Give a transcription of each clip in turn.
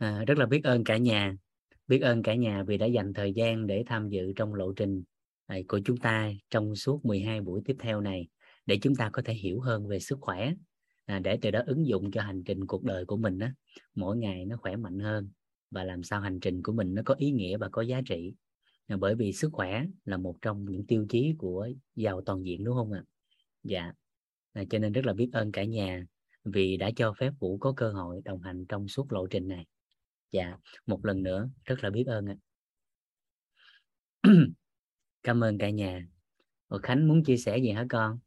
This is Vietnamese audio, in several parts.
Rất là biết ơn cả nhà. Biết ơn cả nhà vì đã dành thời gian để tham dự trong lộ trình của chúng ta trong suốt 12 buổi tiếp theo này, để chúng ta có thể hiểu hơn về sức khỏe, để từ đó ứng dụng cho hành trình cuộc đời của mình đó, mỗi ngày nó khỏe mạnh hơn, và làm sao hành trình của mình nó có ý nghĩa và có giá trị. Bởi vì sức khỏe là một trong những tiêu chí của giàu toàn diện, đúng không ạ? Dạ. Cho nên rất là biết ơn cả nhà vì đã cho phép Vũ có cơ hội đồng hành trong suốt lộ trình này. Dạ, một lần nữa rất là biết ơn ạ. Cảm ơn cả nhà. Khánh muốn chia sẻ gì hả con?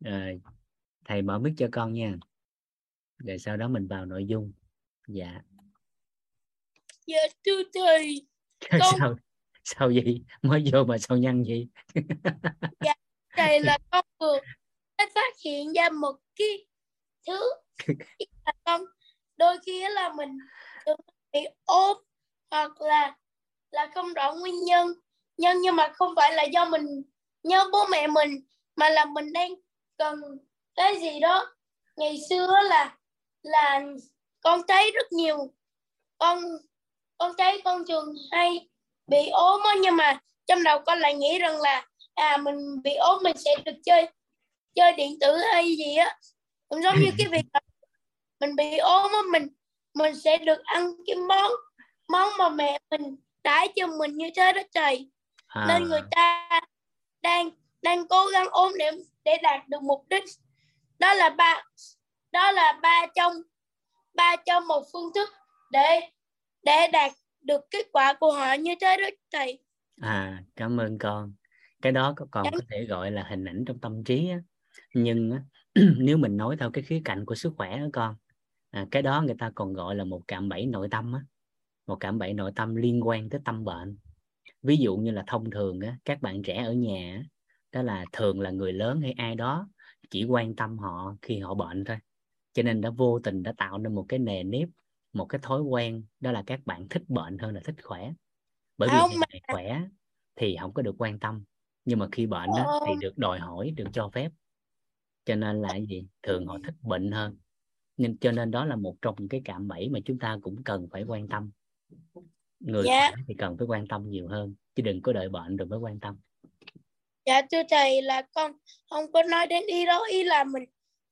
Rồi, thầy mở mic cho con nha. Rồi sau đó mình vào nội dung. Dạ. Dạ thưa thầy. Con... Sao vậy? Mới vô mà sao nhăn vậy? Dạ thầy, là con vừa phát hiện ra một cái thứ là con đôi khi là mình bị ốm hoặc là không rõ nguyên nhân, nhưng mà không phải là do mình nhớ bố mẹ mình, mà là mình đang cần cái gì đó. Ngày xưa là con thấy rất nhiều, con thấy con thường hay bị ốm đó, nhưng mà trong đầu con lại nghĩ rằng là mình bị ốm mình sẽ được chơi điện tử hay gì á, cũng giống như cái việc mình bị ốm á, mình sẽ được ăn cái món mà mẹ mình đãi cho mình như thế đó trời. Nên người ta đang cố gắng ốm để đạt được mục đích. Đó là ba trong một phương thức để đạt được kết quả của họ như thế đó thầy. Cảm ơn con. Cái đó còn có thể gọi là hình ảnh trong tâm trí á. Nhưng nếu mình nói theo cái khía cạnh của sức khỏe đó con, cái đó người ta còn gọi là một cạm bẫy nội tâm á. Một cạm bẫy nội tâm liên quan tới tâm bệnh. Ví dụ như là thông thường á, các bạn trẻ ở nhà, đó là thường là người lớn hay ai đó chỉ quan tâm họ khi họ bệnh thôi. Cho nên đã vô tình đã tạo nên một cái nề nếp, một cái thói quen, đó là các bạn thích bệnh hơn là thích khỏe. Bởi vì khi khỏe thì không có được quan tâm, nhưng mà khi bệnh đó, thì được đòi hỏi, được cho phép. Cho nên là gì? Thường họ thích bệnh hơn. Nên cho nên đó là một trong những cái cạm bẫy mà chúng ta cũng cần phải quan tâm. Người khỏe thì cần phải quan tâm nhiều hơn, chứ đừng có đợi bệnh rồi mới quan tâm. Dạ thưa thầy, là con không có nói đến ý đó, ý là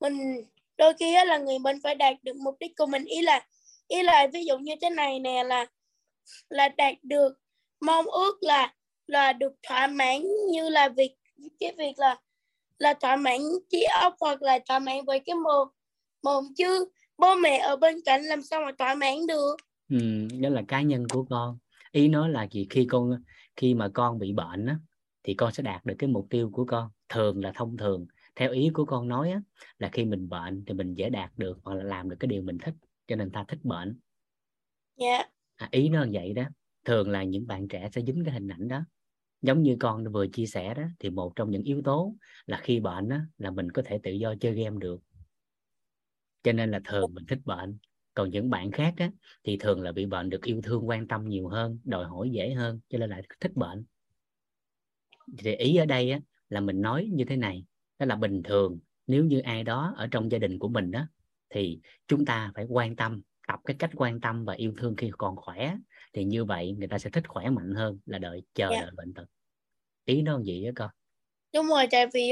mình đôi khi là người mình phải đạt được mục đích của mình, ý là ví dụ như thế này nè, là đạt được mong ước là được thỏa mãn, như là cái việc là thỏa mãn trí óc hoặc là thỏa mãn với cái mồm, chứ bố mẹ ở bên cạnh làm sao mà thỏa mãn được. Đó là cá nhân của con. Ý nói là gì? Khi mà con bị bệnh á, thì con sẽ đạt được cái mục tiêu của con. Thường là thông thường theo ý của con nói á, là khi mình bệnh thì mình dễ đạt được hoặc là làm được cái điều mình thích, cho nên ta thích bệnh. Ý nó vậy đó. Thường là những bạn trẻ sẽ dính cái hình ảnh đó. Giống như con vừa chia sẻ đó, thì một trong những yếu tố là khi bệnh á, là mình có thể tự do chơi game được, cho nên là thường mình thích bệnh. Còn những bạn khác á, thì thường là bị bệnh được yêu thương, quan tâm nhiều hơn, đòi hỏi dễ hơn, cho nên lại thích bệnh. Thì ý ở đây á, là mình nói như thế này, đó là bình thường nếu như ai đó ở trong gia đình của mình đó, thì chúng ta phải quan tâm, tập cái cách quan tâm và yêu thương khi còn khỏe, thì như vậy người ta sẽ thích khỏe mạnh hơn là chờ đợi bệnh tật. Ý nó gì đó con? Đúng rồi, tại vì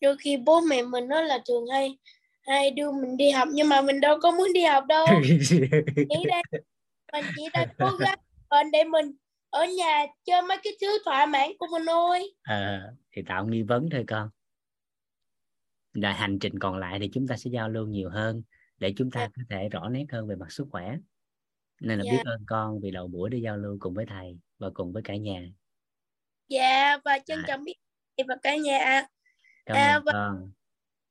đôi khi bố mẹ mình nó là thường hay đưa mình đi học, nhưng mà mình đâu có muốn đi học đâu. Mình chỉ đang cố gắng bệnh để mình ở nhà chơi mấy cái thứ thỏa mãn của mình thôi. Thì tạo nghi vấn thôi con. Rồi hành trình còn lại thì chúng ta sẽ giao lưu nhiều hơn để chúng ta có thể rõ nét hơn về mặt sức khỏe. Nên là biết ơn con vì đầu buổi để giao lưu cùng với thầy và cùng với cả nhà. Dạ, và trân trọng biết thầy và cả nhà. Cảm ơn con.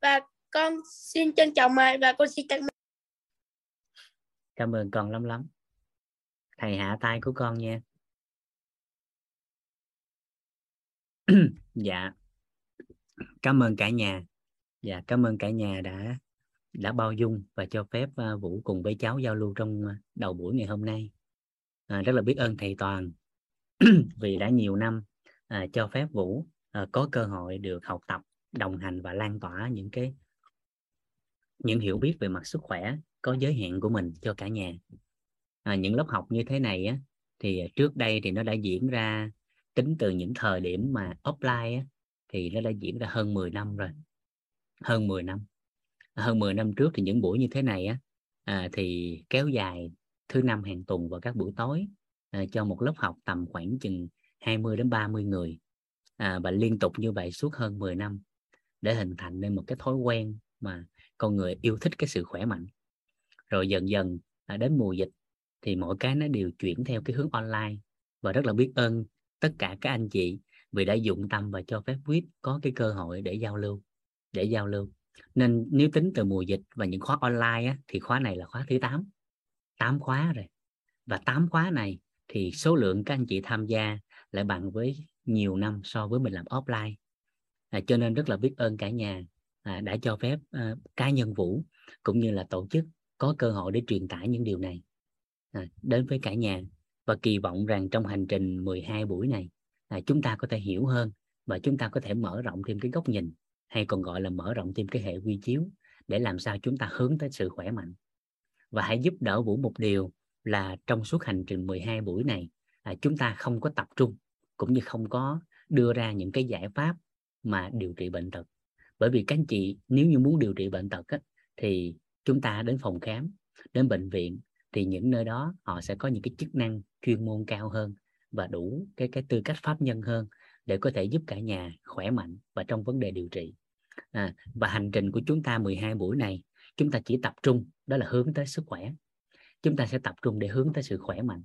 Và con xin trân trọng mời và con xin cảm ơn con lắm. Thầy hạ tay của con nha. Dạ, cảm ơn cả nhà. Dạ, cảm ơn cả nhà đã bao dung và cho phép Vũ cùng với cháu giao lưu trong đầu buổi ngày hôm nay. Rất là biết ơn thầy Toàn vì đã nhiều năm cho phép Vũ có cơ hội được học tập, đồng hành và lan tỏa những cái những hiểu biết về mặt sức khỏe có giới hạn của mình cho cả nhà. Những lớp học như thế này á, thì trước đây thì nó đã diễn ra, tính từ những thời điểm mà offline á, thì nó đã diễn ra hơn 10 năm rồi. Hơn 10 năm. Hơn 10 năm trước thì những buổi như thế này á, thì kéo dài thứ năm hàng tuần vào các buổi tối, cho một lớp học tầm khoảng chừng 20 đến 30 người. Và liên tục như vậy suốt hơn 10 năm để hình thành nên một cái thói quen mà con người yêu thích cái sự khỏe mạnh. Rồi dần dần đến mùa dịch thì mọi cái nó đều chuyển theo cái hướng online, và rất là biết ơn tất cả các anh chị vì đã dụng tâm và cho phép WIT có cái cơ hội để giao lưu. Nên nếu tính từ mùa dịch và những khóa online á, thì khóa này là khóa thứ 8. 8 khóa rồi. Và 8 khóa này thì số lượng các anh chị tham gia lại bằng với nhiều năm so với mình làm offline. Cho nên rất là biết ơn cả nhà đã cho phép cá nhân Vũ cũng như là tổ chức có cơ hội để truyền tải những điều này đến với cả nhà. Và kỳ vọng rằng trong hành trình 12 buổi này chúng ta có thể hiểu hơn và chúng ta có thể mở rộng thêm cái góc nhìn, hay còn gọi là mở rộng thêm cái hệ quy chiếu, để làm sao chúng ta hướng tới sự khỏe mạnh. Và hãy giúp đỡ Vũ một điều là trong suốt hành trình 12 buổi này chúng ta không có tập trung cũng như không có đưa ra những cái giải pháp mà điều trị bệnh tật. Bởi vì các anh chị nếu như muốn điều trị bệnh tật á, thì chúng ta đến phòng khám, đến bệnh viện, thì những nơi đó họ sẽ có những cái chức năng chuyên môn cao hơn và đủ cái tư cách pháp nhân hơn để có thể giúp cả nhà khỏe mạnh và trong vấn đề điều trị. Và hành trình của chúng ta 12 buổi này chúng ta chỉ tập trung đó là hướng tới sức khỏe. Chúng ta sẽ tập trung để hướng tới sự khỏe mạnh.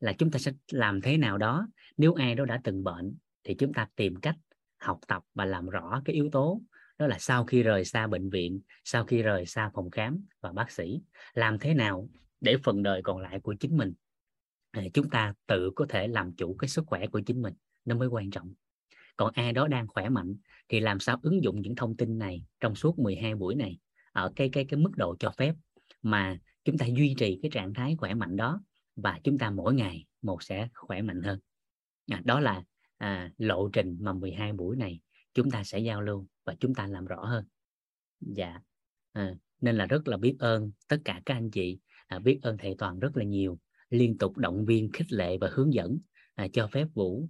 Là chúng ta sẽ làm thế nào đó, nếu ai đó đã từng bệnh thì chúng ta tìm cách học tập và làm rõ cái yếu tố đó là sau khi rời xa bệnh viện, sau khi rời xa phòng khám và bác sĩ, làm thế nào để phần đời còn lại của chính mình chúng ta tự có thể làm chủ cái sức khỏe của chính mình, nó mới quan trọng. Còn ai đó đang khỏe mạnh thì làm sao ứng dụng những thông tin này trong suốt 12 buổi này ở cái mức độ cho phép mà chúng ta duy trì cái trạng thái khỏe mạnh đó, và chúng ta mỗi ngày một sẽ khỏe mạnh hơn. Đó là lộ trình mà 12 buổi này chúng ta sẽ giao lưu và chúng ta làm rõ hơn. Dạ. Nên là rất là biết ơn tất cả các anh chị, biết ơn thầy Toàn rất là nhiều, liên tục động viên, khích lệ và hướng dẫn, cho phép Vũ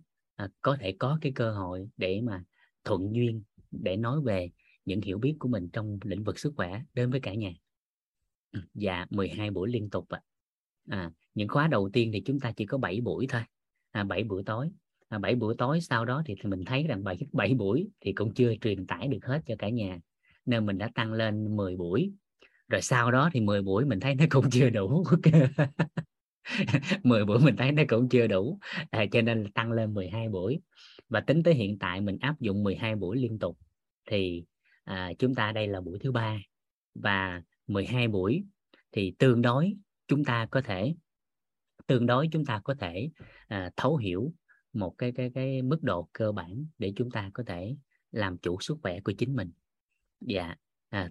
có thể có cái cơ hội để mà thuận duyên để nói về những hiểu biết của mình trong lĩnh vực sức khỏe đến với cả nhà. Dạ, 12 buổi liên tục ạ. Những khóa đầu tiên thì chúng ta chỉ có 7 buổi thôi, 7 buổi tối. 7 buổi tối sau đó thì mình thấy rằng 7 buổi thì cũng chưa truyền tải được hết cho cả nhà, nên mình đã tăng lên 10 buổi. Rồi sau đó thì 10 buổi mình thấy nó cũng chưa đủ. 10 buổi mình thấy nó cũng chưa đủ, cho nên là tăng lên 12 buổi. Và tính tới hiện tại mình áp dụng 12 buổi liên tục thì chúng ta đây là buổi thứ 3. Và 12 buổi thì tương đối chúng ta có thể thấu hiểu một cái mức độ cơ bản để chúng ta có thể làm chủ sức khỏe của chính mình. Dạ.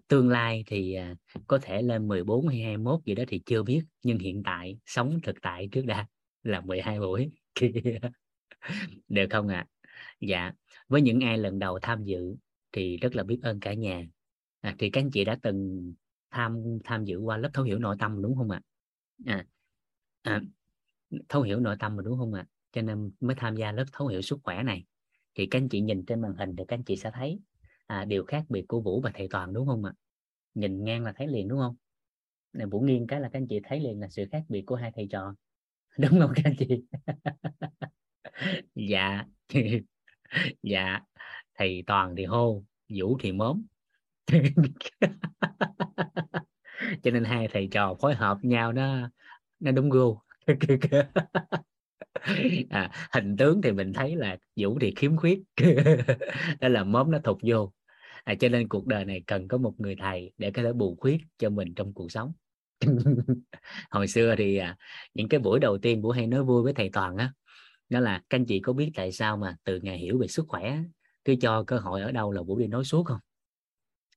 Tương lai thì có thể lên 14 hay 21 gì đó thì chưa biết, nhưng hiện tại sống thực tại trước đã là 12 buổi. Được không ạ? Dạ. Với những ai lần đầu tham dự thì rất là biết ơn cả nhà. Thì các anh chị đã từng tham dự qua lớp thấu hiểu nội tâm đúng không ạ? Thấu hiểu nội tâm đúng không ạ? Cho nên mới tham gia lớp thấu hiểu sức khỏe này. Thì các anh chị nhìn trên màn hình thì các anh chị sẽ thấy điều khác biệt của Vũ và thầy Toàn đúng không ạ? Nhìn ngang là thấy liền đúng không? Này, Vũ nghiêng cái là các anh chị thấy liền là sự khác biệt của hai thầy trò. Đúng không các anh chị? Dạ. Dạ. Thầy Toàn thì hô, Vũ thì mớm. Cho nên hai thầy trò phối hợp nhau nó đúng gu. Hình tướng thì mình thấy là Vũ thì khiếm khuyết, đó là mớm nó thụt vô. Cho nên cuộc đời này cần có một người thầy để có thể bù khuyết cho mình trong cuộc sống. Hồi xưa thì những cái buổi đầu tiên Vũ hay nói vui với thầy Toàn á, đó là các anh chị có biết tại sao mà từ ngày hiểu về sức khỏe cứ cho cơ hội ở đâu là Vũ đi nói suốt không?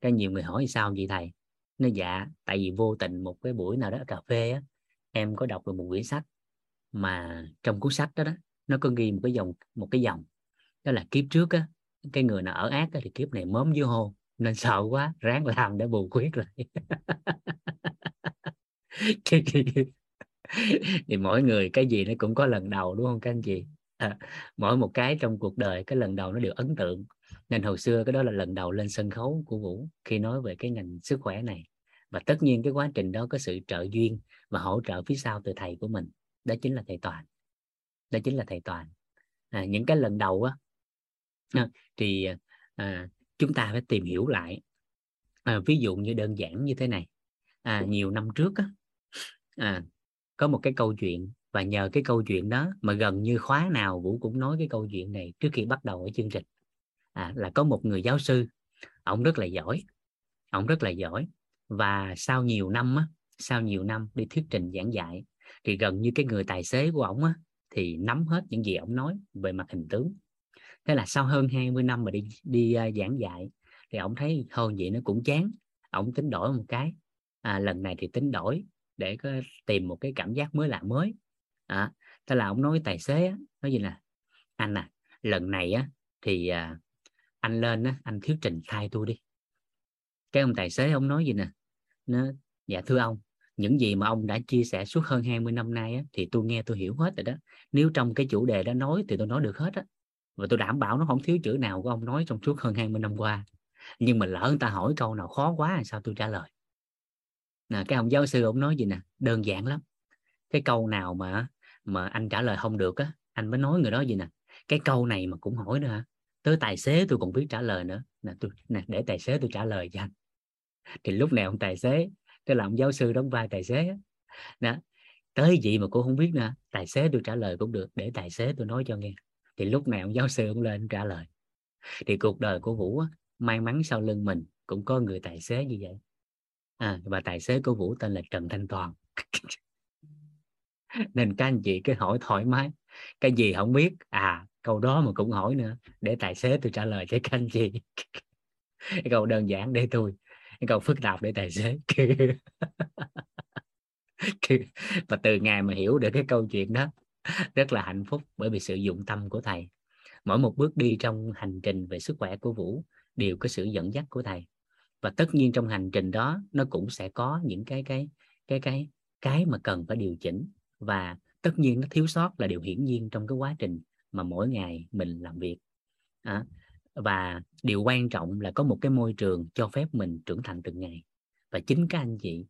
Cái nhiều người hỏi sao vậy thầy? Nó dạ, tại vì vô tình một cái buổi nào đó ở cà phê á, em có đọc được một quyển sách mà trong cuốn sách đó nó có ghi một cái dòng đó là kiếp trước á, cái người nào ở ác á, thì kiếp này mớm dưới hô. nên sợ quá ráng làm để bù khuyết lại. Thì mỗi người cái gì nó cũng có lần đầu, đúng không các anh chị? Mỗi một cái trong cuộc đời, cái lần đầu nó đều ấn tượng. Nên hồi xưa cái đó là lần đầu lên sân khấu của Vũ khi nói về cái ngành sức khỏe này. Và tất nhiên cái quá trình đó có sự trợ duyên và hỗ trợ phía sau từ thầy của mình. Đó chính là thầy Toàn. Đó chính là thầy Toàn. Những cái lần đầu á, thì chúng ta phải tìm hiểu lại. Ví dụ như đơn giản như thế này. Nhiều năm trước á, có một cái câu chuyện, và nhờ cái câu chuyện đó mà gần như khóa nào Vũ cũng nói cái câu chuyện này trước khi bắt đầu ở chương trình. Là có một người giáo sư, ông rất là giỏi, và sau nhiều năm á, đi thuyết trình giảng dạy, thì gần như cái người tài xế của ông á thì nắm hết những gì ông nói về mặt hình tướng. Thế là sau hơn 20 năm mà đi giảng dạy thì ông thấy hơn vậy nó cũng chán, ông tính đổi một cái. Lần này thì tính đổi để có tìm một cái cảm giác mới lạ mới. Thế là ông nói tài xế á, nói gì nè, anh à, lần này á thì anh lên á, anh thuyết trình thay tôi đi. Cái ông tài xế ông nói gì nè, dạ thưa ông, những gì mà ông đã chia sẻ suốt hơn 20 năm nay á, thì tôi nghe tôi hiểu hết rồi đó. Nếu trong cái chủ đề đó nói thì tôi nói được hết á. Và tôi đảm bảo nó không thiếu chữ nào của ông nói trong suốt hơn 20 năm qua. Nhưng mà lỡ người ta hỏi câu nào khó quá làm sao tôi trả lời. Cái ông giáo sư ông nói gì nè, đơn giản lắm. Cái câu nào mà anh trả lời không được á, anh mới nói người đó gì nè, cái câu này mà cũng hỏi nữa hả? Tới tài xế tôi còn biết trả lời nữa. Để tài xế tôi trả lời cho anh. Thì lúc này ông tài xế, tức là ông giáo sư đóng vai tài xế đó, tới gì mà cô không biết nữa, tài xế tôi trả lời cũng được, để tài xế tôi nói cho nghe. Thì lúc này ông giáo sư cũng lên trả lời. Thì cuộc đời của Vũ á, may mắn sau lưng mình cũng có người tài xế như vậy. Và tài xế của Vũ tên là Trần Thanh Toàn. Nên các anh chị cứ hỏi thoải mái, cái gì không biết câu đó mà cũng hỏi nữa, để tài xế tôi trả lời cho các anh chị. Câu đơn giản để tôi, câu phức tạp để tài xế. Và từ ngày mà hiểu được cái câu chuyện đó, rất là hạnh phúc, bởi vì sự dụng tâm của thầy. Mỗi một bước đi trong hành trình về sức khỏe của Vũ đều có sự dẫn dắt của thầy. Và tất nhiên trong hành trình đó nó cũng sẽ có những cái mà cần phải điều chỉnh. Và tất nhiên nó thiếu sót là điều hiển nhiên trong cái quá trình mà mỗi ngày mình làm việc. Và điều quan trọng là có một cái môi trường cho phép mình trưởng thành từng ngày. Và chính các anh chị,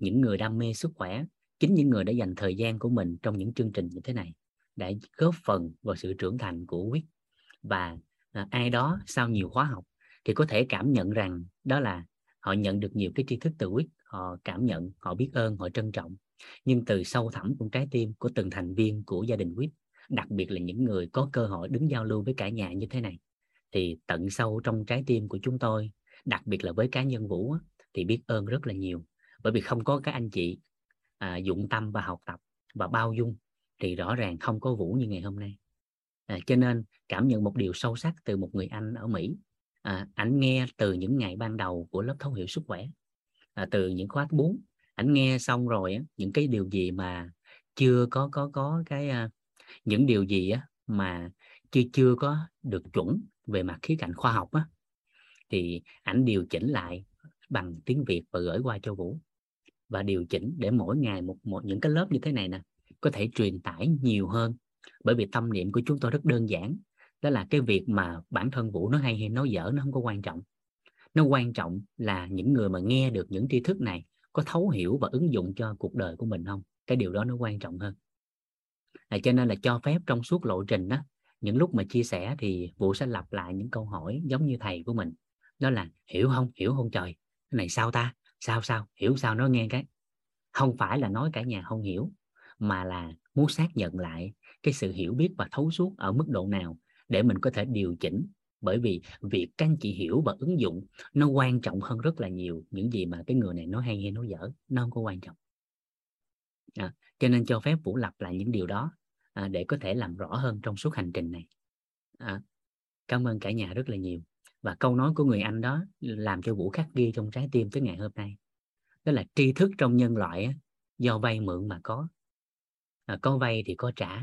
những người đam mê sức khỏe, chính những người đã dành thời gian của mình trong những chương trình như thế này đã góp phần vào sự trưởng thành của WIT. Và ai đó sau nhiều khóa học thì có thể cảm nhận rằng đó là họ nhận được nhiều cái tri thức từ WIT, họ cảm nhận, họ biết ơn, họ trân trọng. Nhưng từ sâu thẳm trong trái tim của từng thành viên của gia đình WIT, đặc biệt là những người có cơ hội đứng giao lưu với cả nhà như thế này, thì tận sâu trong trái tim của chúng tôi, đặc biệt là với cá nhân Vũ, thì biết ơn rất là nhiều. Bởi vì không có các anh chị dụng tâm và học tập và bao dung thì rõ ràng không có Vũ như ngày hôm nay. Cho nên cảm nhận một điều sâu sắc từ một người anh ở Mỹ. Anh nghe từ những ngày ban đầu của lớp thấu hiểu sức khỏe, từ những khóa 4, anh nghe xong rồi những cái điều gì mà chưa có cái những điều gì mà chưa có được chuẩn về mặt khía cạnh khoa học thì ảnh điều chỉnh lại bằng tiếng Việt và gửi qua cho Vũ. Và điều chỉnh để mỗi ngày một những cái lớp như thế này nè có thể truyền tải nhiều hơn. Bởi vì tâm niệm của chúng tôi rất đơn giản, đó là cái việc mà bản thân Vũ nó hay nói dở nó không có quan trọng. Nó quan trọng là những người mà nghe được những tri thức này có thấu hiểu và ứng dụng cho cuộc đời của mình không. Cái điều đó nó quan trọng hơn. Cho nên là cho phép trong suốt lộ trình đó, những lúc mà chia sẻ thì Vũ sẽ lặp lại những câu hỏi giống như thầy của mình. Đó là hiểu không trời, cái này sao ta, sao hiểu sao nó nghe cái. Không phải là nói cả nhà không hiểu, mà là muốn xác nhận lại cái sự hiểu biết và thấu suốt ở mức độ nào để mình có thể điều chỉnh. Bởi vì việc các anh chị hiểu và ứng dụng nó quan trọng hơn rất là nhiều những gì mà cái người này nói hay nói dở, nó không có quan trọng. Cho nên cho phép Vũ lặp lại những điều đó để có thể làm rõ hơn trong suốt hành trình này. Cảm ơn cả nhà rất là nhiều. Và câu nói của người anh đó làm cho Vũ khắc ghi trong trái tim tới ngày hôm nay. Đó là tri thức trong nhân loại do vay mượn mà có. Có vay thì có trả,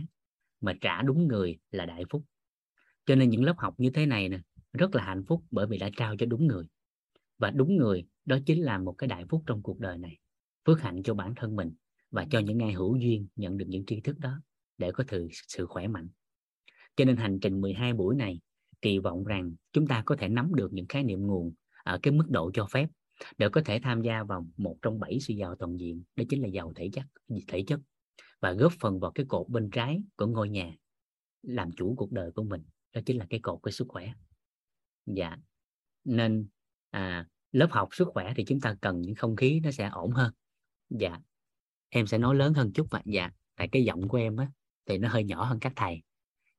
mà trả đúng người là đại phúc. Cho nên những lớp học như thế này nè, rất là hạnh phúc bởi vì đã trao cho đúng người. Và đúng người đó chính là một cái đại phúc trong cuộc đời này. Phước hạnh cho bản thân mình và cho những ai hữu duyên nhận được những tri thức đó để có sự khỏe mạnh. Cho nên hành trình 12 buổi này, kỳ vọng rằng chúng ta có thể nắm được những khái niệm nguồn ở cái mức độ cho phép để có thể tham gia vào một trong 7 sự giàu toàn diện, đó chính là giàu thể chất, và góp phần vào cái cột bên trái của ngôi nhà làm chủ cuộc đời của mình, đó chính là cái cột của sức khỏe. Dạ. Nên lớp học sức khỏe thì chúng ta cần những không khí nó sẽ ổn hơn. Dạ. Em sẽ nói lớn hơn chút vậy. Dạ. Tại cái giọng của em á thì nó hơi nhỏ hơn các thầy.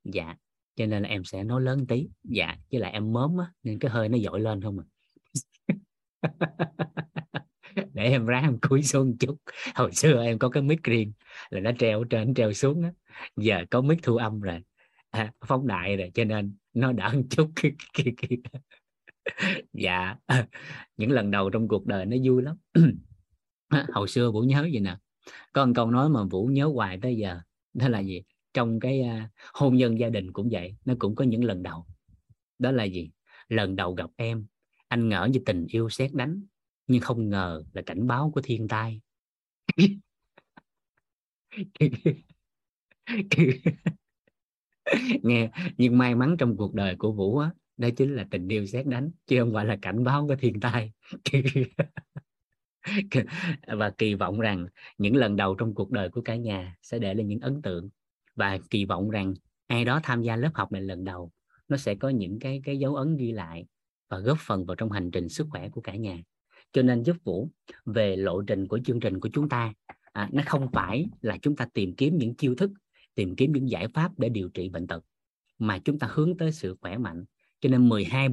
Dạ. Cho nên là em sẽ nói lớn tí. Dạ. Chứ là em mớm á nên cái hơi nó dội lên không à. Để em ráng em cúi xuống chút. Hồi xưa em có cái mic riêng là nó treo trên treo xuống á, giờ có mic thu âm rồi, phóng đại rồi, cho nên nó đỡ một chút. Dạ, những lần đầu trong cuộc đời nó vui lắm. Hồi xưa Vũ nhớ vậy nè, có một câu nói mà Vũ nhớ hoài tới giờ, đó là gì? Trong cái hôn nhân gia đình cũng vậy, nó cũng có những lần đầu. Đó là gì? Lần đầu gặp em, anh ngỡ như tình yêu sét đánh, nhưng không ngờ là cảnh báo của thiên tai. Nghe, nhưng may mắn trong cuộc đời của Vũ á, đó chính là tình yêu sét đánh chứ không phải là cảnh báo của thiên tai. Và kỳ vọng rằng những lần đầu trong cuộc đời của cả nhà sẽ để lại những ấn tượng, và kỳ vọng rằng ai đó tham gia lớp học này lần đầu nó sẽ có những cái dấu ấn ghi lại và góp phần vào trong hành trình sức khỏe của cả nhà. Cho nên giúp Vũ về lộ trình của chương trình của chúng ta, nó không phải là chúng ta tìm kiếm những chiêu thức, tìm kiếm những giải pháp để điều trị bệnh tật, mà chúng ta hướng tới sự khỏe mạnh. Cho nên 12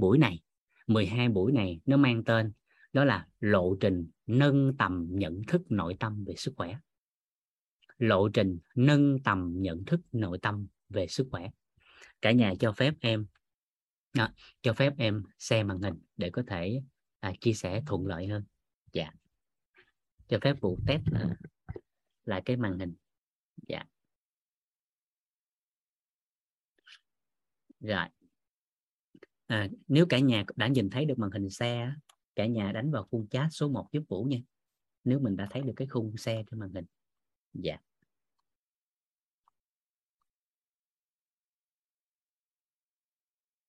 buổi này nó mang tên đó là lộ trình nâng tầm nhận thức nội tâm về sức khỏe. Lộ trình nâng tầm nhận thức nội tâm về sức khỏe. Cả nhà cho phép em xem màn hình để có thể chia sẻ thuận lợi hơn. Dạ. Cho phép Vũ test lại cái màn hình. Dạ. Rồi. Nếu cả nhà đã nhìn thấy được màn hình xe, cả nhà đánh vào khung chat số 1 giúp Vũ nha. Nếu mình đã thấy được cái khung xe trên màn hình. Dạ.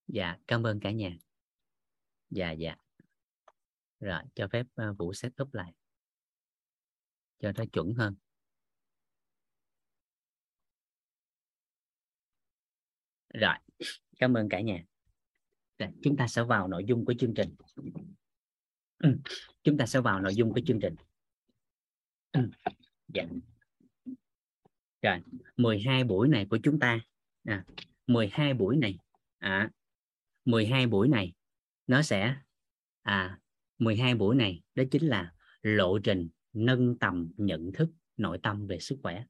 Dạ, cảm ơn cả nhà. Dạ. Rồi, cho phép Vũ setup lại cho nó chuẩn hơn. Rồi, cảm ơn cả nhà. Rồi, chúng ta sẽ vào nội dung của chương trình. Dạ. Rồi, 12 buổi này của chúng ta, 12 buổi này nó sẽ 12 buổi này đó chính là lộ trình nâng tầm nhận thức nội tâm về sức khỏe.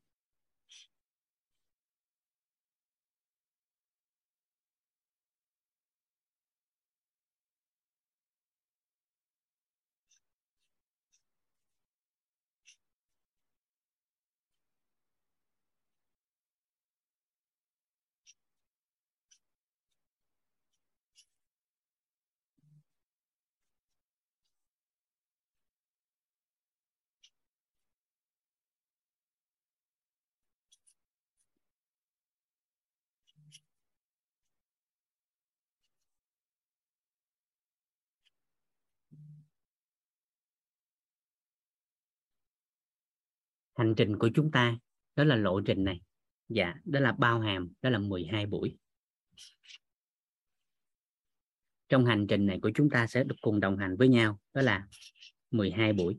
Hành trình của chúng ta, đó là lộ trình này. Dạ, đó là bao hàm, đó là 12 buổi. Trong hành trình này của chúng ta sẽ được cùng đồng hành với nhau, đó là 12 buổi.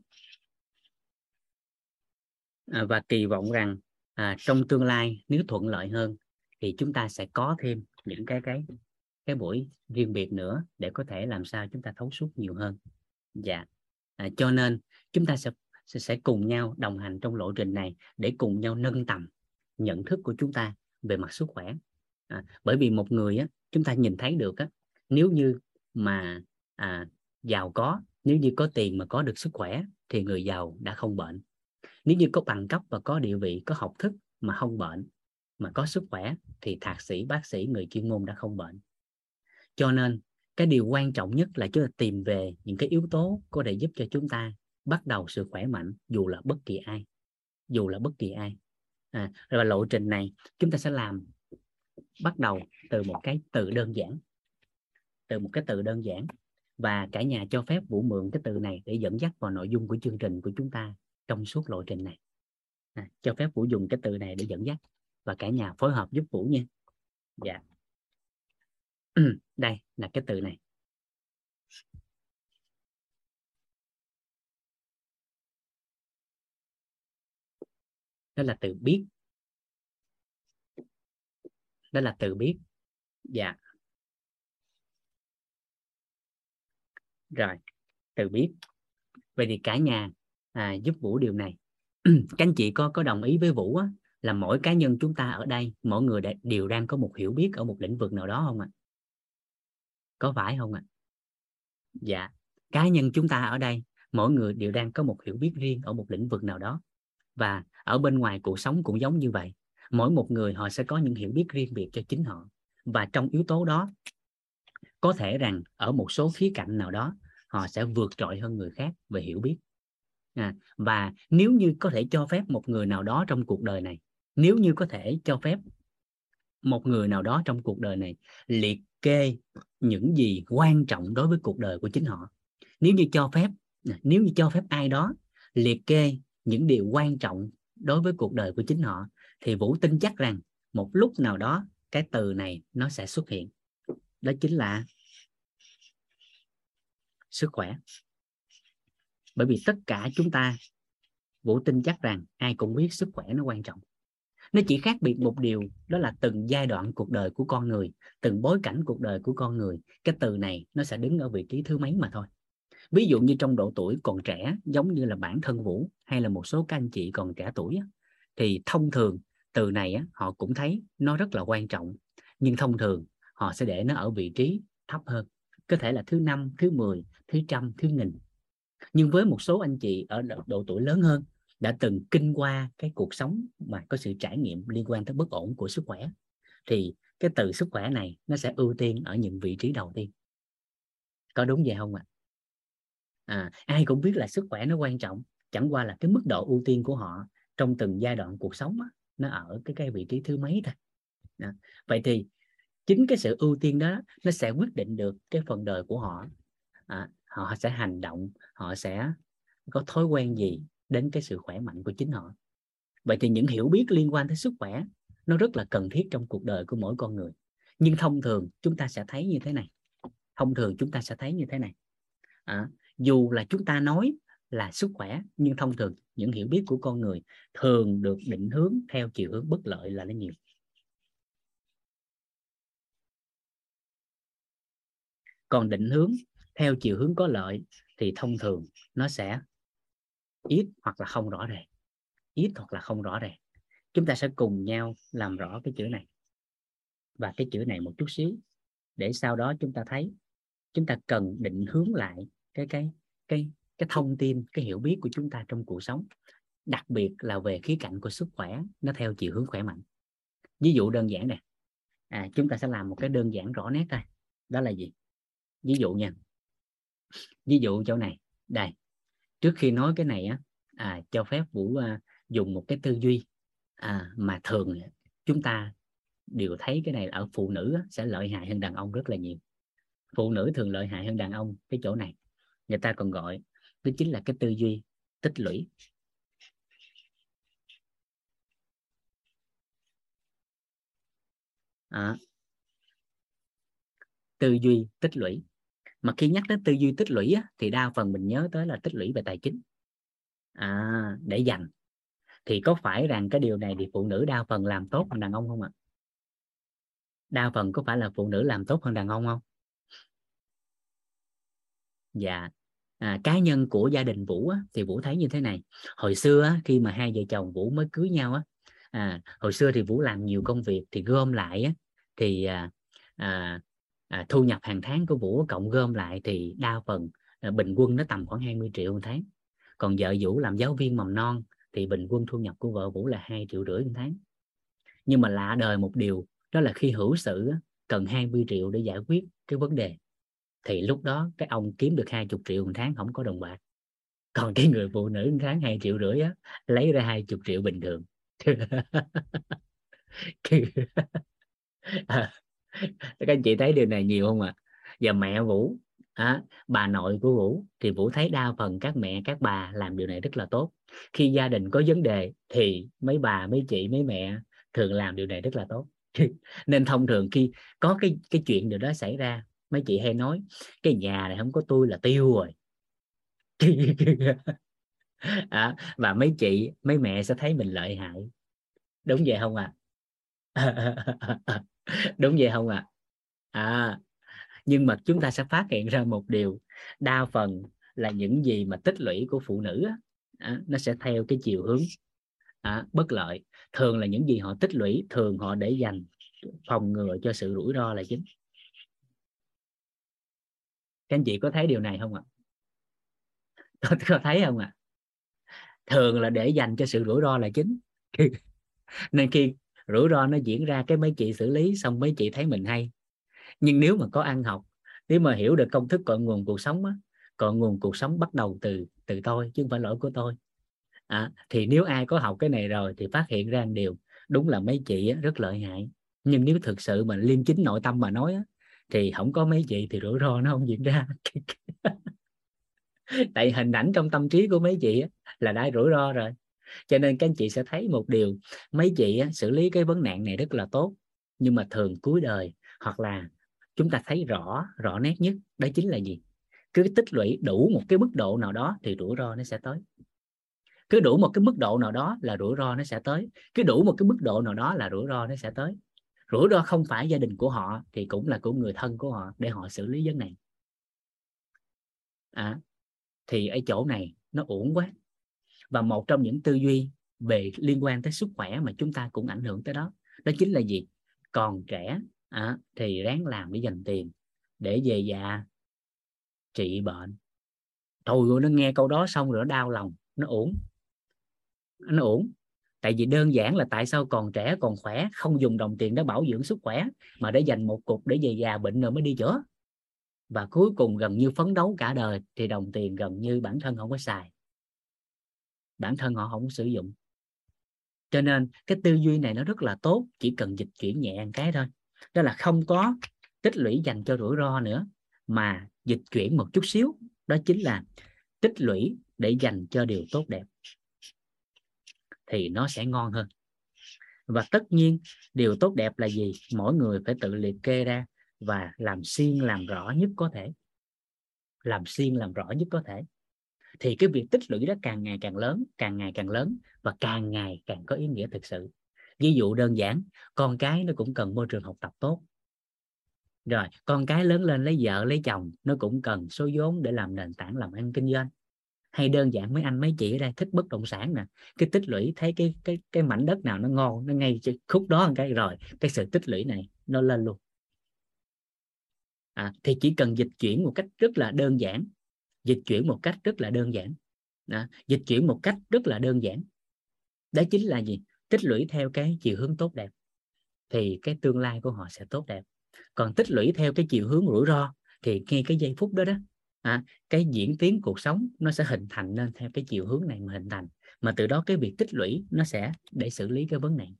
Và kỳ vọng rằng trong tương lai, nếu thuận lợi hơn, thì chúng ta sẽ có thêm những cái buổi riêng biệt nữa để có thể làm sao chúng ta thấu suốt nhiều hơn. Dạ, cho nên chúng ta sẽ cùng nhau đồng hành trong lộ trình này để cùng nhau nâng tầm nhận thức của chúng ta về mặt sức khỏe. Bởi vì một người á, chúng ta nhìn thấy được á, nếu như mà giàu có, nếu như có tiền mà có được sức khỏe thì người giàu đã không bệnh. Nếu như có bằng cấp và có địa vị, có học thức mà không bệnh, mà có sức khỏe thì thạc sĩ, bác sĩ, người chuyên môn đã không bệnh. Cho nên Cái điều quan trọng nhất là chúng ta tìm về những cái yếu tố có thể giúp cho chúng ta bắt đầu sự khỏe mạnh dù là bất kỳ ai. Và lộ trình này chúng ta sẽ làm bắt đầu từ một cái từ đơn giản. Và cả nhà cho phép Vũ mượn cái từ này để dẫn dắt vào nội dung của chương trình của chúng ta trong suốt lộ trình này. Cho phép Vũ dùng cái từ này để dẫn dắt. Và cả nhà phối hợp giúp Vũ nha. Dạ. Đây là cái từ này. Đó là từ biết. Dạ. Rồi, từ biết. Vậy thì cả nhà giúp Vũ điều này. Các anh chị có đồng ý với Vũ á, là mỗi cá nhân chúng ta ở đây, mỗi người đều đang có một hiểu biết ở một lĩnh vực nào đó không ạ? Có phải không ạ? Dạ, cá nhân chúng ta ở đây, mỗi người đều đang có một hiểu biết riêng ở một lĩnh vực nào đó. Và ở bên ngoài cuộc sống cũng giống như vậy. Mỗi một người họ sẽ có những hiểu biết riêng biệt cho chính họ. Và trong yếu tố đó, có thể rằng ở một số khía cạnh nào đó, họ sẽ vượt trội hơn người khác về hiểu biết. Và nếu như có thể cho phép một người nào đó trong cuộc đời này, liệt kê những gì quan trọng đối với cuộc đời của chính họ. Nếu như cho phép ai đó liệt kê những điều quan trọng đối với cuộc đời của chính họ, thì Vũ tin chắc rằng một lúc nào đó cái từ này nó sẽ xuất hiện. Đó chính là sức khỏe. Bởi vì tất cả chúng ta, Vũ tin chắc rằng ai cũng biết sức khỏe nó quan trọng. Nó chỉ khác biệt một điều, đó là từng giai đoạn cuộc đời của con người, từng bối cảnh cuộc đời của con người, cái từ này nó sẽ đứng ở vị trí thứ mấy mà thôi. Ví dụ như trong độ tuổi còn trẻ, giống như là bản thân Vũ hay là một số các anh chị còn trẻ tuổi, thì thông thường từ này họ cũng thấy nó rất là quan trọng. Nhưng thông thường họ sẽ để nó ở vị trí thấp hơn, có thể là thứ 5, thứ 10, thứ 100, thứ 1000. Nhưng với một số anh chị ở độ tuổi lớn hơn đã từng kinh qua cái cuộc sống mà có sự trải nghiệm liên quan tới bất ổn của sức khỏe, thì cái từ sức khỏe này nó sẽ ưu tiên ở những vị trí đầu tiên. Có đúng vậy không ạ? Ai cũng biết là sức khỏe nó quan trọng, chẳng qua là cái mức độ ưu tiên của họ trong từng giai đoạn cuộc sống nó ở cái vị trí thứ mấy thôi. Vậy thì chính cái sự ưu tiên đó nó sẽ quyết định được cái phần đời của họ. Họ sẽ hành động, họ sẽ có thói quen gì đến cái sự khỏe mạnh của chính họ. Vậy thì những hiểu biết liên quan tới sức khỏe nó rất là cần thiết trong cuộc đời của mỗi con người. Nhưng thông thường chúng ta sẽ thấy như thế này. Dù là chúng ta nói là sức khỏe, nhưng thông thường những hiểu biết của con người thường được định hướng theo chiều hướng bất lợi là nó nhiều. Còn định hướng theo chiều hướng có lợi thì thông thường nó sẽ ít hoặc là không rõ ràng. Chúng ta sẽ cùng nhau làm rõ cái chữ này và cái chữ này một chút xíu, để sau đó chúng ta thấy chúng ta cần định hướng lại cái thông tin, cái hiểu biết của chúng ta trong cuộc sống, đặc biệt là về khía cạnh của sức khỏe, nó theo chiều hướng khỏe mạnh. Ví dụ đơn giản nè, chúng ta sẽ làm một cái đơn giản rõ nét thôi. Đó là gì? Ví dụ nha. Ví dụ chỗ này, đây. Trước khi nói cái này cho phép Vũ dùng một cái tư duy mà thường chúng ta đều thấy cái này ở phụ nữ sẽ lợi hại hơn đàn ông rất là nhiều. Phụ nữ thường lợi hại hơn đàn ông cái chỗ này. Người ta còn gọi đó chính là cái tư duy tích lũy. Tư duy tích lũy. Mà khi nhắc đến tư duy tích lũy thì đa phần mình nhớ tới là tích lũy về tài chính, để dành. Thì có phải rằng cái điều này thì phụ nữ đa phần làm tốt hơn đàn ông không ạ? Đa phần có phải là phụ nữ làm tốt hơn đàn ông không? Dạ. Cá nhân của gia đình Vũ thì Vũ thấy như thế này. Hồi xưa khi mà hai vợ chồng Vũ mới cưới nhau hồi xưa thì Vũ làm nhiều công việc, thì gom lại thì thu nhập hàng tháng của Vũ cộng gom lại thì đa phần bình quân nó tầm khoảng 20 triệu một tháng. Còn vợ Vũ làm giáo viên mầm non thì bình quân thu nhập của vợ Vũ là 2,5 triệu một tháng. Nhưng mà lạ đời một điều, đó là khi hữu sự cần 20 triệu để giải quyết cái vấn đề, thì lúc đó cái ông kiếm được 20 triệu một tháng không có đồng bạc. Còn cái người phụ nữ một tháng 2,5 triệu á, lấy ra 20 triệu bình thường. Các anh chị thấy điều này nhiều không ạ? Và mẹ Vũ, bà nội của Vũ, thì Vũ thấy đa phần các mẹ, các bà làm điều này rất là tốt. Khi gia đình có vấn đề thì mấy bà, mấy chị, mấy mẹ thường làm điều này rất là tốt. Nên thông thường khi có cái chuyện điều đó xảy ra, mấy chị hay nói cái nhà này không có tôi là tiêu rồi. Và mấy chị, mấy mẹ sẽ thấy mình lợi hại. Đúng vậy không ạ? Đúng vậy không ạ? Nhưng mà chúng ta sẽ phát hiện ra một điều, đa phần là những gì mà tích lũy của phụ nữ nó sẽ theo cái chiều hướng bất lợi. Thường là những gì họ tích lũy, thường họ để dành phòng ngừa cho sự rủi ro là chính. Các anh chị có thấy điều này không ạ? Có thấy không ạ? Thường là để dành cho sự rủi ro là chính. Nên khi rủi ro nó diễn ra, cái mấy chị xử lý xong mấy chị thấy mình hay. Nhưng nếu mà có ăn học, nếu mà hiểu được công thức cội nguồn cuộc sống á, cội nguồn cuộc sống bắt đầu từ tôi chứ không phải lỗi của tôi. Thì nếu ai có học cái này rồi thì phát hiện ra một điều, đúng là mấy chị rất lợi hại. Nhưng nếu thực sự mà liêm chính nội tâm mà nói thì không có mấy chị thì rủi ro nó không diễn ra. Tại hình ảnh trong tâm trí của mấy chị là đã rủi ro rồi. Cho nên các anh chị sẽ thấy một điều, mấy chị xử lý cái vấn nạn này rất là tốt. Nhưng mà thường cuối đời, hoặc là chúng ta thấy rõ nét nhất, đó chính là gì? Cứ tích lũy đủ một cái mức độ nào đó thì rủi ro nó sẽ tới. Cứ đủ một cái mức độ nào đó là rủi ro nó sẽ tới. Cứ đủ một cái mức độ nào đó là rủi ro nó sẽ tới. Rủi ro không phải gia đình của họ thì cũng là của người thân của họ, để họ xử lý vấn này. Thì ở chỗ này nó uổng quá. Và một trong những tư duy về liên quan tới sức khỏe mà chúng ta cũng ảnh hưởng tới đó, đó chính là gì? Còn trẻ thì ráng làm để dành tiền, để về già trị bệnh. Thôi ơi, nó nghe câu đó xong rồi nó đau lòng. Nó uổng. Nó uổng. Tại vì đơn giản là tại sao còn trẻ còn khỏe, không dùng đồng tiền để bảo dưỡng sức khỏe, mà để dành một cục để về già bệnh rồi mới đi chữa. Và cuối cùng gần như phấn đấu cả đời, thì đồng tiền gần như bản thân không có xài, bản thân họ không sử dụng. Cho nên cái tư duy này nó rất là tốt, chỉ cần dịch chuyển nhẹ một cái thôi. Đó là không có tích lũy dành cho rủi ro nữa, mà dịch chuyển một chút xíu, đó chính là tích lũy để dành cho điều tốt đẹp, thì nó sẽ ngon hơn. Và tất nhiên điều tốt đẹp là gì? Mỗi người phải tự liệt kê ra và làm xuyên làm rõ nhất có thể. Làm xuyên làm rõ nhất có thể. Thì cái việc tích lũy đó càng ngày càng lớn, càng ngày càng lớn, và càng ngày càng có ý nghĩa thực sự. Ví dụ đơn giản, con cái nó cũng cần môi trường học tập tốt. Rồi, con cái lớn lên lấy vợ, lấy chồng, nó cũng cần số vốn để làm nền tảng làm ăn kinh doanh. Hay đơn giản mấy anh mấy chị ở đây thích bất động sản nè, cái tích lũy thấy cái mảnh đất nào nó ngon, nó ngay khúc đó một cái rồi, cái sự tích lũy này nó lên luôn. Thì chỉ cần dịch chuyển một cách rất là đơn giản, dịch chuyển một cách rất là đơn giản, dịch chuyển một cách rất là đơn giản. Đó chính là gì? Tích lũy theo cái chiều hướng tốt đẹp, thì cái tương lai của họ sẽ tốt đẹp. Còn tích lũy theo cái chiều hướng rủi ro, thì ngay cái giây phút đó đó, cái diễn tiến cuộc sống nó sẽ hình thành nên theo cái chiều hướng này mà hình thành. Mà từ đó cái việc tích lũy nó sẽ để xử lý cái vấn nạn.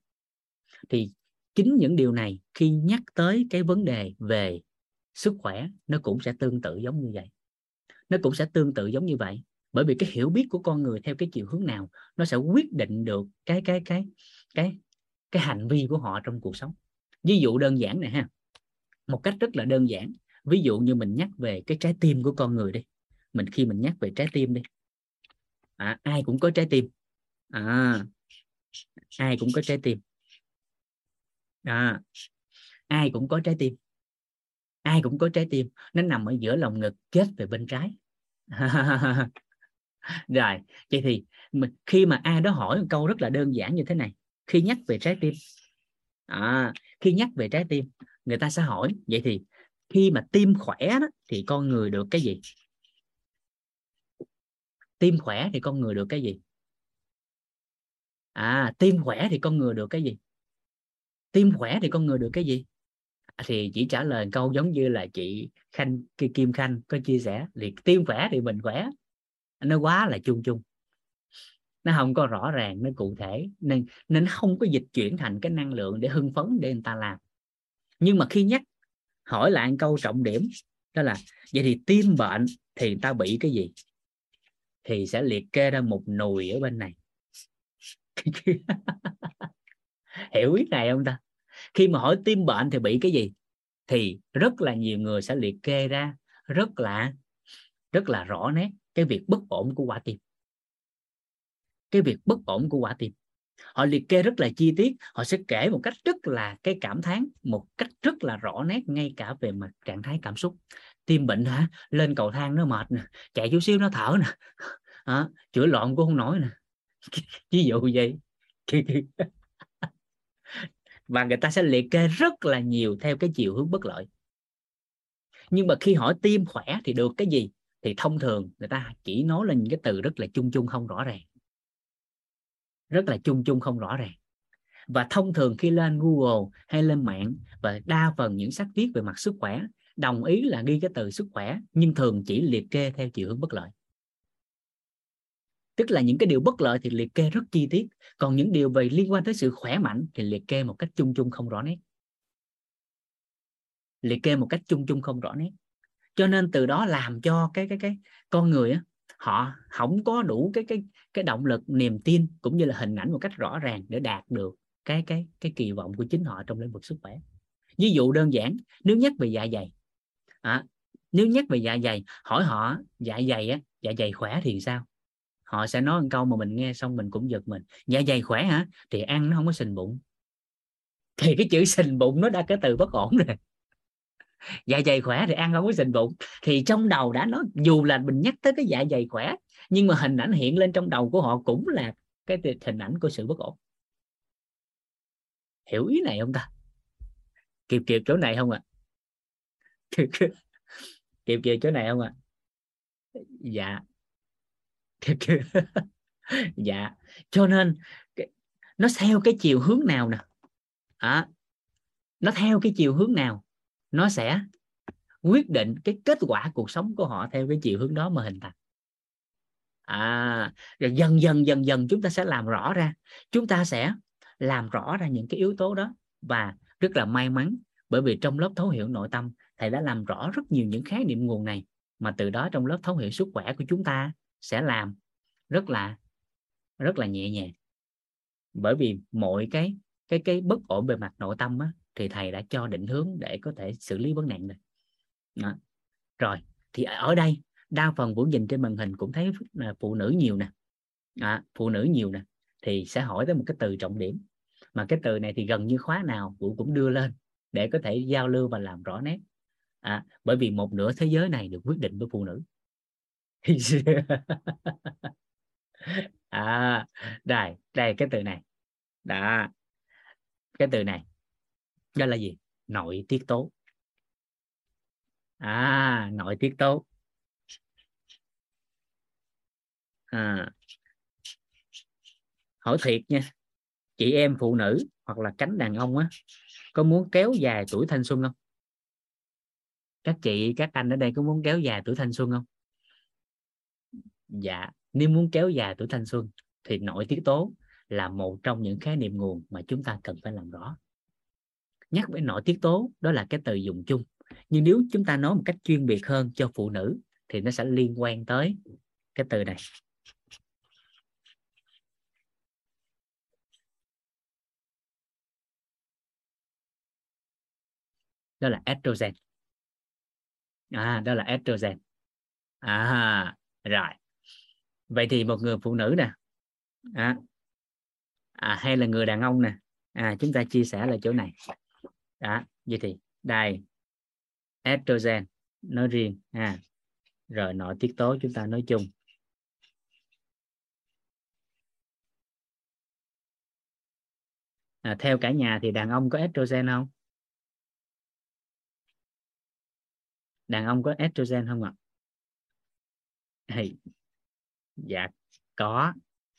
Thì chính những điều này khi nhắc tới cái vấn đề về sức khỏe, nó cũng sẽ tương tự giống như vậy. Nó cũng sẽ tương tự giống như vậy. Bởi vì cái hiểu biết của con người theo cái chiều hướng nào, nó sẽ quyết định được cái hành vi của họ trong cuộc sống. Ví dụ đơn giản này ha, một cách rất là đơn giản. Ví dụ như mình nhắc về cái trái tim của con người đi. Khi mình nhắc về trái tim đi, ai cũng có trái tim, ai cũng có trái tim, ai cũng có trái tim, ai cũng có trái tim. Nó nằm ở giữa lồng ngực, chết về bên trái. Rồi, vậy thì khi mà ai đó hỏi một câu rất là đơn giản như thế này, khi nhắc về trái tim, khi nhắc về trái tim, người ta sẽ hỏi vậy thì khi mà tim khỏe đó, thì con người được cái gì? Tim khỏe thì con người được cái gì? Tim khỏe thì con người được cái gì? Tim khỏe thì con người được cái gì? thì chỉ trả lời câu giống như là chị Khanh, Kim Khanh có chia sẻ, thì tim khỏe thì mình khỏe. Nó quá là chung chung, nó không có rõ ràng, nó cụ thể, nên không có dịch chuyển thành cái năng lượng để hưng phấn để người ta làm. Nhưng mà khi nhắc hỏi lại câu trọng điểm đó là vậy thì tim bệnh thì người ta bị cái gì, thì sẽ liệt kê ra một nùi ở bên này. Hiểu biết này không ta? Khi mà hỏi tim bệnh thì bị cái gì thì rất là nhiều người sẽ liệt kê ra rất là rõ nét cái việc bất ổn của quả tim. Cái việc bất ổn của quả tim họ liệt kê rất là chi tiết, họ sẽ kể một cách rất là cái cảm thán, một cách rất là rõ nét, ngay cả về mặt trạng thái cảm xúc. Tim bệnh hả? Lên cầu thang nó mệt nè, chạy chút xíu nó thở nè, chữa loạn cũng không nổi nè, ví dụ vậy. Và người ta sẽ liệt kê rất là nhiều theo cái chiều hướng bất lợi. Nhưng mà khi hỏi tim khỏe thì được cái gì, thì thông thường người ta chỉ nói lên những cái từ rất là chung chung không rõ ràng. Rất là chung chung không rõ ràng. Và thông thường khi lên Google hay lên mạng, và đa phần những sách viết về mặt sức khỏe, đồng ý là ghi cái từ sức khỏe, nhưng thường chỉ liệt kê theo chiều hướng bất lợi. Tức là những cái điều bất lợi thì liệt kê rất chi tiết, còn những điều về liên quan tới sự khỏe mạnh thì liệt kê một cách chung chung không rõ nét. Liệt kê một cách chung chung không rõ nét. Cho nên từ đó làm cho cái con người á, họ không có đủ cái động lực, niềm tin cũng như là hình ảnh một cách rõ ràng để đạt được cái kỳ vọng của chính họ trong lĩnh vực sức khỏe. Ví dụ đơn giản, nếu nhắc về dạ dày, hỏi họ dạ dày á, dạ dày khỏe thì sao, họ sẽ nói một câu mà mình nghe xong mình cũng giật mình. Dạ dày khỏe hả? Thì ăn nó không có sình bụng. Thì cái chữ sình bụng nó đã cái từ bất ổn rồi. Dạ dày khỏe thì ăn không có sình bụng, thì trong đầu đã nói, dù là mình nhắc tới cái dạ dày khỏe, nhưng mà hình ảnh hiện lên trong đầu của họ cũng là cái hình ảnh của sự bất ổn. Hiểu ý này không ta? Kịp chỗ này không ạ? Kịp chỗ này không ạ? Dạ. Dạ. Cho nên nó theo cái chiều hướng nào nè, nó theo cái chiều hướng nào, nó sẽ quyết định cái kết quả cuộc sống của họ theo cái chiều hướng đó mà hình thành. Rồi dần dần chúng ta sẽ làm rõ ra, những cái yếu tố đó. Và rất là may mắn, bởi vì trong lớp thấu hiểu nội tâm, thầy đã làm rõ rất nhiều những khái niệm nguồn này, mà từ đó trong lớp thấu hiểu sức khỏe của chúng ta sẽ làm rất là nhẹ nhàng. Bởi vì mọi cái bất ổn về mặt nội tâm á, thì thầy đã cho định hướng để có thể xử lý vấn nạn này. Đó. Rồi, thì ở đây đa phần Vũ nhìn trên màn hình cũng thấy phụ nữ nhiều nè. Thì sẽ hỏi tới một cái từ trọng điểm. Mà cái từ này thì gần như khóa nào Vũ cũng đưa lên để có thể giao lưu và làm rõ nét. Bởi vì một nửa thế giới này được quyết định bởi phụ nữ. Đây cái từ này. Đó. Cái từ này. Đó là gì? Nội tiết tố. Nội tiết tố. Hỏi thiệt nha, chị em phụ nữ hoặc là cánh đàn ông á, có muốn kéo dài tuổi thanh xuân không? Các chị, các anh ở đây có muốn kéo dài tuổi thanh xuân không? Dạ, nếu muốn kéo dài tuổi thanh xuân thì nội tiết tố là một trong những khái niệm nguồn mà chúng ta cần phải làm rõ. Nhắc về nội tiết tố, đó là cái từ dùng chung. Nhưng nếu chúng ta nói một cách chuyên biệt hơn cho phụ nữ thì nó sẽ liên quan tới cái từ này. Đó là estrogen. Đó là estrogen. Rồi. Vậy thì một người phụ nữ nè, hay là người đàn ông nè, chúng ta chia sẻ là chỗ này. Vậy thì đây, estrogen nói riêng, rồi nội tiết tố chúng ta nói chung. Theo cả nhà thì đàn ông có estrogen không? Đàn ông có estrogen không ạ? Dạ có.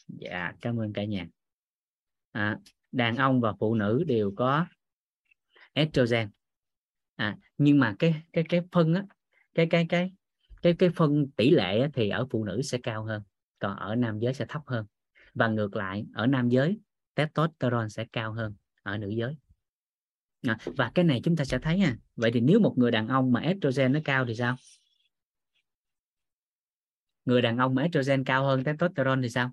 Dạ, cảm ơn cả nhà. Đàn ông và phụ nữ đều có estrogen. Nhưng mà cái phân á, cái phân tỷ lệ á, thì ở phụ nữ sẽ cao hơn, còn ở nam giới sẽ thấp hơn, và ngược lại ở nam giới testosterone sẽ cao hơn ở nữ giới. Và cái này chúng ta sẽ thấy ha. Vậy thì nếu một người đàn ông mà estrogen nó cao thì sao? Người đàn ông mà estrogen cao hơn testosterone thì sao?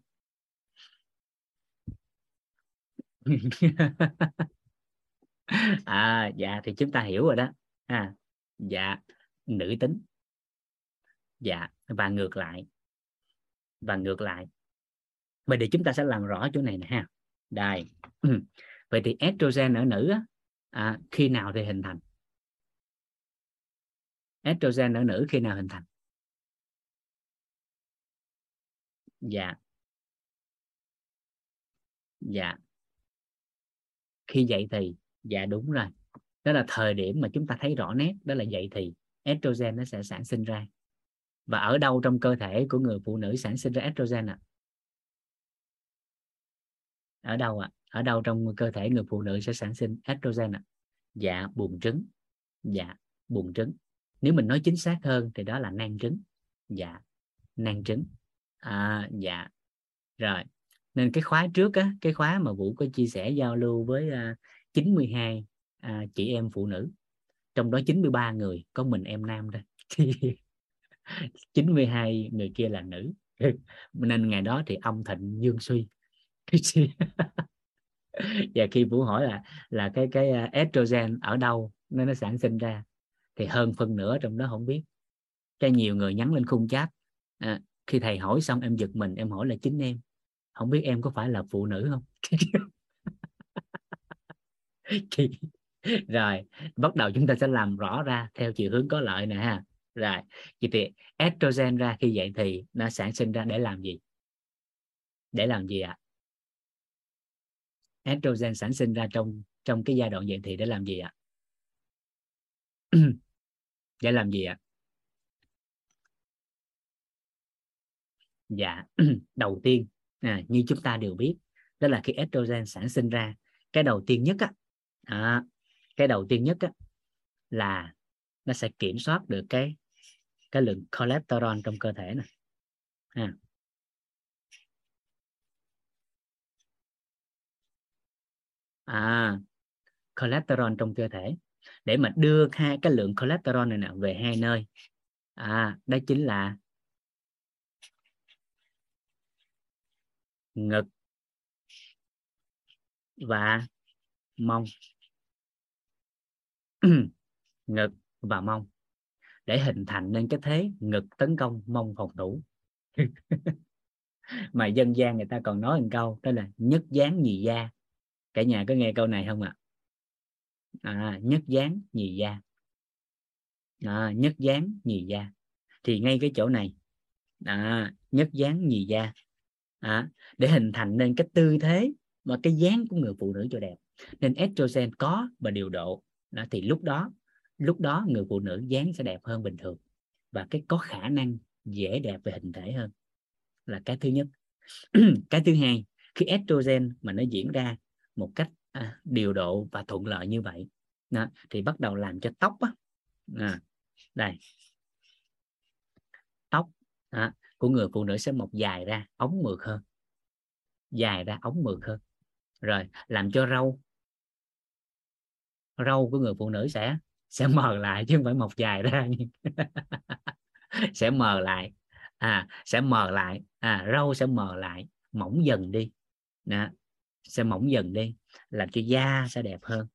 Dạ thì chúng ta hiểu rồi đó. Dạ nữ tính. Dạ và ngược lại. Vậy thì chúng ta sẽ làm rõ chỗ này nè ha. Đây. Vậy thì estrogen ở nữ á, khi nào thì hình thành? Estrogen ở nữ khi nào hình thành? Dạ. Dạ. Khi dậy thì. Dạ đúng rồi. Đó là thời điểm mà chúng ta thấy rõ nét, đó là dậy thì estrogen nó sẽ sản sinh ra. Và ở đâu trong cơ thể của người phụ nữ sản sinh ra estrogen ạ? Ở đâu ạ? Ở đâu trong cơ thể người phụ nữ sẽ sản sinh estrogen ạ? Dạ buồng trứng. Dạ buồng trứng. Nếu mình nói chính xác hơn thì đó là nang trứng. Dạ nang trứng. Dạ rồi. Nên cái khóa trước á, cái khóa mà Vũ có chia sẻ giao lưu với 92 chị em phụ nữ, trong đó 93 người có mình em nam thôi. 92 người kia là nữ. Nên ngày đó thì âm thịnh dương suy. Và khi Vũ hỏi là cái estrogen ở đâu nên nó sản sinh ra, thì hơn phần nửa trong đó không biết. Cái nhiều người nhắn lên khung chat, khi thầy hỏi xong em giật mình, em hỏi là chính em, không biết em có phải là phụ nữ không. Rồi bắt đầu chúng ta sẽ làm rõ ra theo chiều hướng có lợi nè ha. Rồi vậy thì estrogen ra khi vậy thì nó sản sinh ra để làm gì? Để làm gì ạ? Estrogen sản sinh ra trong cái giai đoạn dậy thì để làm gì ạ? Để làm gì ạ? Dạ đầu tiên như chúng ta đều biết, đó là khi estrogen sản sinh ra, cái đầu tiên nhất á, là nó sẽ kiểm soát được cái lượng cholesterol trong cơ thể này. Cholesterol trong cơ thể, để mà đưa hai cái lượng cholesterol này nào về hai nơi. Đó chính là ngực và mông. Ngực và mông, để hình thành nên cái thế ngực tấn công, mông phòng thủ. Mà dân gian người ta còn nói một câu, đó là nhất dáng nhì da. Cả nhà có nghe câu này không ạ? Nhất dáng nhì da. Nhất dáng nhì da. Thì ngay cái chỗ này, nhất dáng nhì da, để hình thành nên cái tư thế và cái dáng của người phụ nữ cho đẹp. Nên estrogen có và điều độ đó, thì lúc đó người phụ nữ dáng sẽ đẹp hơn bình thường, và cái có khả năng dễ đẹp về hình thể hơn, là cái thứ nhất. Cái thứ hai, khi estrogen mà nó diễn ra một cách điều độ và thuận lợi như vậy đó, thì bắt đầu làm cho tóc đây, tóc của người phụ nữ sẽ mọc dài ra, ống mượt hơn, rồi làm cho râu của người phụ nữ sẽ mờ lại, chứ không phải mọc dài ra. Sẽ mờ lại, râu sẽ mờ lại, mỏng dần đi đó. Sẽ mỏng dần đi, làm cho da sẽ đẹp hơn,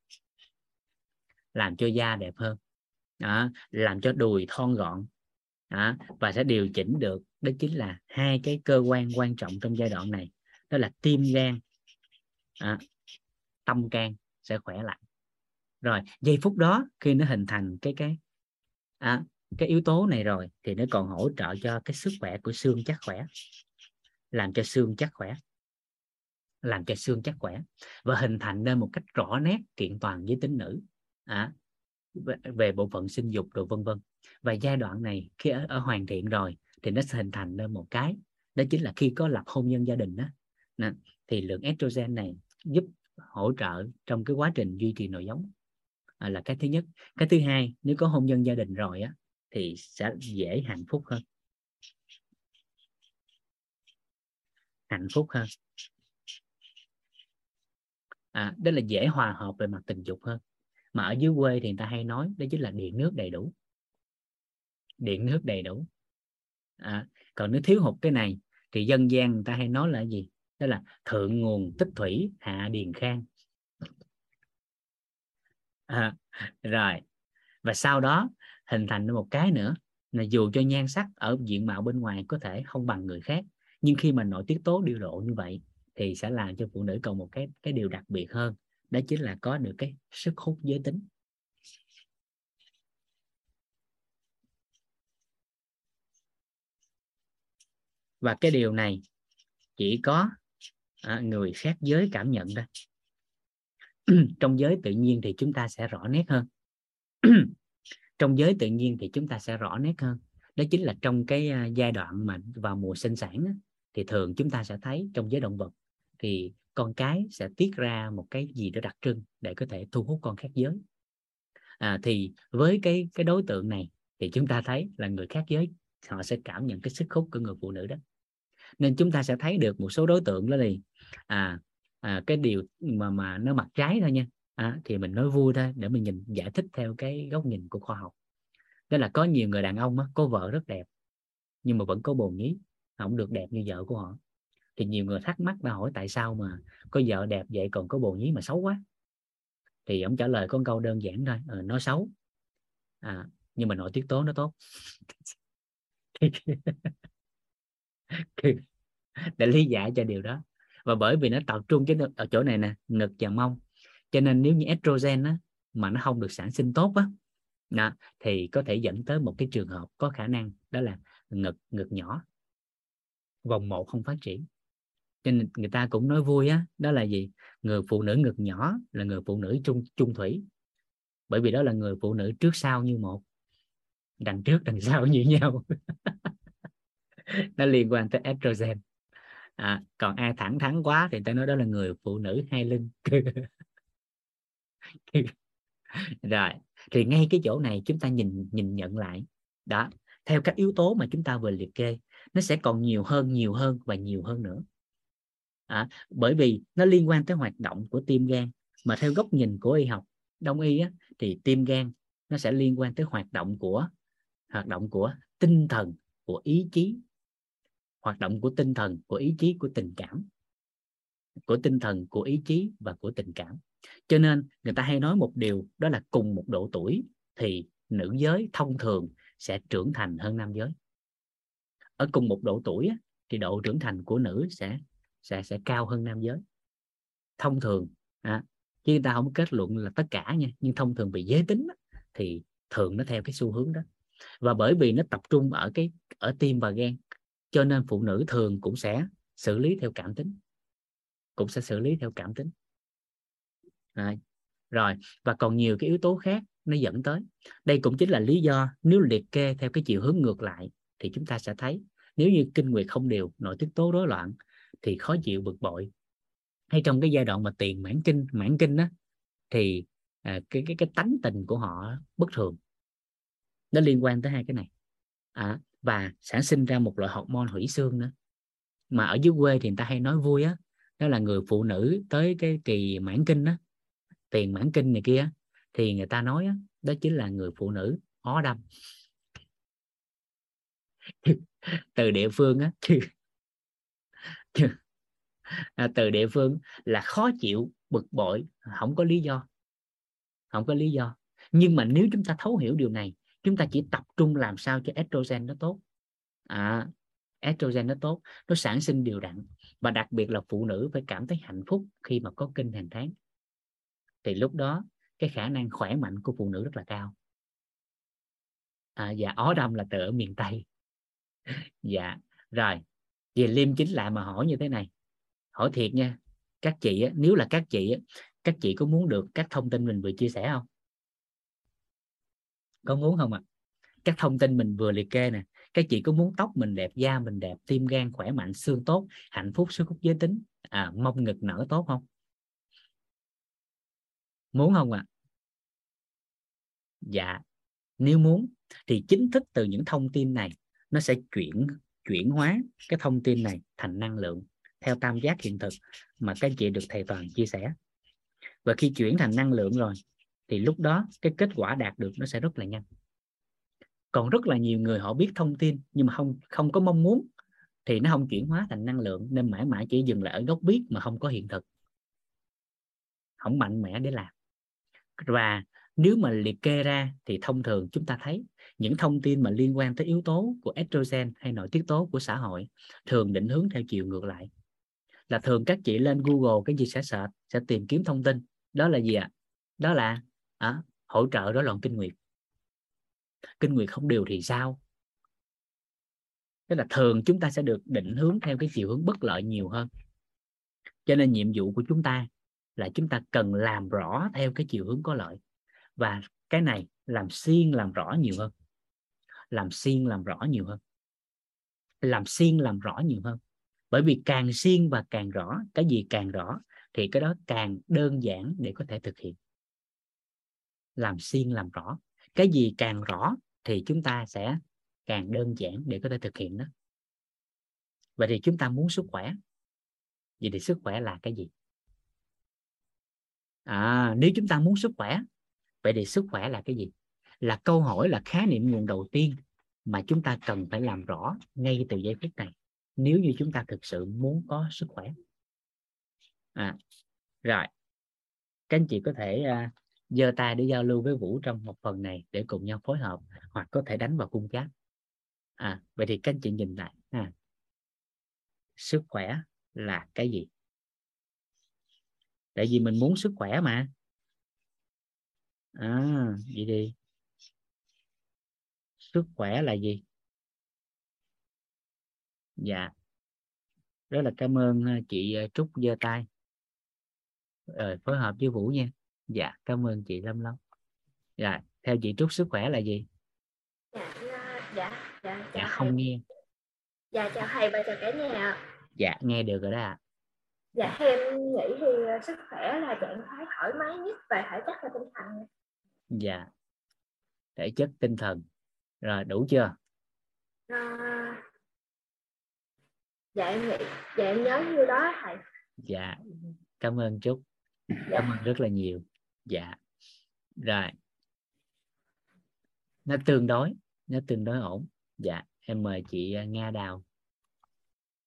đó, làm cho đùi thon gọn đó, và sẽ điều chỉnh được, đó chính là hai cái cơ quan quan trọng trong giai đoạn này, đó là tim gan, tâm can sẽ khỏe lại. Rồi giây phút đó khi nó hình thành cái yếu tố này rồi, thì nó còn hỗ trợ cho cái sức khỏe của xương chắc khỏe, làm cho xương chắc khỏe, và hình thành nên một cách rõ nét kiện toàn giới tính nữ, về bộ phận sinh dục rồi vân vân. Và giai đoạn này khi ở hoàn thiện rồi thì nó sẽ hình thành nên một cái, đó chính là khi có lập hôn nhân gia đình đó, thì lượng estrogen này giúp hỗ trợ trong cái quá trình duy trì nòi giống. là cái thứ nhất. Cái thứ hai, nếu có hôn nhân gia đình rồi á, thì sẽ dễ hạnh phúc hơn. Hạnh phúc hơn. Đó là dễ hòa hợp về mặt tình dục hơn. Mà ở dưới quê thì người ta hay nói đó chính là điện nước đầy đủ. Điện nước đầy đủ. Còn nếu thiếu hụt cái này thì dân gian người ta hay nói là gì? Đó là thượng nguồn tích thủy, hạ điền khang. Rồi. Và sau đó hình thành một cái nữa là dù cho nhan sắc ở diện mạo bên ngoài có thể không bằng người khác, nhưng khi mà nội tiết tố điều độ như vậy thì sẽ làm cho phụ nữ còn một cái điều đặc biệt hơn, đó chính là có được cái sức hút giới tính. Và cái điều này chỉ có người khác giới cảm nhận thôi. Trong giới tự nhiên thì chúng ta sẽ rõ nét hơn. Trong giới tự nhiên thì chúng ta sẽ rõ nét hơn. Đó chính là trong cái giai đoạn mà vào mùa sinh sản á, thì thường chúng ta sẽ thấy trong giới động vật thì con cái sẽ tiết ra một cái gì đó đặc trưng để có thể thu hút con khác giới. Thì với cái đối tượng này thì chúng ta thấy là người khác giới họ sẽ cảm nhận cái sức hút của người phụ nữ đó. Nên chúng ta sẽ thấy được một số đối tượng đó là cái điều mà nó mặt trái thôi nha. Thì mình nói vui thôi để mình nhìn giải thích theo cái góc nhìn của khoa học. Đó là có nhiều người đàn ông á, có vợ rất đẹp nhưng mà vẫn có bồ nhí, không được đẹp như vợ của họ. Thì nhiều người thắc mắc và hỏi tại sao mà có vợ đẹp vậy còn có bồ nhí mà xấu quá. Thì ông trả lời con câu đơn giản thôi, nó xấu nhưng mà nội tiết tố nó tốt. Để lý giải cho điều đó. Và bởi vì nó tập trung cái ở chỗ này nè, ngực và mông, cho nên nếu như estrogen á, mà nó không được sản sinh tốt á, thì có thể dẫn tới một cái trường hợp có khả năng đó là ngực nhỏ, vòng một không phát triển. Cho nên người ta cũng nói vui á, đó là gì? Người phụ nữ ngực nhỏ là người phụ nữ trung thủy. Bởi vì đó là người phụ nữ trước sau như một, đằng trước đằng sau như nhau. Nó liên quan tới estrogen. Còn ai thẳng thắn quá thì ta nói đó là người phụ nữ hai lưng. Rồi, thì ngay cái chỗ này chúng ta nhìn nhận lại đó, theo các yếu tố mà chúng ta vừa liệt kê, nó sẽ còn nhiều hơn nữa. Bởi vì nó liên quan tới hoạt động của tim gan. Mà theo góc nhìn của y học Đông y á, thì tim gan nó sẽ liên quan tới hoạt động của tinh thần, của ý chí, hoạt động của tinh thần, của ý chí, của tình cảm, của tinh thần, của ý chí và của tình cảm. Cho nên người ta hay nói một điều đó là cùng một độ tuổi thì nữ giới thông thường sẽ trưởng thành hơn nam giới. Ở cùng một độ tuổi thì độ trưởng thành của nữ sẽ cao hơn nam giới. Thông thường, chứ người ta không kết luận là tất cả nha, nhưng thông thường về giới tính thì thường nó theo cái xu hướng đó. Và bởi vì nó tập trung ở tim và gan, cho nên phụ nữ thường cũng sẽ xử lý theo cảm tính. Rồi, và còn nhiều cái yếu tố khác nó dẫn tới. Đây cũng chính là lý do nếu liệt kê theo cái chiều hướng ngược lại thì chúng ta sẽ thấy nếu như kinh nguyệt không đều, nội tiết tố rối loạn thì khó chịu, bực bội. Hay trong cái giai đoạn mà tiền mãn kinh á, thì cái tánh tình của họ bất thường. Nó liên quan tới hai cái này. Và sản sinh ra một loại hormone hủy xương nữa. Mà ở dưới quê thì người ta hay nói vui á, đó là người phụ nữ tới cái kỳ mãn kinh á, tiền mãn kinh này kia, thì người ta nói đó chính là người phụ nữ ó đâm. Từ địa phương á, từ địa phương là khó chịu, bực bội, không có lý do. Nhưng mà nếu chúng ta thấu hiểu điều này, chúng ta chỉ tập trung làm sao cho estrogen nó tốt. Estrogen nó tốt, nó sản sinh đều đặn. Và đặc biệt là phụ nữ phải cảm thấy hạnh phúc khi mà có kinh hàng tháng. Thì lúc đó cái khả năng khỏe mạnh của phụ nữ rất là cao. Và ó đâm là từ ở miền Tây. Dạ, rồi. Về liêm chính lại mà hỏi như thế này. Hỏi thiệt nha. Các chị, nếu là các chị có muốn được các thông tin mình vừa chia sẻ không? Có muốn không ạ? Các thông tin mình vừa liệt kê nè. Các chị có muốn tóc mình đẹp, da mình đẹp, tim gan khỏe mạnh, xương tốt, hạnh phúc, sức hút giới tính, mông ngực nở tốt không? Muốn không ạ? Dạ, nếu muốn thì chính thức từ những thông tin này nó sẽ chuyển hóa cái thông tin này thành năng lượng theo tam giác hiện thực mà các anh chị được thầy Toàn chia sẻ. Và khi chuyển thành năng lượng rồi thì lúc đó cái kết quả đạt được nó sẽ rất là nhanh. Còn rất là nhiều người họ biết thông tin nhưng mà không có mong muốn thì nó không chuyển hóa thành năng lượng, nên mãi mãi chỉ dừng lại ở góc biết mà không có hiện thực, không mạnh mẽ để làm. Và nếu mà liệt kê ra thì thông thường chúng ta thấy những thông tin mà liên quan tới yếu tố của estrogen hay nội tiết tố của xã hội thường định hướng theo chiều ngược lại. Là thường các chị lên Google cái gì sẽ search, sẽ tìm kiếm thông tin. Đó là gì ạ? Đó là hỗ trợ rối loạn kinh nguyệt. Kinh nguyệt không điều thì sao? Tức là thường chúng ta sẽ được định hướng theo cái chiều hướng bất lợi nhiều hơn. Cho nên nhiệm vụ của chúng ta là chúng ta cần làm rõ theo cái chiều hướng có lợi. Và cái này làm xuyên làm rõ nhiều hơn. Bởi vì càng xuyên và càng rõ, cái gì càng rõ thì cái đó càng đơn giản để có thể thực hiện. Làm xuyên làm rõ. Cái gì càng rõ thì chúng ta sẽ càng đơn giản để có thể thực hiện đó. Vậy thì chúng ta muốn sức khỏe. Vậy thì sức khỏe là cái gì? Nếu chúng ta muốn sức khỏe, vậy thì sức khỏe là cái gì? Là câu hỏi, là khái niệm nguồn đầu tiên mà chúng ta cần phải làm rõ ngay từ giây phút này, nếu như chúng ta thực sự muốn có sức khỏe. Rồi, các anh chị có thể giơ tay để giao lưu với Vũ trong một phần này để cùng nhau phối hợp, hoặc có thể đánh vào khung chat. Vậy thì các anh chị nhìn lại, sức khỏe là cái gì? Tại vì mình muốn sức khỏe mà. Vậy thì sức khỏe là gì? Dạ, rất là cảm ơn chị Trúc giơ tay phối hợp với Vũ nha. Dạ, cảm ơn chị Lâm Lâm. Dạ, theo chị Trúc sức khỏe là gì? Dạ, không nghe. Dạ, chào thầy và chào cả nhà. Dạ, nghe được rồi đó ạ. Dạ, em nghĩ thì sức khỏe là trạng thái thoải mái nhất và thể chất và tinh thần. Dạ, thể chất tinh thần. Rồi, đủ chưa? Dạ, em nghĩ, dạ em nhớ như đó thầy. Dạ, cảm ơn Trúc. Cảm ơn rất là nhiều. Dạ, rồi. Nó tương đối ổn. Dạ, em mời chị Nga Đào.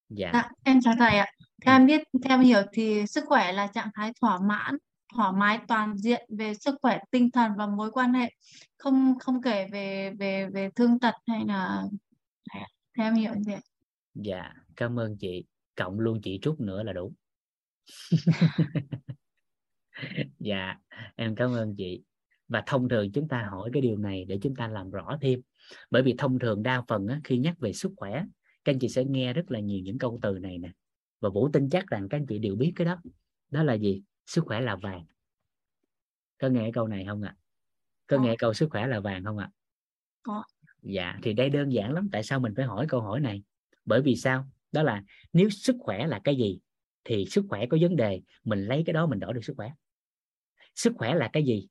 Dạ. Em chào thầy ạ. Theo em biết, theo em hiểu thì sức khỏe là trạng thái thoải mái toàn diện về sức khỏe tinh thần và mối quan hệ, không kể về thương tật hay là, theo em hiểu gì. Dạ, cảm ơn chị. Cộng luôn chị Trúc nữa là đủ. Dạ, em cảm ơn chị. Và thông thường chúng ta hỏi cái điều này để chúng ta làm rõ thêm. Bởi vì thông thường đa phần khi nhắc về sức khỏe, các anh chị sẽ nghe rất là nhiều những câu từ này nè. Và Vũ tin chắc rằng các anh chị đều biết cái đó. Đó là gì? Sức khỏe là vàng. Có nghe câu này không ạ? Có nghe câu sức khỏe là vàng không ạ? Có. Dạ, thì đây đơn giản lắm. Tại sao mình phải hỏi câu hỏi này? Bởi vì sao? Đó là nếu sức khỏe là cái gì thì sức khỏe có vấn đề, mình lấy cái đó mình đổi được sức khỏe. Sức khỏe là cái gì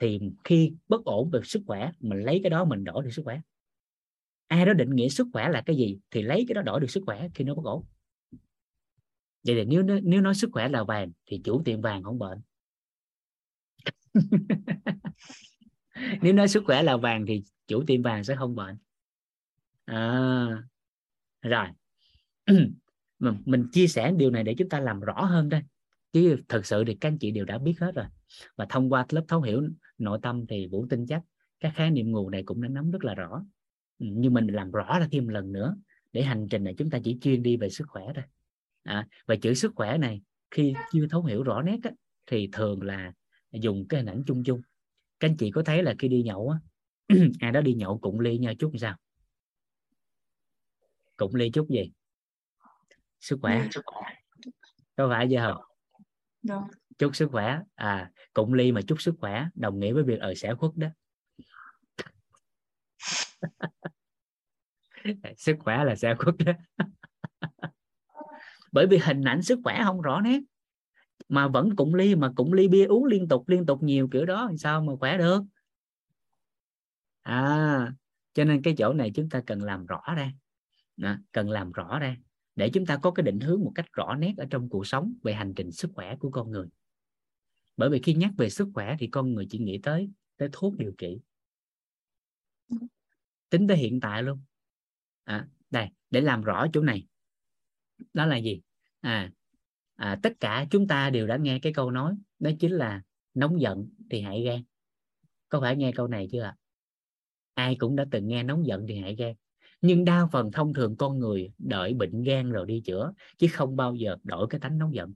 thì khi bất ổn về sức khỏe, mình lấy cái đó mình đổi được sức khỏe. Ai đó định nghĩa sức khỏe là cái gì thì lấy cái đó đổi được sức khỏe khi nó bất ổn. Vậy thì nếu nói sức khỏe là vàng thì chủ tiệm vàng không bệnh. Nếu nói sức khỏe là vàng thì chủ tiệm vàng sẽ không bệnh. Rồi. Mình chia sẻ điều này để chúng ta làm rõ hơn đây. Chứ thực sự thì các anh chị đều đã biết hết rồi. Và thông qua lớp thấu hiểu nội tâm thì Vũ tin chắc các khái niệm nguồn này cũng đã nắm rất là rõ. Nhưng mình làm rõ ra thêm một lần nữa để hành trình này chúng ta chỉ chuyên đi về sức khỏe thôi. Và chữ sức khỏe này khi chưa thấu hiểu rõ nét thì thường là dùng cái hình ảnh chung chung. Các anh chị có thấy là khi đi nhậu ai đó đi nhậu cụng ly nhau chút sao? Cụng ly chút gì? Sức khỏe. Có phải vậy không? Đúng. Chúc sức khỏe. Cụng ly mà chúc sức khỏe đồng nghĩa với việc sẽ khuất đó. Sức khỏe là sẽ khuất đó. Bởi vì hình ảnh sức khỏe không rõ nét mà vẫn cụng ly bia uống liên tục nhiều kiểu đó, sao mà khỏe được. Cho nên cái chỗ này chúng ta cần làm rõ ra, để chúng ta có cái định hướng một cách rõ nét ở trong cuộc sống về hành trình sức khỏe của con người. Bởi vì khi nhắc về sức khỏe thì con người chỉ nghĩ tới thuốc điều trị. Tính tới hiện tại luôn. Đây, để làm rõ chỗ này. Đó là gì? Tất cả chúng ta đều đã nghe cái câu nói, đó chính là nóng giận thì hại gan. Có phải nghe câu này chưa ạ? Ai cũng đã từng nghe nóng giận thì hại gan. Nhưng đa phần thông thường con người đợi bệnh gan rồi đi chữa, chứ không bao giờ đổi cái tánh nóng giận.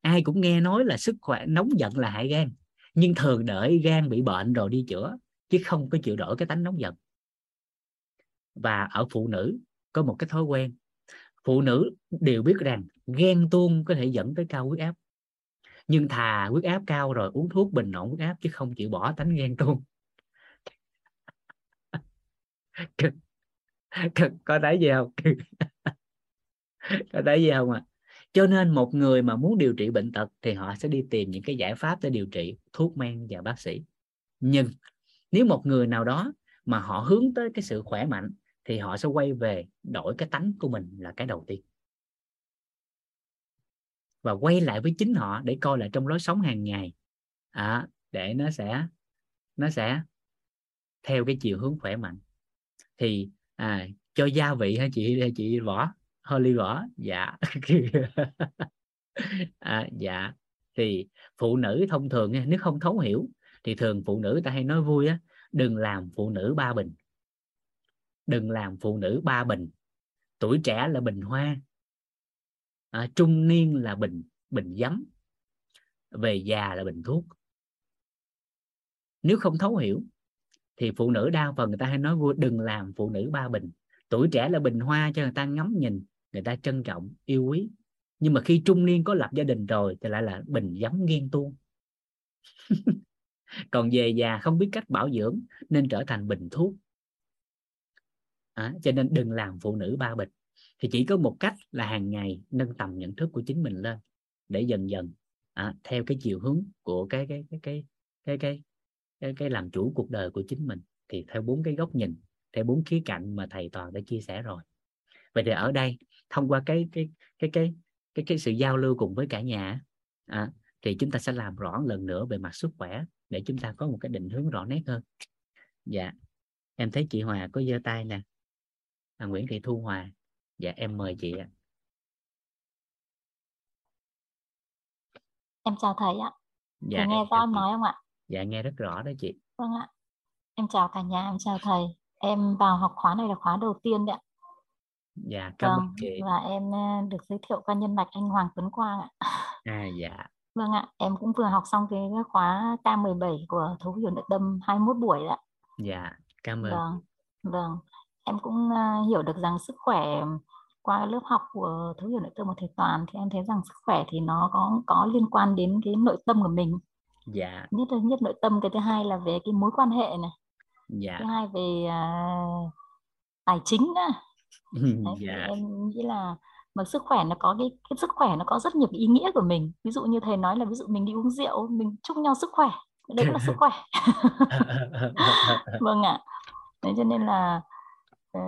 Ai cũng nghe nói là sức khỏe nóng giận là hại gan, nhưng thường đợi gan bị bệnh rồi đi chữa, chứ không có chịu đổi cái tánh nóng giận. Và ở phụ nữ có một cái thói quen, phụ nữ đều biết rằng ghen tuông có thể dẫn tới cao huyết áp, nhưng thà huyết áp cao rồi uống thuốc bình ổn huyết áp, chứ không chịu bỏ tánh ghen tuông. Có thấy gì không? Có thấy gì không ạ? Cho nên một người mà muốn điều trị bệnh tật thì họ sẽ đi tìm những cái giải pháp để điều trị, thuốc men và bác sĩ. Nhưng nếu một người nào đó mà họ hướng tới cái sự khỏe mạnh thì họ sẽ quay về đổi cái tánh của mình là cái đầu tiên. Và quay lại với chính họ để coi lại trong lối sống hàng ngày, để nó sẽ theo cái chiều hướng khỏe mạnh. Thì cho gia vị hả chị Võ? Holly Võ, dạ. Dạ, thì phụ nữ thông thường nếu không thấu hiểu thì thường phụ nữ ta hay nói vui á, đừng làm phụ nữ ba bình. Tuổi trẻ là bình hoa, trung niên là bình giấm, về già là bình thuốc. Nếu không thấu hiểu thì phụ nữ đa phần người ta hay nói vui, đừng làm phụ nữ ba bình. Tuổi trẻ là bình hoa cho người ta ngắm nhìn, người ta trân trọng, yêu quý. Nhưng mà khi trung niên có lập gia đình rồi thì lại là bình giấm ghen tuông. Còn về già không biết cách bảo dưỡng nên trở thành bình thuốc. Cho nên đừng làm phụ nữ ba bình. Thì chỉ có một cách là hàng ngày nâng tầm nhận thức của chính mình lên để dần dần theo cái chiều hướng của cái làm chủ cuộc đời của chính mình, thì theo 4 cái góc nhìn, theo 4 khía cạnh mà thầy Toàn đã chia sẻ rồi. Vậy thì ở đây thông qua cái sự giao lưu cùng với cả nhà thì chúng ta sẽ làm rõ lần nữa về mặt sức khỏe để chúng ta có một cái định hướng rõ nét hơn. Dạ, em thấy chị Hòa có giơ tay nè. Nguyễn Thị Thu Hòa. Dạ, em mời chị ạ. Em chào thầy ạ. Dạ, thầy nghe em nói không ạ? Dạ, nghe rất rõ đó chị. Vâng ạ. Em chào cả nhà, em chào thầy. Em vào học khóa này là khóa đầu tiên đấy ạ. Dạ, cảm ơn chị. Và em được giới thiệu qua nhân mạch anh Hoàng Tuấn Quang ạ. Dạ. Vâng ạ, em cũng vừa học xong cái khóa K17 của Thấu Hiểu Nội Tâm 21 buổi ạ. Dạ, cảm ơn. Vâng. Em cũng hiểu được rằng sức khỏe qua lớp học của Thấu Hiểu Nội Tâm của thầy Toàn, thì em thấy rằng sức khỏe thì nó có liên quan đến cái nội tâm của mình. Dạ. Nhất nội tâm, cái thứ hai là về cái mối quan hệ này. Dạ. Thứ hai về tài chính đó. Đấy, dạ. Em nghĩ là mà sức khỏe nó có cái sức khỏe nó có rất nhiều cái ý nghĩa của mình. Ví dụ như thầy nói là ví dụ mình đi uống rượu, mình chúc nhau sức khỏe, đấy cũng là sức khỏe. Vâng ạ. Đấy, cho nên là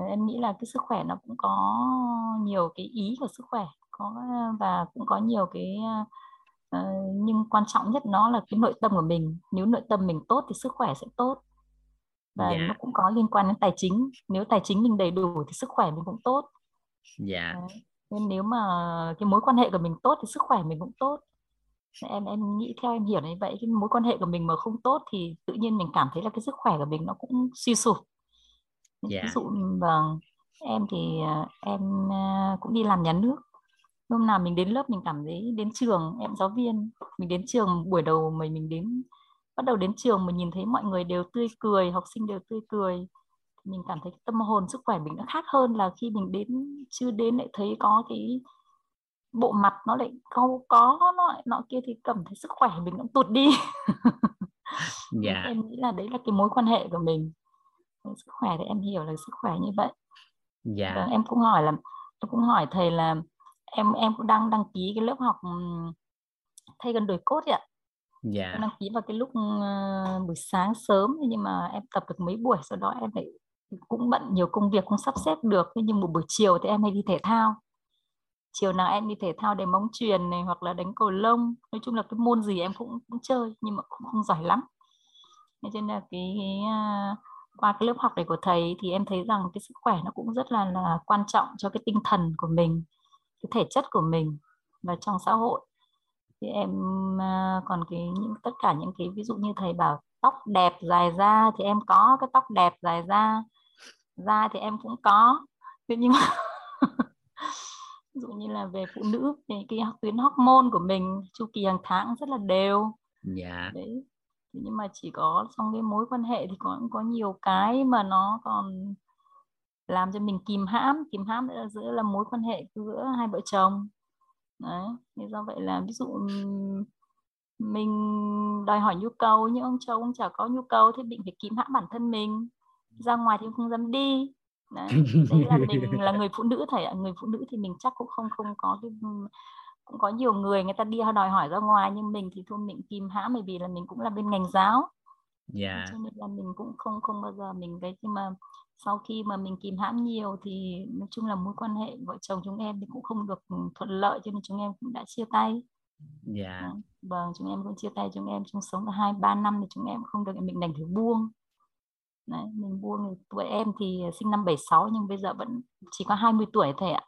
em nghĩ là cái sức khỏe nó cũng có nhiều cái ý của sức khỏe, và cũng có nhiều cái nhưng quan trọng nhất nó là cái nội tâm của mình. Nếu nội tâm mình tốt thì sức khỏe sẽ tốt. Và dạ. Nó cũng có liên quan đến tài chính. Nếu tài chính mình đầy đủ thì sức khỏe mình cũng tốt. Dạ. Nên nếu mà cái mối quan hệ của mình tốt thì sức khỏe mình cũng tốt. Em nghĩ theo em hiểu như vậy. Cái mối quan hệ của mình mà không tốt thì tự nhiên mình cảm thấy là cái sức khỏe của mình nó cũng suy sụp. Dạ. Ví dụ em thì em cũng đi làm nhà nước. Hôm nào mình đến lớp mình cảm thấy, đến trường em giáo viên, mình đến trường buổi đầu mình đến, bắt đầu đến trường mình nhìn thấy mọi người đều tươi cười, học sinh đều tươi cười, mình cảm thấy tâm hồn sức khỏe mình nó khác hơn là khi mình đến chưa đến lại thấy có cái bộ mặt nó lại không có nọ kia, thì cảm thấy sức khỏe mình cũng tụt đi. Dạ. Em nghĩ là đấy là cái mối quan hệ của mình. Sức khỏe thì em hiểu là sức khỏe như vậy. Dạ. Và em cũng hỏi thầy là em cũng đang đăng ký cái lớp học thay gân đùi cốt ạ. Dạ. Đăng ký vào cái lúc buổi sáng sớm, nhưng mà em tập được mấy buổi, sau đó em lại cũng bận nhiều công việc không sắp xếp được. Nhưng một buổi chiều thì em hay đi thể thao. Chiều nào em đi thể thao để bóng chuyền này hoặc là đánh cầu lông. Nói chung là cái môn gì em cũng chơi, nhưng mà cũng không giỏi lắm. Thế nên là qua cái lớp học này của thầy thì em thấy rằng cái sức khỏe nó cũng rất là quan trọng cho cái tinh thần của mình, cái thể chất của mình và trong xã hội. Thì em còn tất cả những cái ví dụ như thầy bảo tóc đẹp dài da thì em có cái tóc đẹp dài da thì em cũng có. Thế nhưng mà ví dụ như là về phụ nữ thì cái tuyến hormone của mình chu kỳ hàng tháng rất là đều. Dạ. Đấy. Nhưng mà chỉ có trong cái mối quan hệ thì có nhiều cái mà nó còn làm cho mình kìm hãm giữa là mối quan hệ giữa hai vợ chồng. Đấy, nên do vậy là ví dụ mình đòi hỏi nhu cầu nhưng ông chồng chả có nhu cầu, thì mình phải kìm hãm bản thân mình, ra ngoài thì không dám đi. Đấy là mình là người phụ nữ thầy ạ. Người phụ nữ thì mình chắc cũng không có cái, cũng có nhiều người người ta đi đòi hỏi ra ngoài, nhưng mình thì thôi mình kìm hãm, bởi vì là mình cũng là bên ngành giáo. Yeah. Cho nên là mình cũng không bao giờ mình cái, nhưng mà sau khi mà mình kìm hãm nhiều thì nói chung là mối quan hệ vợ chồng chúng em thì cũng không được thuận lợi, cho nên chúng em cũng đã chia tay. Dạ. Yeah. Vâng, chúng em cũng chia tay, chúng em chung sống là 2-3 năm thì chúng em không được, mình đành phải buông. Đấy, mình buông. Tuổi em thì sinh năm 76 nhưng bây giờ vẫn chỉ có 20 tuổi thôi ạ.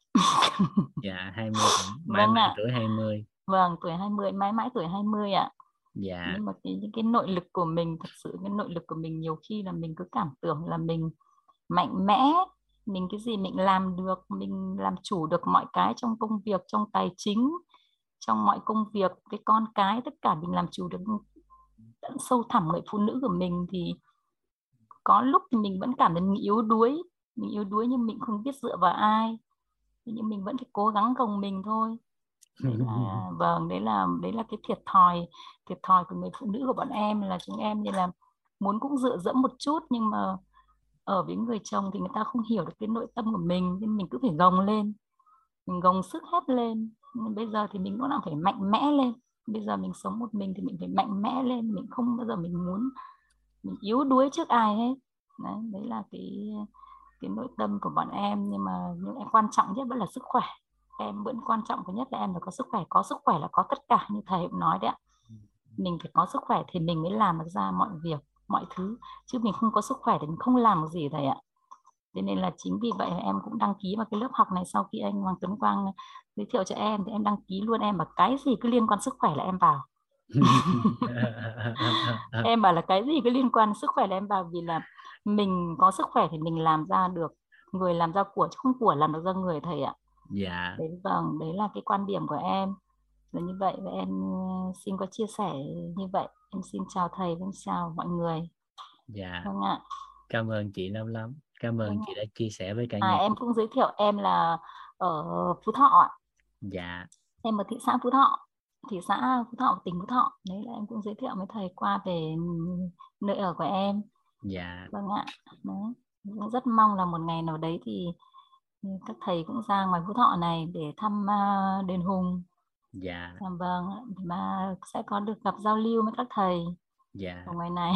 Dạ, 20. Mãi mãi tuổi 20. Vâng, tuổi 20, mãi tuổi 20 ạ. Dạ. Nhưng mà cái nội lực của mình, thật sự cái nội lực của mình nhiều khi là mình cứ cảm tưởng là mình mạnh mẽ, mình cái gì mình làm được, mình làm chủ được mọi cái trong công việc, trong tài chính, trong mọi công việc, cái con cái, tất cả mình làm chủ được. Tận sâu thẳm người phụ nữ của mình thì có lúc thì mình vẫn cảm thấy mình yếu đuối nhưng mình không biết dựa vào ai, nhưng mình vẫn phải cố gắng gồng mình thôi. Đấy là cái thiệt thòi của người phụ nữ của bọn em, là chúng em như là muốn cũng dựa dẫm một chút, nhưng mà ở với người chồng thì người ta không hiểu được cái nội tâm của mình, nên mình cứ phải gồng lên, mình gồng sức hết lên. Nhưng bây giờ thì mình cũng phải mạnh mẽ lên, bây giờ mình sống một mình thì mình phải mạnh mẽ lên, mình không bao giờ mình muốn mình yếu đuối trước ai hết. Đấy là cái nội tâm của bọn em. Nhưng mà những quan trọng nhất vẫn là sức khỏe. Em vẫn quan trọng của nhất là em phải có sức khỏe. Có sức khỏe là có tất cả, như thầy cũng nói đấy ạ. Mình phải có sức khỏe thì mình mới làm được ra mọi việc, mọi thứ. Chứ mình không có sức khỏe thì mình không làm được gì thầy ạ. Thế nên là chính vì vậy em cũng đăng ký vào cái lớp học này. Sau khi anh Hoàng Tuấn Quang giới thiệu cho em thì em đăng ký luôn. Em bảo cái gì cứ liên quan sức khỏe là em vào. Em bảo là cái gì cứ liên quan sức khỏe là em vào, vì là mình có sức khỏe thì mình làm ra được người, làm ra của, chứ không của làm được ra người thầy ạ. Dạ. Đấy, vâng, đấy là cái quan điểm của em. Rồi như vậy và em xin có chia sẻ như vậy. Em xin chào thầy, em chào mọi người. Dạ. Vâng ạ. Cảm ơn chị lắm. Cảm ơn chị đã chia sẻ với cả nhà. Em cũng giới thiệu em là ở Phú Thọ. Dạ. Em ở thị xã Phú Thọ, tỉnh Phú Thọ. Đấy là em cũng giới thiệu với thầy qua về nơi ở của em. Dạ. Vâng ạ. Đấy. Cũng rất mong là một ngày nào đấy thì các thầy cũng ra ngoài Phú Thọ này để thăm đền Hùng. Dạ. Vâng, mà sẽ có được gặp giao lưu với các thầy. Dạ. Ở ngoài này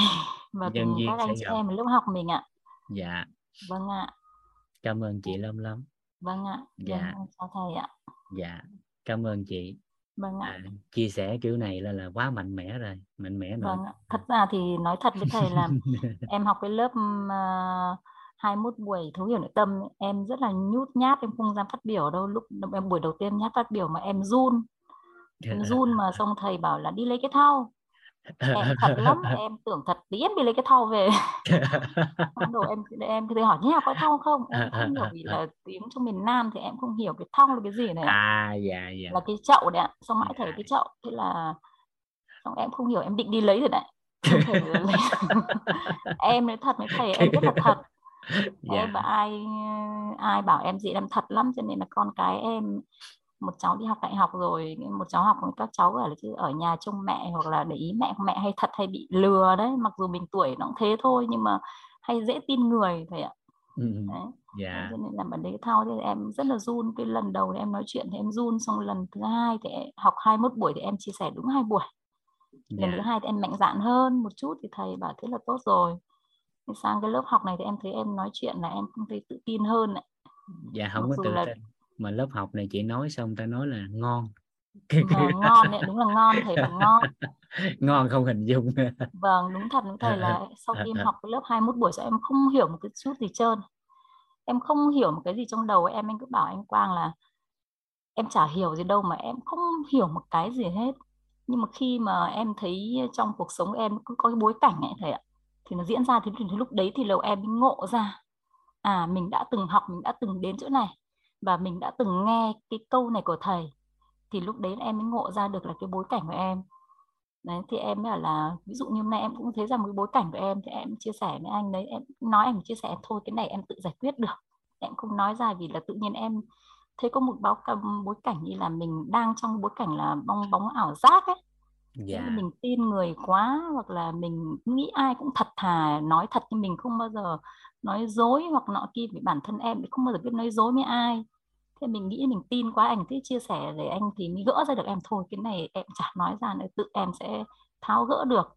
và cùng các anh chị em lớp học mình ạ. Dạ. Vâng ạ. Cảm ơn chị lắm. Vâng ạ. Dạ. Chào thầy ạ. Dạ. Cảm ơn chị. Vâng ạ. Chia sẻ kiểu này là quá mạnh mẽ rồi. Vâng ạ. Thật ra thì nói thật với thầy là em học cái lớp 21 buổi thấu hiểu nội tâm, em rất là nhút nhát, em không dám phát biểu đâu. Lúc em buổi đầu tiên nhát phát biểu mà em run. Em run mà xong thầy bảo là đi lấy cái thau. Em thật lắm, em tưởng thật đi em đi lấy cái thau về. Đầu em thì hỏi nhà có thau không? Em không hiểu, vì là tiếng trong miền Nam thì em không hiểu cái thau là cái gì này. À dạ dạ. Là cái chậu đấy ạ. Xong mãi thầy cái chậu, thế là xong em không hiểu, em định đi lấy rồi đấy. Em nói thật với thầy, em rất là thật. Yeah. Em và ai bảo em gì em thật lắm, cho nên là con cái em, một cháu đi học đại học rồi, một cháu học với các cháu ở nhà trông mẹ hoặc là để ý mẹ hay thật hay bị lừa đấy, mặc dù mình tuổi nó cũng thế thôi nhưng mà hay dễ tin người thầy ạ. Đấy. Yeah. Cho nên là ở đấy thao thì em rất là run, cái lần đầu em nói chuyện thì em run, xong lần thứ hai thì học 21 buổi thì em chia sẻ đúng 2 buổi. Lần thứ hai thì em mạnh dạn hơn một chút thì thầy bảo thế là tốt rồi. Thì sang cái lớp học này thì em thấy em nói chuyện là em cũng thấy tự tin hơn ấy. Dạ không mặc có tự tin mà lớp học này chị nói xong ta nói là ngon. Ngon đấy, đúng là ngon, thầy bảo ngon. Ngon không hình dung. Vâng, đúng thật, đúng thầy là sau khi em học cái lớp 21 buổi sau em không hiểu một cái chút gì trơn. Em không hiểu một cái gì trong đầu em cứ bảo anh Quang là em chả hiểu gì đâu mà em không hiểu một cái gì hết. Nhưng mà khi mà em thấy trong cuộc sống em cứ có cái bối cảnh ấy thầy ạ, thì nó diễn ra thì lúc đấy thì đầu em ngộ ra. À, mình đã từng học, mình đã từng đến chỗ này và mình đã từng nghe cái câu này của thầy. Thì lúc đấy em mới ngộ ra được là cái bối cảnh của em. Đấy, thì em mới bảo là ví dụ như hôm nay em cũng thấy rằng cái bối cảnh của em, thì em chia sẻ với anh đấy, em nói em chia sẻ thôi, cái này em tự giải quyết được. Em không nói ra vì là tự nhiên em thấy có một bối cảnh như là mình đang trong bối cảnh là bong bóng ảo giác ấy. Yeah. Mình tin người quá, hoặc là mình nghĩ ai cũng thật thà, nói thật, nhưng mình không bao giờ nói dối hoặc nọ kia, vì bản thân em không bao giờ biết nói dối với ai. Thế mình nghĩ mình tin quá, anh thích chia sẻ để anh thì mới gỡ ra được em, thôi cái này em chả nói ra nữa, tự em sẽ tháo gỡ được.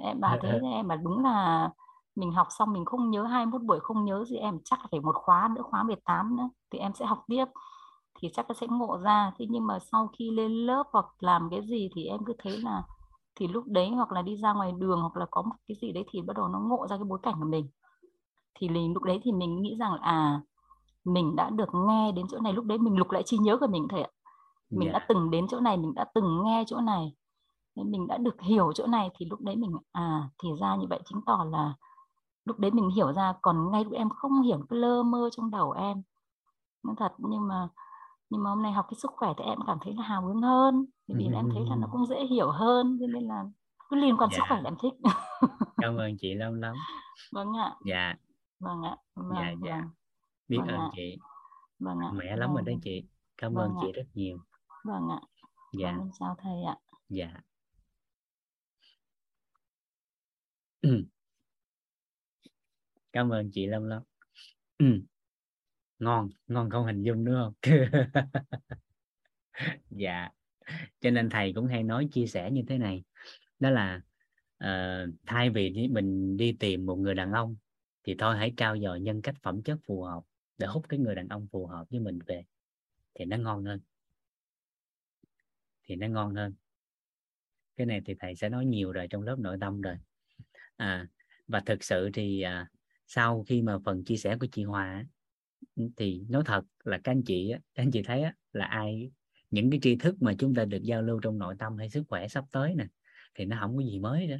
Em bảo thế em bảo đúng là mình học xong mình không nhớ 21 buổi không nhớ gì, em chắc là phải một khóa nữa, khóa 18 nữa thì em sẽ học tiếp thì chắc là sẽ ngộ ra. Thế nhưng mà sau khi lên lớp hoặc làm cái gì thì em cứ thấy là thì lúc đấy hoặc là đi ra ngoài đường hoặc là có một cái gì đấy thì bắt đầu nó ngộ ra cái bối cảnh của mình. Thì lúc đấy thì mình nghĩ rằng là mình đã được nghe đến chỗ này, lúc đấy mình lục lại trí nhớ của mình thầy ạ. Mình đã từng đến chỗ này, mình đã từng nghe chỗ này, mình đã được hiểu chỗ này. Thì lúc đấy mình thì ra như vậy, chứng tỏ là lúc đấy mình hiểu ra. Còn ngay lúc em không hiểu, cái lơ mơ trong đầu em. Nói thật, nhưng mà hôm nay học cái sức khỏe thì em cảm thấy là hào hứng hơn, vì em thấy là nó cũng dễ hiểu hơn, cho nên là cứ liên quan sức khỏe là em thích. Cảm ơn chị lâu lắm. Vâng ạ. Dạ. Vâng ạ. Vâng, dạ, dạ. Vâng. Biết ơn chị. Vâng ạ. Mẹ lắm rồi đó chị. Cảm ơn chị rất nhiều. Vâng ạ. Dạ. Cảm ơn chào thầy ạ. Dạ. Cảm ơn chị Lâm Lâm. Ngon không hình dung nữa không? Dạ. Cho nên thầy cũng hay nói chia sẻ như thế này. Đó là thay vì mình đi tìm một người đàn ông thì thôi hãy trao dồi nhân cách phẩm chất phù hợp để hút cái người đàn ông phù hợp với mình về. Thì nó ngon hơn. Thì nó ngon hơn. Cái này thì thầy sẽ nói nhiều rồi trong lớp nội tâm rồi. Và thực sự thì sau khi mà phần chia sẻ của chị Hòa thì nói thật là các anh chị thấy là những cái tri thức mà chúng ta được giao lưu trong nội tâm hay sức khỏe sắp tới nè thì nó không có gì mới nữa.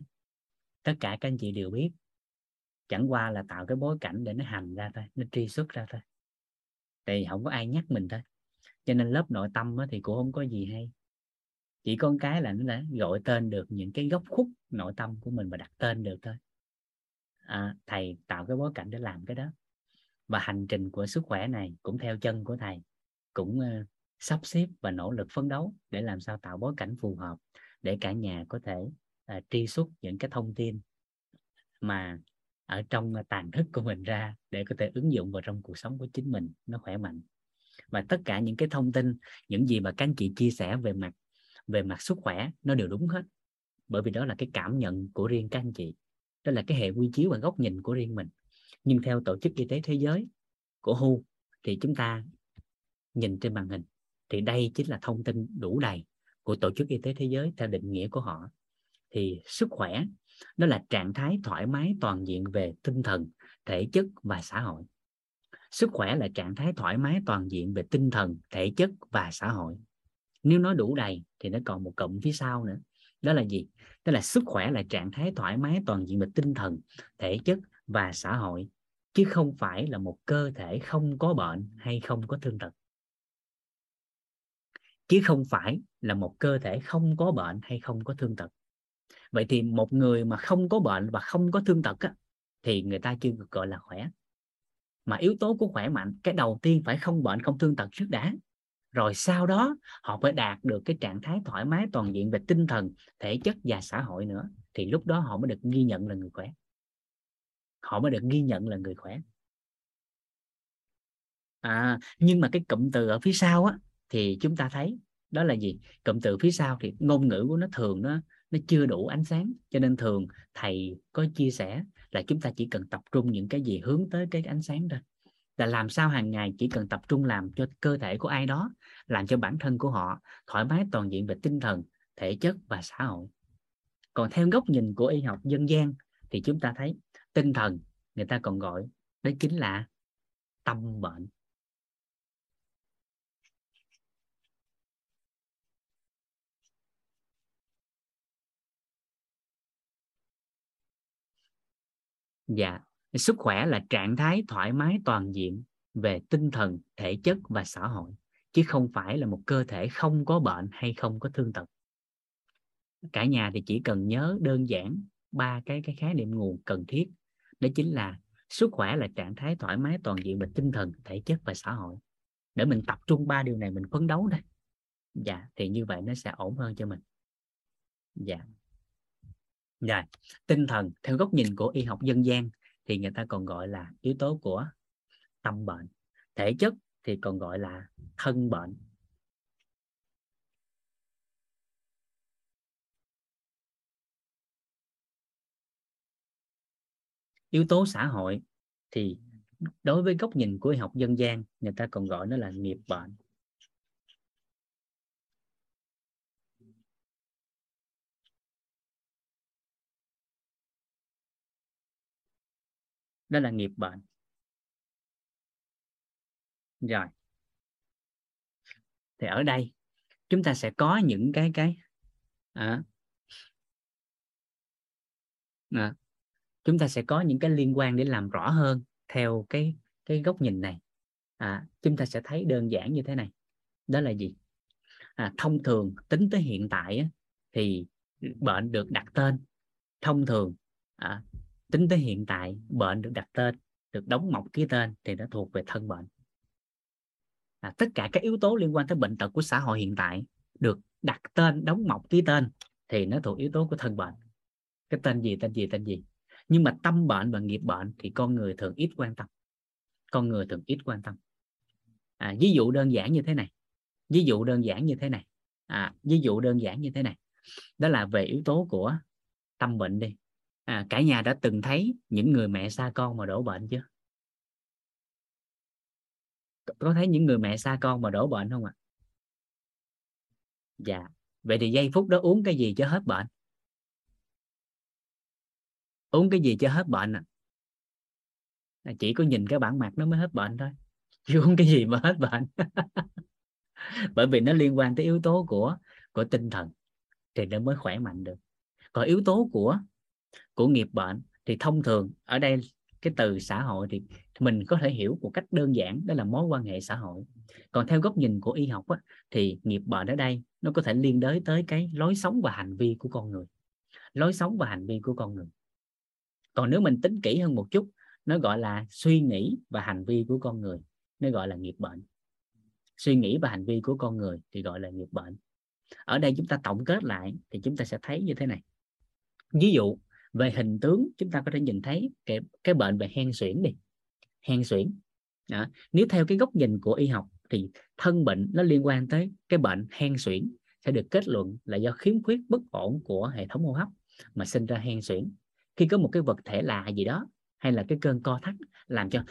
Tất cả các anh chị đều biết. Chẳng qua là tạo cái bối cảnh để nó hành ra thôi, nó tri xuất ra thôi. Thì không có ai nhắc mình thôi. Cho nên lớp nội tâm thì cũng không có gì hay. Chỉ có cái là nó đã gọi tên được những cái góc khuất nội tâm của mình và đặt tên được thôi. Thầy tạo cái bối cảnh để làm cái đó. Và hành trình của sức khỏe này cũng theo chân của thầy. Cũng sắp xếp và nỗ lực phấn đấu để làm sao tạo bối cảnh phù hợp để cả nhà có thể tri xuất những cái thông tin mà ở trong tàng thức của mình ra để có thể ứng dụng vào trong cuộc sống của chính mình, nó khỏe mạnh. Và tất cả những cái thông tin, những gì mà các anh chị chia sẻ về mặt sức khỏe nó đều đúng hết. Bởi vì đó là cái cảm nhận của riêng các anh chị. Đó là cái hệ quy chiếu và góc nhìn của riêng mình. Nhưng theo Tổ chức Y tế Thế giới của WHO thì chúng ta nhìn trên màn hình thì đây chính là thông tin đủ đầy của Tổ chức Y tế Thế giới theo định nghĩa của họ. Thì sức khỏe đó là trạng thái thoải mái toàn diện về tinh thần, thể chất và xã hội. Sức khỏe là trạng thái thoải mái toàn diện về tinh thần, thể chất và xã hội. Nếu nó đủ đầy thì nó còn một cụm phía sau nữa. Đó là gì? Đó là sức khỏe là trạng thái thoải mái toàn diện về tinh thần, thể chất và xã hội. Chứ không phải là một cơ thể không có bệnh hay không có thương tật. Chứ không phải là một cơ thể không có bệnh hay không có thương tật. Vậy thì một người mà không có bệnh và không có thương tật thì người ta chưa được gọi là khỏe. Mà yếu tố của khỏe mạnh, cái đầu tiên phải không bệnh, không thương tật trước đã. Rồi sau đó họ phải đạt được cái trạng thái thoải mái toàn diện về tinh thần, thể chất và xã hội nữa. Thì lúc đó họ mới được ghi nhận là người khỏe. Họ mới được ghi nhận là người khỏe. Nhưng mà cái cụm từ ở phía sau thì chúng ta thấy đó là gì? Cụm từ phía sau thì ngôn ngữ của nó thường nó nó chưa đủ ánh sáng. Cho nên thường thầy có chia sẻ là chúng ta chỉ cần tập trung những cái gì hướng tới cái ánh sáng thôi. Là làm sao hàng ngày chỉ cần tập trung làm cho cơ thể của ai đó, làm cho bản thân của họ thoải mái toàn diện về tinh thần, thể chất và xã hội. Còn theo góc nhìn của y học dân gian thì chúng ta thấy tinh thần người ta còn gọi đấy chính là tâm bệnh. Dạ, sức khỏe là trạng thái thoải mái toàn diện về tinh thần, thể chất và xã hội, chứ không phải là một cơ thể không có bệnh hay không có thương tật. Cả nhà thì chỉ cần nhớ đơn giản ba cái khái niệm nguồn cần thiết, đó chính là sức khỏe là trạng thái thoải mái toàn diện về tinh thần, thể chất và xã hội. Để mình tập trung ba điều này mình phấn đấu đây. Dạ, thì như vậy nó sẽ ổn hơn cho mình. Dạ. Rồi, tinh thần theo góc nhìn của y học dân gian thì người ta còn gọi là yếu tố của tâm bệnh. Thể chất thì còn gọi là thân bệnh. Yếu tố xã hội thì đối với góc nhìn của y học dân gian người ta còn gọi nó là nghiệp bệnh. Đó là nghiệp bệnh. Rồi. Thì ở đây chúng ta sẽ có những chúng ta sẽ có những cái liên quan để làm rõ hơn theo cái góc nhìn này. Chúng ta sẽ thấy đơn giản như thế này. Đó là gì? Thông thường tính tới hiện tại thì bệnh được đặt tên. Thông thường tính tới hiện tại bệnh được đặt tên, được đóng mộc ký tên thì nó thuộc về thân bệnh. Tất cả các yếu tố liên quan tới bệnh tật của xã hội hiện tại được đặt tên, đóng mộc ký tên thì nó thuộc yếu tố của thân bệnh. Cái tên gì. Nhưng mà tâm bệnh và nghiệp bệnh thì con người thường ít quan tâm. Ví dụ đơn giản như thế này. Đó là về yếu tố của tâm bệnh đi. Cả nhà đã từng thấy những người mẹ xa con mà đổ bệnh chưa? Có thấy những người mẹ xa con mà đổ bệnh không ạ? Dạ. Vậy thì giây phút đó uống cái gì cho hết bệnh? Chỉ có nhìn cái bản mặt nó mới hết bệnh thôi, chứ uống cái gì mà hết bệnh. Bởi vì nó liên quan tới yếu tố của tinh thần thì nó mới khỏe mạnh được. Còn yếu tố của nghiệp bệnh thì thông thường ở đây cái từ xã hội thì mình có thể hiểu một cách đơn giản, đó là mối quan hệ xã hội. Còn theo góc nhìn của y học thì nghiệp bệnh ở đây nó có thể liên đới tới cái lối sống và hành vi của con người. Còn nếu mình tính kỹ hơn một chút, nó gọi là suy nghĩ và hành vi của con người, nó gọi là nghiệp bệnh. Ở đây chúng ta tổng kết lại thì chúng ta sẽ thấy như thế này. Ví dụ về hình tướng chúng ta có thể nhìn thấy cái bệnh về hen suyễn đi. Nếu theo cái góc nhìn của y học thì thân bệnh nó liên quan tới cái bệnh hen suyễn, sẽ được kết luận là do khiếm khuyết bất ổn của hệ thống hô hấp mà sinh ra hen suyễn. Khi có một cái vật thể lạ gì đó hay là cái cơn co thắt làm cho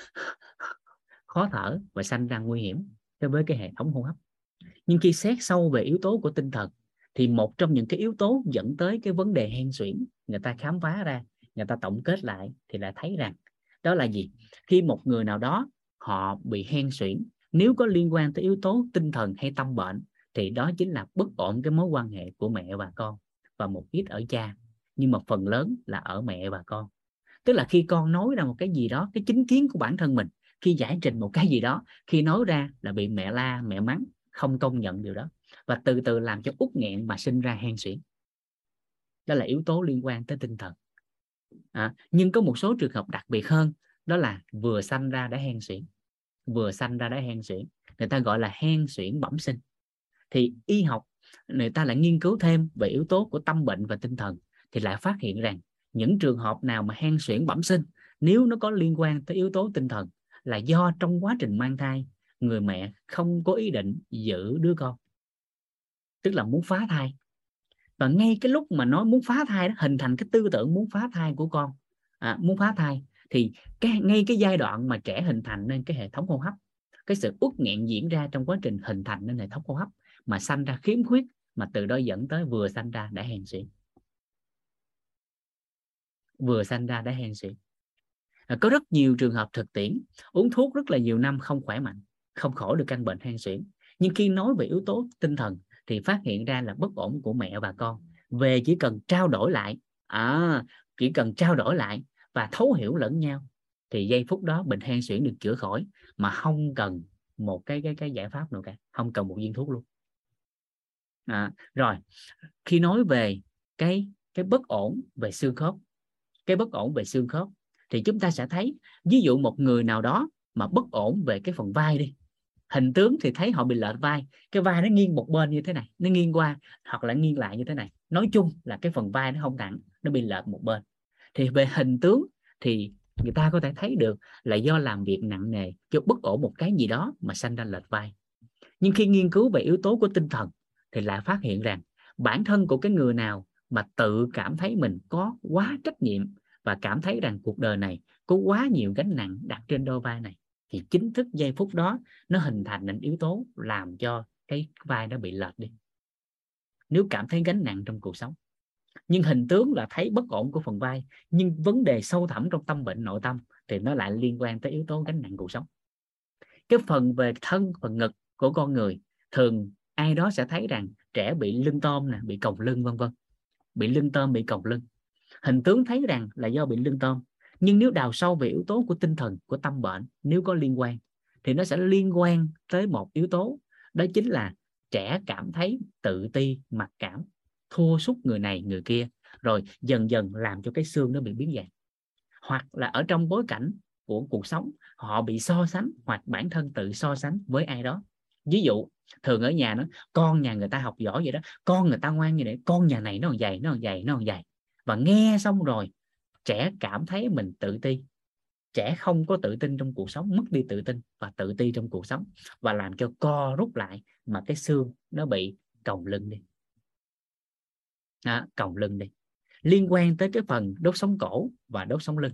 khó thở và sanh ra nguy hiểm đối với cái hệ thống hô hấp. Nhưng khi xét sâu về yếu tố của tinh thần thì một trong những cái yếu tố dẫn tới cái vấn đề hen suyễn người ta khám phá ra, người ta tổng kết lại thì lại thấy rằng đó là gì? Khi một người nào đó họ bị hen suyễn, nếu có liên quan tới yếu tố tinh thần hay tâm bệnh thì đó chính là bất ổn cái mối quan hệ của mẹ và con và một ít ở cha, nhưng mà phần lớn là ở mẹ và con. Tức là khi con nói ra một cái gì đó, cái chính kiến của bản thân mình, khi giải trình một cái gì đó, khi nói ra là bị mẹ la, mẹ mắng, không công nhận điều đó và từ từ làm cho uất nghẹn mà sinh ra hen suyễn. Đó là yếu tố liên quan tới tinh thần. Nhưng có một số trường hợp đặc biệt hơn, đó là vừa sanh ra đã hen suyễn. Người ta gọi là hen suyễn bẩm sinh. Thì y học người ta lại nghiên cứu thêm về yếu tố của tâm bệnh và tinh thần thì lại phát hiện rằng những trường hợp nào mà hen suyễn bẩm sinh, nếu nó có liên quan tới yếu tố tinh thần, là do trong quá trình mang thai người mẹ không có ý định giữ đứa con, tức là muốn phá thai. Và ngay cái lúc mà nó muốn phá thai, nó hình thành cái tư tưởng muốn phá thai của con, muốn phá thai, thì ngay cái giai đoạn mà trẻ hình thành nên cái hệ thống hô hấp, cái sự uất nghẹn diễn ra trong quá trình hình thành nên hệ thống hô hấp mà sanh ra khiếm khuyết, mà từ đó dẫn tới vừa sanh ra đã hèn suyễn. Vừa sanh ra đã hèn suyễn. Có rất nhiều trường hợp thực tiễn uống thuốc rất là nhiều năm không khỏe mạnh, không khỏi được căn bệnh hen suyễn, nhưng khi nói về yếu tố tinh thần thì phát hiện ra là bất ổn của mẹ và con. Về chỉ cần trao đổi lại, và thấu hiểu lẫn nhau thì giây phút đó bệnh hen suyễn được chữa khỏi, mà không cần một cái giải pháp nào cả, không cần một viên thuốc luôn. Rồi khi nói về cái bất ổn về xương khớp, thì chúng ta sẽ thấy, ví dụ một người nào đó mà bất ổn về cái phần vai đi, hình tướng thì thấy họ bị lệch vai, cái vai nó nghiêng một bên như thế này, nó nghiêng qua hoặc là nghiêng lại như thế này, nói chung là cái phần vai nó không thẳng, nó bị lệch một bên. Thì về hình tướng thì người ta có thể thấy được là do làm việc nặng nề, do bất ổn một cái gì đó mà sanh ra lệch vai. Nhưng khi nghiên cứu về yếu tố của tinh thần thì lại phát hiện rằng bản thân của cái người nào mà tự cảm thấy mình có quá trách nhiệm và cảm thấy rằng cuộc đời này có quá nhiều gánh nặng đặt trên đôi vai này, thì chính thức giây phút đó nó hình thành những yếu tố làm cho cái vai nó bị lệch đi, nếu cảm thấy gánh nặng trong cuộc sống. Nhưng hình tướng là thấy bất ổn của phần vai, nhưng vấn đề sâu thẳm trong tâm bệnh nội tâm thì nó lại liên quan tới yếu tố gánh nặng cuộc sống. Cái phần về thân, phần ngực của con người, thường ai đó sẽ thấy rằng trẻ bị lưng tôm nè, bị còng lưng, vân vân, bị lưng tôm, bị còng lưng. Hình tướng thấy rằng là do bị lưng tôm, nhưng nếu đào sâu về yếu tố của tinh thần, của tâm bệnh, nếu có liên quan thì nó sẽ liên quan tới một yếu tố, đó chính là trẻ cảm thấy tự ti, mặc cảm, thua sút người này người kia, rồi dần dần làm cho cái xương nó bị biến dạng. Hoặc là ở trong bối cảnh của cuộc sống, họ bị so sánh hoặc bản thân tự so sánh với ai đó. Ví dụ thường ở nhà nó, con nhà người ta học giỏi vậy đó, con người ta ngoan như vậy, con nhà này nó còn dày, và nghe xong rồi trẻ cảm thấy mình tự ti, trẻ không có tự tin trong cuộc sống, mất đi tự tin và tự ti trong cuộc sống, và làm cho co rút lại mà cái xương nó bị còng lưng đi, liên quan tới cái phần đốt sống cổ và đốt sống lưng.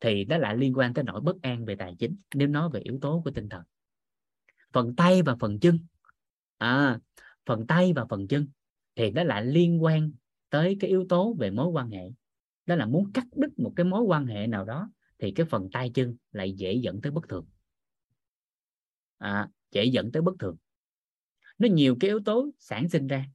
Thì nó lại liên quan tới nỗi bất an về tài chính, nếu nói về yếu tố của tinh thần. Phần tay và phần chân, thì nó lại liên quan tới cái yếu tố về mối quan hệ, đó là muốn cắt đứt một cái mối quan hệ nào đó thì cái phần tay chân lại dễ dẫn tới bất thường, nó nhiều cái yếu tố sản sinh ra.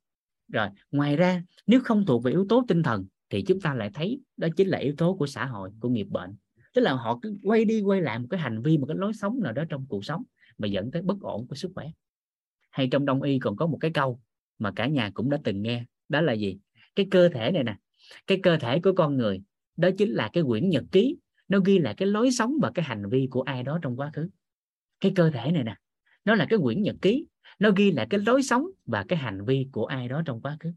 Rồi ngoài ra, nếu không thuộc về yếu tố tinh thần thì chúng ta lại thấy đó chính là yếu tố của xã hội, của nghiệp bệnh, tức là họ cứ quay đi quay lại một cái hành vi, một cái lối sống nào đó trong cuộc sống mà dẫn tới bất ổn của sức khỏe. Hay trong Đông y còn có một cái câu mà cả nhà cũng đã từng nghe, đó là gì? Cái cơ thể này nè, cái cơ thể của con người, đó chính là cái quyển nhật ký, nó ghi lại cái lối sống và cái hành vi của ai đó trong quá khứ. Cái cơ thể này nè, nó là cái quyển nhật ký, nó ghi lại cái lối sống và cái hành vi của ai đó trong quá khứ.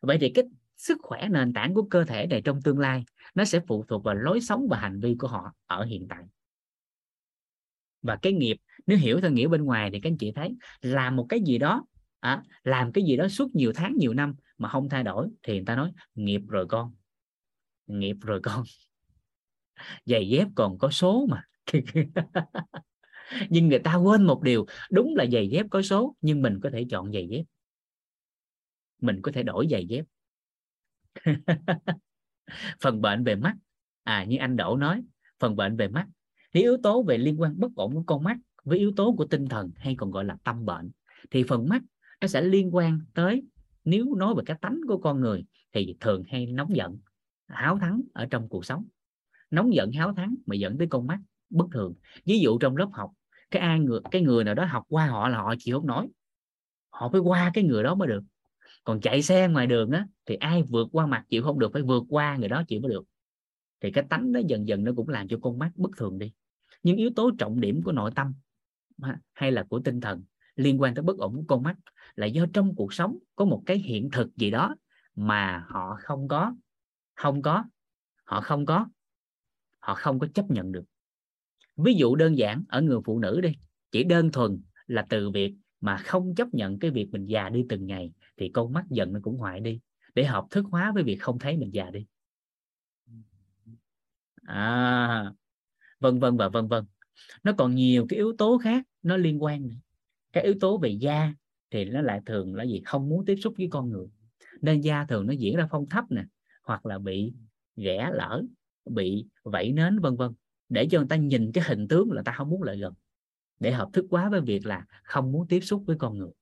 Vậy thì cái sức khỏe nền tảng của cơ thể này trong tương lai nó sẽ phụ thuộc vào lối sống và hành vi của họ ở hiện tại. Và cái nghiệp, nếu hiểu theo nghĩa bên ngoài thì các anh chị thấy, làm một cái gì đó, làm cái gì đó suốt nhiều tháng nhiều năm mà không thay đổi thì người ta nói nghiệp rồi con, giày dép còn có số mà. Nhưng người ta quên một điều, đúng là giày dép có số, nhưng mình có thể chọn giày dép, mình có thể đổi giày dép. Phần bệnh về mắt, như anh Đỗ nói, phần bệnh về mắt, thì yếu tố về liên quan bất ổn của con mắt với yếu tố của tinh thần hay còn gọi là tâm bệnh, thì phần mắt nó sẽ liên quan tới, nếu nói về cái tánh của con người thì thường hay nóng giận, háo thắng ở trong cuộc sống, nóng giận háo thắng mà dẫn tới con mắt bất thường. Ví dụ trong lớp học, cái người nào đó học qua họ là họ chịu không nổi, họ phải qua cái người đó mới được. Còn chạy xe ngoài đường á, thì ai vượt qua mặt chịu không được, phải vượt qua người đó chịu mới được. Thì cái tánh nó dần dần nó cũng làm cho con mắt bất thường đi. Nhưng yếu tố trọng điểm của nội tâm hay là của tinh thần liên quan tới bất ổn của con mắt là do trong cuộc sống có một cái hiện thực gì đó mà họ không có chấp nhận được. Ví dụ đơn giản ở người phụ nữ đi, chỉ đơn thuần là từ việc mà không chấp nhận cái việc mình già đi từng ngày thì con mắt giận nó cũng hoại đi, để hợp thức hóa với việc không thấy mình già đi, vân vân và vân vân. Nó còn nhiều cái yếu tố khác nó liên quan nữa. Cái yếu tố về da thì nó lại thường là gì? Không muốn tiếp xúc với con người, nên da thường nó diễn ra phong thấp nè, hoặc là bị ghẻ lở, bị vẩy nến vân vân, để cho người ta nhìn cái hình tướng là ta không muốn lại gần, để hợp thức hóa với việc là không muốn tiếp xúc với con người.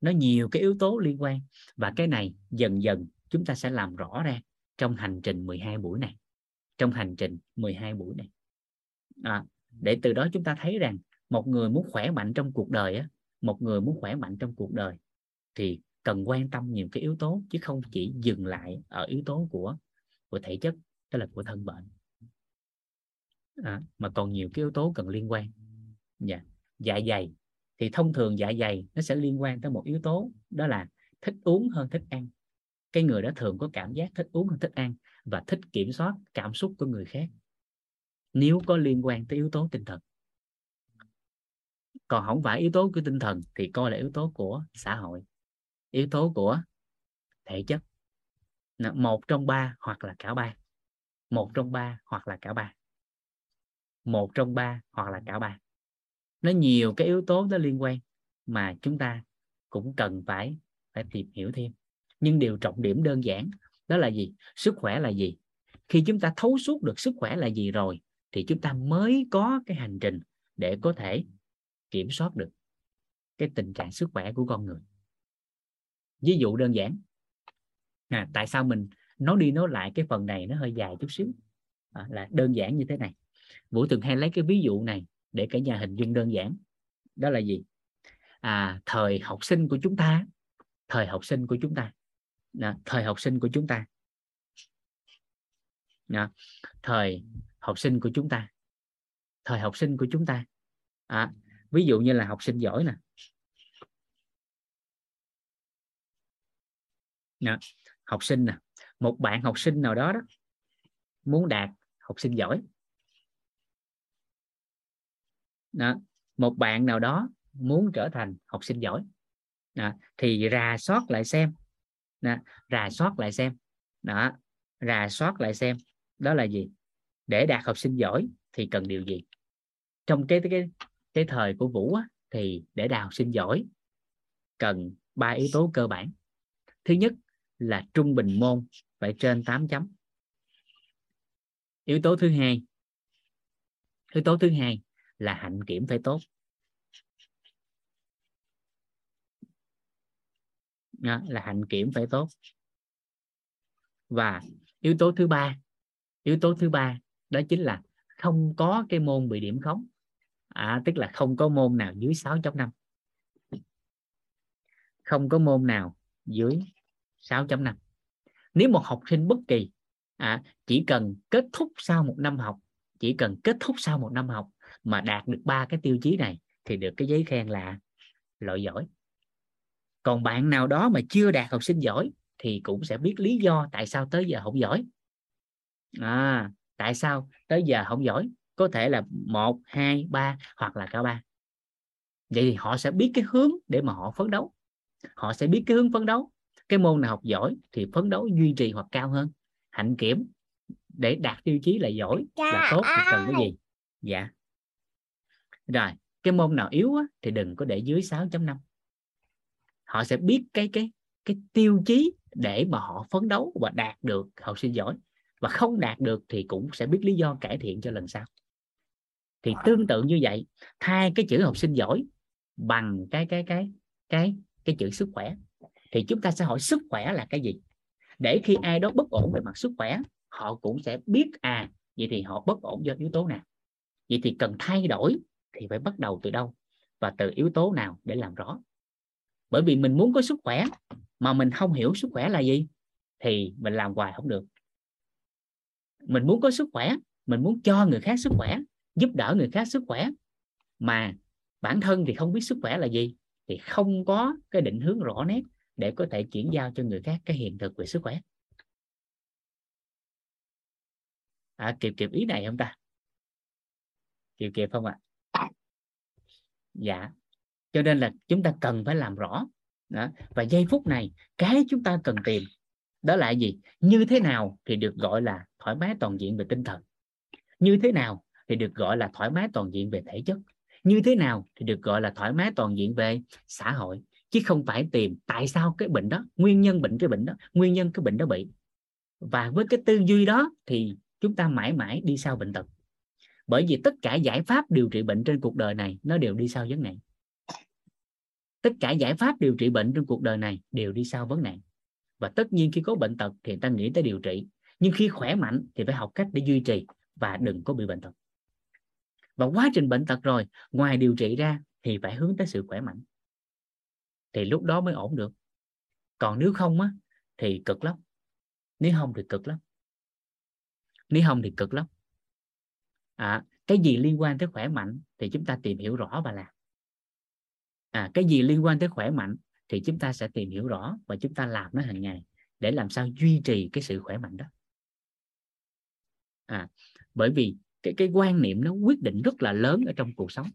Nó nhiều cái yếu tố liên quan, và cái này dần dần chúng ta sẽ làm rõ ra trong hành trình 12 buổi này, trong hành trình 12 buổi này, để từ đó chúng ta thấy rằng một người muốn khỏe mạnh trong cuộc đời á, một người muốn khỏe mạnh trong cuộc đời thì cần quan tâm nhiều cái yếu tố, chứ không chỉ dừng lại ở yếu tố của thể chất, tức là của thân bệnh, mà còn nhiều cái yếu tố cần liên quan. Dạ dày thì thông thường dạ dày nó sẽ liên quan tới một yếu tố, đó là thích uống hơn thích ăn. Cái người đó thường có cảm giác thích uống hơn thích ăn, và thích kiểm soát cảm xúc của người khác nếu có liên quan tới yếu tố tinh thần. Còn không phải yếu tố của tinh thần thì coi là yếu tố của xã hội, yếu tố của thể chất. Một trong ba hoặc là cả ba. Một trong ba hoặc là cả ba. Một trong ba hoặc là cả ba. Nó nhiều cái yếu tố nó liên quan mà chúng ta cũng cần phải tìm hiểu thêm. Nhưng điều trọng điểm đơn giản đó là gì? Sức khỏe là gì? Khi chúng ta thấu suốt được sức khỏe là gì rồi thì chúng ta mới có cái hành trình để có thể kiểm soát được cái tình trạng sức khỏe của con người. Ví dụ đơn giản, tại sao mình nói đi nói lại cái phần này nó hơi dài chút xíu, là đơn giản như thế này. Vũ thường hay lấy cái ví dụ này để cả nhà hình dung đơn giản. Đó là gì? Thời học sinh của chúng ta, thời học sinh của chúng ta, thời học sinh của chúng ta, thời học sinh của chúng ta, thời học sinh của chúng ta, ví dụ như là học sinh giỏi nè. Học sinh nè, một bạn học sinh nào đó muốn đạt học sinh giỏi, một bạn nào đó muốn trở thành học sinh giỏi, thì rà soát lại xem, rà soát lại xem, rà soát lại xem, đó là gì? Để đạt học sinh giỏi thì cần điều gì? Trong cái thời của Vũ á, thì để đạt học sinh giỏi cần 3 yếu tố cơ bản. Thứ nhất là trung bình môn phải trên 8 chấm. Yếu tố thứ hai là hạnh kiểm phải tốt. Là hạnh kiểm phải tốt. Và yếu tố thứ ba đó chính là không có cái môn bị điểm khống. Tức là không có môn nào dưới 6.5. Không có môn nào dưới 6.5. Nếu một học sinh bất kỳ chỉ cần kết thúc sau một năm học, mà đạt được 3 cái tiêu chí này thì được cái giấy khen là loại giỏi. Còn bạn nào đó mà chưa đạt học sinh giỏi thì cũng sẽ biết lý do tại sao tới giờ không giỏi. Tại sao tới giờ không giỏi? Có thể là 1, 2, 3 hoặc là cả 3. Vậy thì họ sẽ biết cái hướng để mà họ phấn đấu. Họ sẽ biết cái hướng phấn đấu. Cái môn nào học giỏi thì phấn đấu duy trì hoặc cao hơn. Hạnh kiểm để đạt tiêu chí là giỏi, là tốt thì cần cái gì? Dạ. Rồi, cái môn nào yếu á, thì đừng có để dưới 6.5. Họ sẽ biết cái tiêu chí để mà họ phấn đấu và đạt được học sinh giỏi. Và không đạt được thì cũng sẽ biết lý do cải thiện cho lần sau. Thì tương tự như vậy, thay cái chữ học sinh giỏi bằng cái chữ sức khỏe, thì chúng ta sẽ hỏi sức khỏe là cái gì, để khi ai đó bất ổn về mặt sức khỏe họ cũng sẽ biết vậy thì họ bất ổn do yếu tố nào, vậy thì cần thay đổi thì phải bắt đầu từ đâu và từ yếu tố nào để làm rõ. Bởi vì mình muốn có sức khỏe mà mình không hiểu sức khỏe là gì thì mình làm hoài không được. Mình muốn có sức khỏe, mình muốn cho người khác sức khỏe, giúp đỡ người khác sức khỏe, mà bản thân thì không biết sức khỏe là gì, thì không có cái định hướng rõ nét để có thể chuyển giao cho người khác cái hiện thực về sức khỏe. Kịp ý này không ta? Kịp không ạ? Dạ, cho nên là chúng ta cần phải làm rõ. Đó. Và giây phút này, cái chúng ta cần tìm đó là gì? Như thế nào thì được gọi là thoải mái toàn diện về tinh thần? Như thế nào thì được gọi là thoải mái toàn diện về thể chất? Như thế nào thì được gọi là thoải mái toàn diện về xã hội? Chứ không phải tìm tại sao cái bệnh đó, nguyên nhân cái bệnh đó bị. Và với cái tư duy đó thì chúng ta mãi mãi đi sau bệnh tật. Bởi vì tất cả giải pháp điều trị bệnh trên cuộc đời này nó đều đi sau vấn nạn. Tất cả giải pháp điều trị bệnh trên cuộc đời này đều đi sau vấn nạn. Và tất nhiên khi có bệnh tật thì ta nghĩ tới điều trị. Nhưng khi khỏe mạnh thì phải học cách để duy trì và đừng có bị bệnh tật. Và quá trình bệnh tật rồi, ngoài điều trị ra thì phải hướng tới sự khỏe mạnh. Thì lúc đó mới ổn được. Còn nếu không á, thì cực lắm. Nếu không thì cực lắm. Cái gì liên quan tới khỏe mạnh thì chúng ta tìm hiểu rõ và làm. Cái gì liên quan tới khỏe mạnh thì chúng ta sẽ tìm hiểu rõ và chúng ta làm nó hàng ngày để làm sao duy trì cái sự khỏe mạnh đó. Bởi vì cái quan niệm nó quyết định rất là lớn ở trong cuộc sống.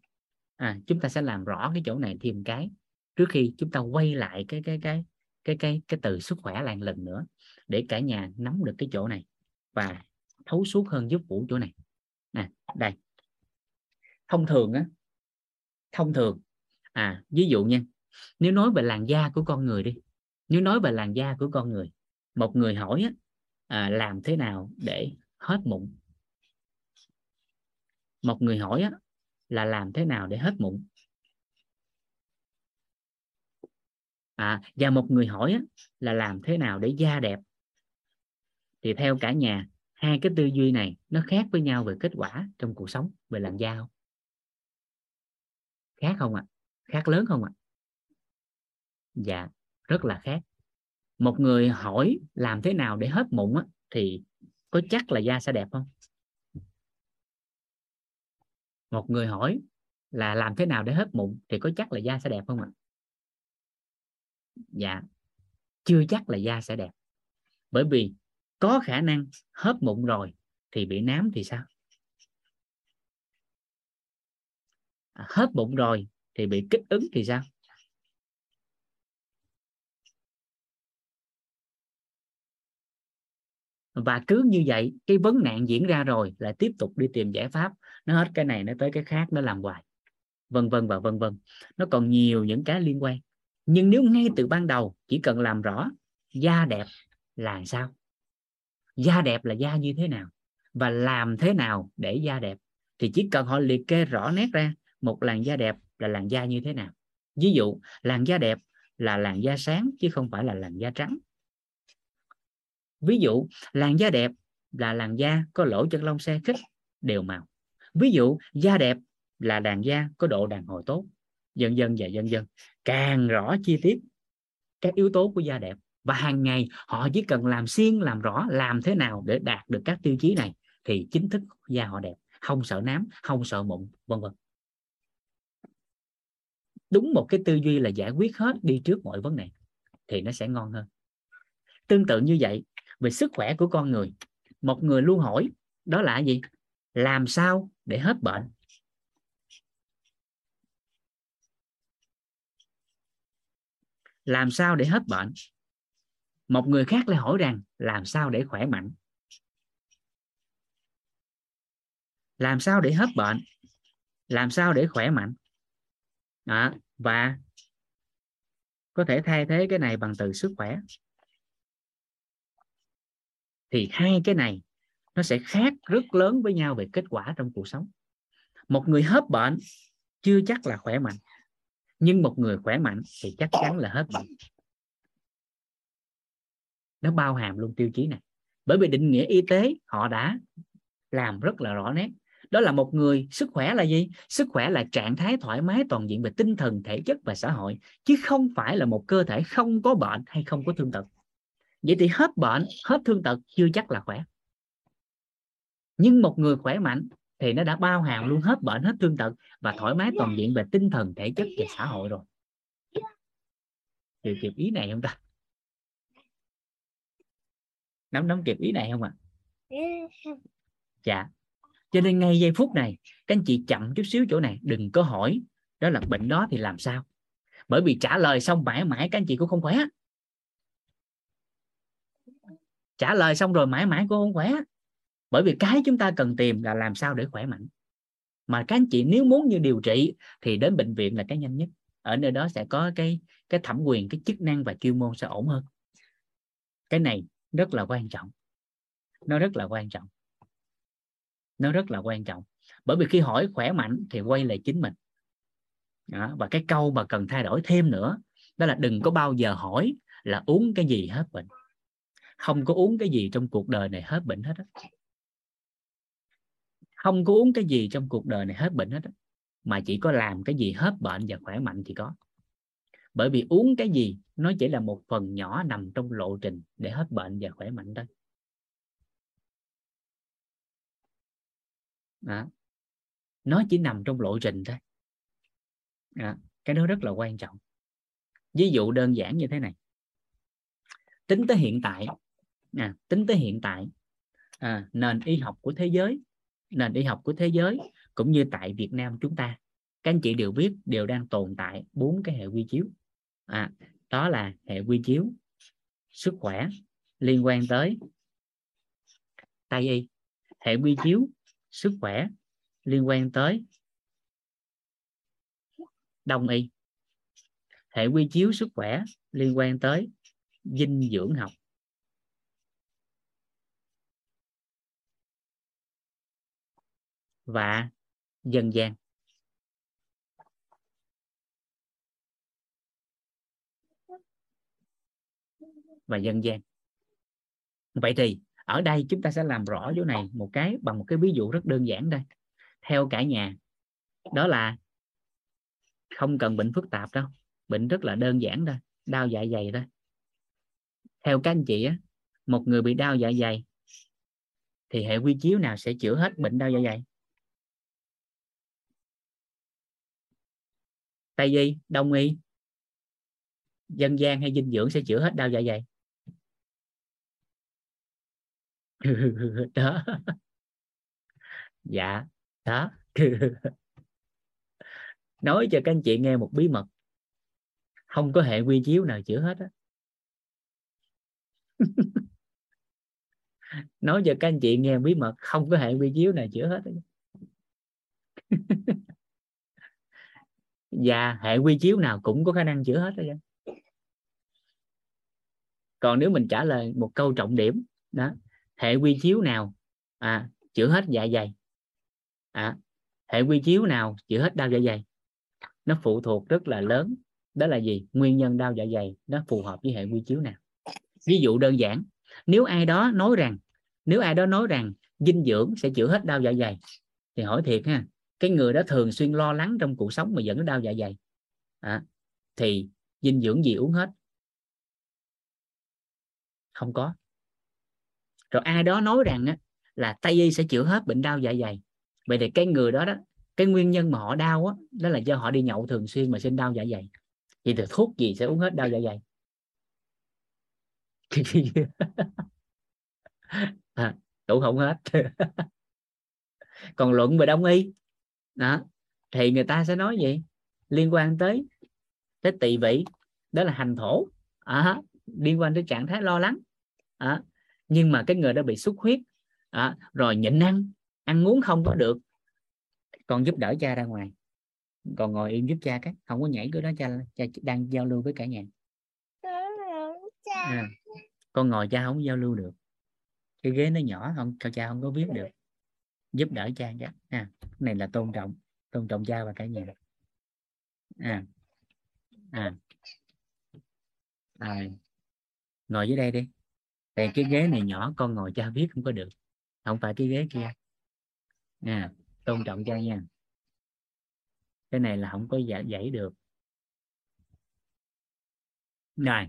Chúng ta sẽ làm rõ cái chỗ này thêm cái trước khi chúng ta quay lại cái từ sức khỏe lại một lần nữa để cả nhà nắm được cái chỗ này và thấu suốt hơn giúp Vũ chỗ này. Đây. Thông thường ví dụ nha, nếu nói về làn da của con người đi. Một người hỏi làm thế nào để hết mụn. Một người hỏi là làm thế nào để hết mụn. Và một người hỏi là làm thế nào để da đẹp. Thì theo cả nhà, hai cái tư duy này nó khác với nhau về kết quả trong cuộc sống về làn da không? Khác không ạ? Khác lớn không ạ? Dạ, rất là khác. Một người hỏi làm thế nào để hết mụn thì có chắc là da sẽ đẹp không? Một người hỏi là làm thế nào để hết mụn thì có chắc là da sẽ đẹp không ạ? Dạ, chưa chắc là da sẽ đẹp. Bởi vì có khả năng hết mụn rồi thì bị nám thì sao? Hết mụn rồi thì bị kích ứng thì sao? Và cứ như vậy, cái vấn nạn diễn ra rồi lại tiếp tục đi tìm giải pháp. Nó hết cái này, nó tới cái khác, nó làm hoài. Vân vân và vân vân. Nó còn nhiều những cái liên quan. Nhưng nếu ngay từ ban đầu chỉ cần làm rõ da đẹp là sao? Da đẹp là da như thế nào? Và làm thế nào để da đẹp? Thì chỉ cần họ liệt kê rõ nét ra một làn da đẹp là làn da như thế nào. Ví dụ, làn da đẹp là làn da sáng chứ không phải là làn da trắng. Ví dụ, làn da đẹp là làn da có lỗ chân lông xe khít đều màu. Ví dụ, da đẹp là làn da có độ đàn hồi tốt. Dần dần và dần dần. Càng rõ chi tiết các yếu tố của da đẹp. Và hàng ngày họ chỉ cần làm xuyên, làm rõ làm thế nào để đạt được các tiêu chí này thì chính thức da họ đẹp. Không sợ nám, không sợ mụn, vân vân. Đúng một cái tư duy là giải quyết hết đi trước mọi vấn đề thì nó sẽ ngon hơn. Tương tự như vậy, về sức khỏe của con người, một người luôn hỏi đó là gì? Làm sao để hết bệnh? Làm sao để hết bệnh? Một người khác lại hỏi rằng làm sao để khỏe mạnh? Làm sao để hết bệnh? Làm sao để khỏe mạnh? Và có thể thay thế cái này bằng từ sức khỏe. Thì hai cái này nó sẽ khác rất lớn với nhau về kết quả trong cuộc sống. Một người hết bệnh chưa chắc là khỏe mạnh. Nhưng một người khỏe mạnh thì chắc chắn là hết bệnh. Nó bao hàm luôn tiêu chí này. Bởi vì định nghĩa y tế họ đã làm rất là rõ nét. Đó là một người, sức khỏe là gì? Sức khỏe là trạng thái thoải mái toàn diện về tinh thần, thể chất và xã hội. Chứ không phải là một cơ thể không có bệnh hay không có thương tật. Vậy thì hết bệnh, hết thương tật chưa chắc là khỏe. Nhưng một người khỏe mạnh thì nó đã bao hàm luôn hết bệnh, hết thương tật và thoải mái toàn diện về tinh thần, thể chất và xã hội rồi. Điều kịp ý này không ta? Nắm kịp ý này không ạ? Dạ. Cho nên ngay giây phút này các anh chị chậm chút xíu chỗ này. Đừng có hỏi đó là bệnh đó thì làm sao? Bởi vì trả lời xong mãi mãi các anh chị cũng không khỏe. Trả lời xong rồi mãi mãi cũng không khỏe. Bởi vì cái chúng ta cần tìm là làm sao để khỏe mạnh. Mà các anh chị nếu muốn như điều trị thì đến bệnh viện là cái nhanh nhất. Ở nơi đó sẽ có cái thẩm quyền, cái chức năng và chuyên môn sẽ ổn hơn. Cái này rất là quan trọng. Nó rất là quan trọng. Nó rất là quan trọng. Bởi vì khi hỏi khỏe mạnh thì quay lại chính mình. Đó, và cái câu mà cần thay đổi thêm nữa đó là đừng có bao giờ hỏi là uống cái gì hết bệnh. Không có uống cái gì trong cuộc đời này hết bệnh hết á. Không có uống cái gì trong cuộc đời này hết bệnh hết á. Mà chỉ có làm cái gì hết bệnh và khỏe mạnh thì có. Bởi vì uống cái gì nó chỉ là một phần nhỏ nằm trong lộ trình để hết bệnh và khỏe mạnh thôi. Đó. Nó chỉ nằm trong lộ trình thôi. Đó. Cái đó rất là quan trọng. Ví dụ đơn giản như thế này. Tính tới hiện tại, nền y học của thế giới, cũng như tại Việt Nam chúng ta, các anh chị đều biết đều đang tồn tại 4 cái hệ quy chiếu. Đó là hệ quy chiếu sức khỏe liên quan tới Tây y, hệ quy chiếu sức khỏe liên quan tới Đông y, hệ quy chiếu sức khỏe liên quan tới dinh dưỡng học. Và dân gian. Vậy thì ở đây chúng ta sẽ làm rõ chỗ này một cái bằng một cái ví dụ rất đơn giản đây. Theo cả nhà. Đó là không cần bệnh phức tạp đâu. Bệnh rất là đơn giản thôi. Đau dạ dày thôi. Theo các anh chị, một người bị đau dạ dày thì hệ quy chiếu nào sẽ chữa hết bệnh đau dạ dày? Tây y, Đông y, dân gian hay dinh dưỡng sẽ chữa hết đau dạ dày? Đó. Dạ. Đó. Nói cho các anh chị nghe một bí mật. Không có hệ quy chiếu nào chữa hết á. Nói cho các anh chị nghe bí mật. Không có hệ quy chiếu nào chữa hết. Và hệ quy chiếu nào cũng có khả năng chữa hết. Còn nếu mình trả lời một câu trọng điểm đó, hệ quy chiếu nào chữa hết dạ dày, hệ quy chiếu nào chữa hết đau dạ dày, nó phụ thuộc rất là lớn. Đó là gì? Nguyên nhân đau dạ dày nó phù hợp với hệ quy chiếu nào. Ví dụ đơn giản, nếu ai đó nói rằng dinh dưỡng sẽ chữa hết đau dạ dày thì hỏi thiệt ha, cái người đó thường xuyên lo lắng trong cuộc sống mà dẫn đến đau dạ dày, thì dinh dưỡng gì uống hết? Không có. Rồi ai đó nói rằng là Tây y sẽ chữa hết bệnh đau dạ dày, vậy thì cái người đó cái nguyên nhân mà họ đau đó là do họ đi nhậu thường xuyên mà sinh đau dạ dày, vậy thì thuốc gì sẽ uống hết đau dạ dày? Cũng không hết. Còn luận về Đông y đó, thì người ta sẽ nói gì liên quan tới tỵ vị, đó là hành thổ, liên quan tới trạng thái lo lắng, nhưng mà cái người đó bị xuất huyết, rồi nhịn ăn uống không có được, còn giúp đỡ cha ra ngoài, còn ngồi im giúp cha, cái không có nhảy, cứ đó cha đang giao lưu với cả nhà. Con ngồi cha không giao lưu được, cái ghế nó nhỏ, cha không có biết được, giúp đỡ cha chứ. Này là tôn trọng cha và cả nhà. Ngồi dưới đây đi, tại cái ghế này nhỏ, con ngồi cha biết không có được, không phải cái ghế kia. Tôn trọng cha nha, cái này là không có dãy được rồi.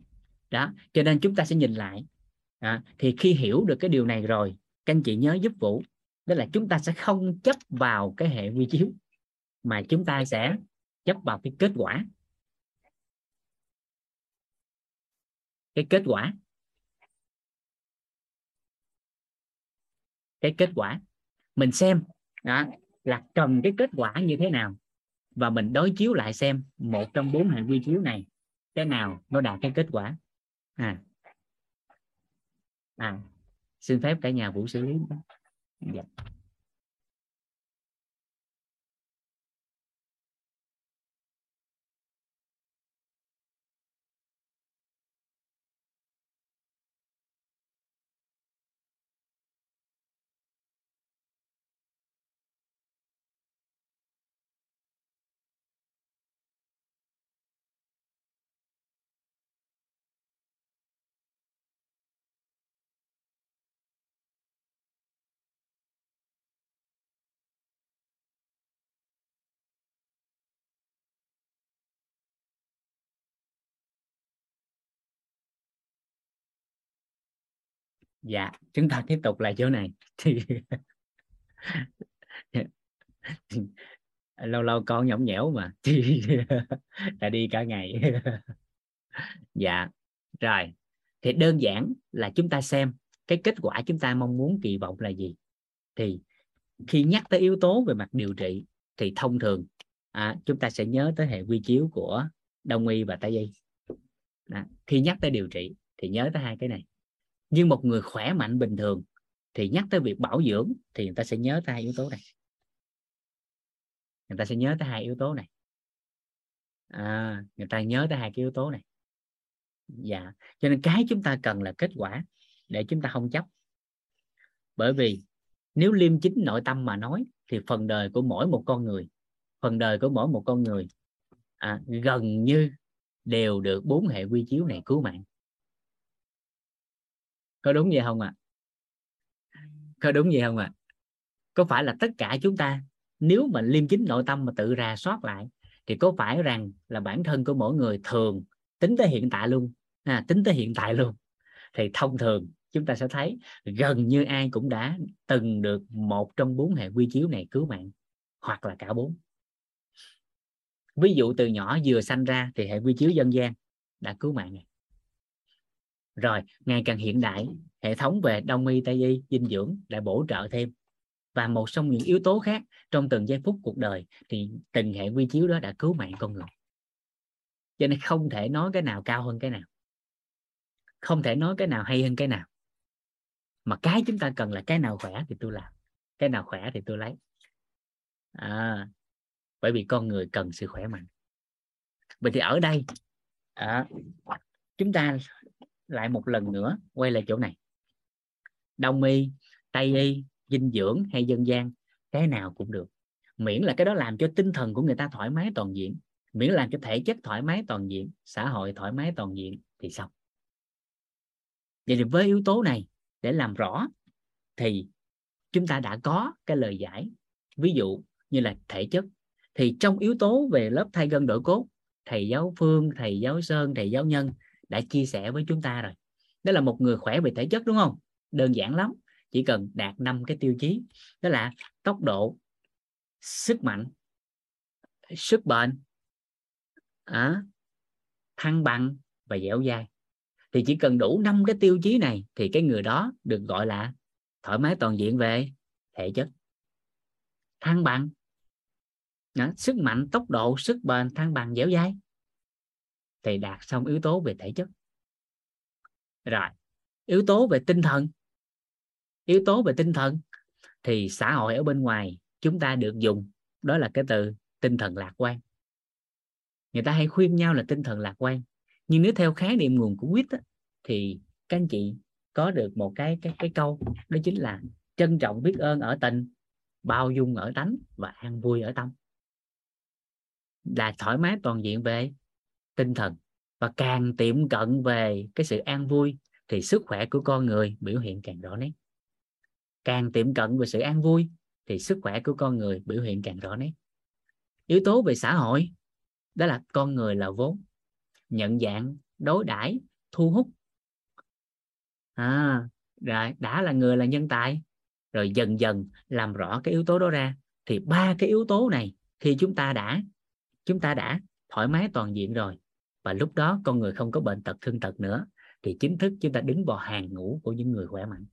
Đó, cho nên chúng ta sẽ nhìn lại. Thì khi hiểu được cái điều này rồi, các anh chị nhớ giúp Vũ, đó là chúng ta sẽ không chấp vào cái hệ quy chiếu, mà chúng ta sẽ chấp vào cái kết quả. Mình xem là cầm cái kết quả như thế nào. và mình đối chiếu lại xem một trong 4 hàng quy chiếu này cái nào nó đạt cái kết quả. Xin phép cả nhà Vũ xử lý. Dạ, chúng ta tiếp tục lại chỗ này. Lâu lâu con nhõng nhẽo mà đã đi cả ngày. Dạ, rồi. Thì đơn giản là chúng ta xem cái kết quả chúng ta mong muốn kỳ vọng là gì. Thì khi nhắc tới yếu tố về mặt điều trị thì thông thường chúng ta sẽ nhớ tới hệ quy chiếu của Đông y và Tây y. Khi nhắc tới điều trị thì nhớ tới hai cái này. Nhưng một người khỏe mạnh bình thường thì nhắc tới việc bảo dưỡng thì người ta sẽ nhớ tới hai yếu tố này. Người ta sẽ nhớ tới hai yếu tố này. Người ta nhớ tới hai cái yếu tố này. Dạ, cho nên cái chúng ta cần là kết quả để chúng ta không chấp. Bởi vì nếu liêm chính nội tâm mà nói thì phần đời của mỗi một con người, gần như đều được 4 hệ quy chiếu này cứu mạng. Có đúng vậy không ạ? Có phải là tất cả chúng ta nếu mà liêm chính nội tâm mà tự rà soát lại thì có phải rằng là bản thân của mỗi người thường tính tới hiện tại luôn, thì thông thường chúng ta sẽ thấy gần như ai cũng đã từng được một trong 4 hệ quy chiếu này cứu mạng, hoặc là cả 4. Ví dụ từ nhỏ vừa sanh ra thì hệ quy chiếu dân gian đã cứu mạng này. Rồi, ngày càng hiện đại, hệ thống về Đông y, Tây y, dinh dưỡng lại bổ trợ thêm. Và một trong những yếu tố khác trong từng giây phút cuộc đời thì từng hệ quy chiếu đó đã cứu mạng con người. Cho nên không thể nói cái nào cao hơn cái nào. Không thể nói cái nào hay hơn cái nào. Mà cái chúng ta cần là cái nào khỏe thì tôi làm. Cái nào khỏe thì tôi lấy. Bởi vì con người cần sự khỏe mạnh. Vậy thì ở đây chúng ta lại một lần nữa quay lại chỗ này. Đông y, Tây y, dinh dưỡng hay dân gian, cái nào cũng được, miễn là cái đó làm cho tinh thần của người ta thoải mái toàn diện, miễn làm cho thể chất thoải mái toàn diện, xã hội thoải mái toàn diện thì xong. Vậy thì với yếu tố này để làm rõ thì chúng ta đã có cái lời giải. Ví dụ như là thể chất thì trong yếu tố về lớp thay gân đổi cốt, thầy giáo Phương, thầy giáo Sơn, thầy giáo Nhân đã chia sẻ với chúng ta rồi. Đó là một người khỏe về thể chất, đúng không? Đơn giản lắm, chỉ cần đạt 5 cái tiêu chí. Đó là tốc độ, sức mạnh, sức bền, thăng bằng và dẻo dai. Thì chỉ cần đủ 5 cái tiêu chí này thì cái người đó được gọi là thoải mái toàn diện về thể chất. Thăng bằng, sức mạnh, tốc độ, sức bền, thăng bằng, dẻo dai. Thì đạt xong yếu tố về thể chất. Rồi, yếu tố về tinh thần. Yếu tố về tinh thần thì xã hội ở bên ngoài chúng ta được dùng, đó là cái từ tinh thần lạc quan. Người ta hay khuyên nhau là tinh thần lạc quan. Nhưng nếu theo khái niệm nguồn của WIT thì các anh chị có được một cái câu, đó chính là trân trọng biết ơn ở tình, bao dung ở tánh và an vui ở tâm. Là thoải mái toàn diện về tinh thần, và càng tiệm cận về cái sự an vui thì sức khỏe của con người biểu hiện càng rõ nét. Yếu tố về xã hội, đó là con người là vốn, nhận dạng, đối đãi, thu hút. Đã là người là nhân tài, rồi dần dần làm rõ cái yếu tố đó ra thì 3 cái yếu tố này khi chúng ta đã thoải mái toàn diện rồi, và lúc đó con người không có bệnh tật thương tật nữa, thì chính thức chúng ta đứng vào hàng ngũ của những người khỏe mạnh.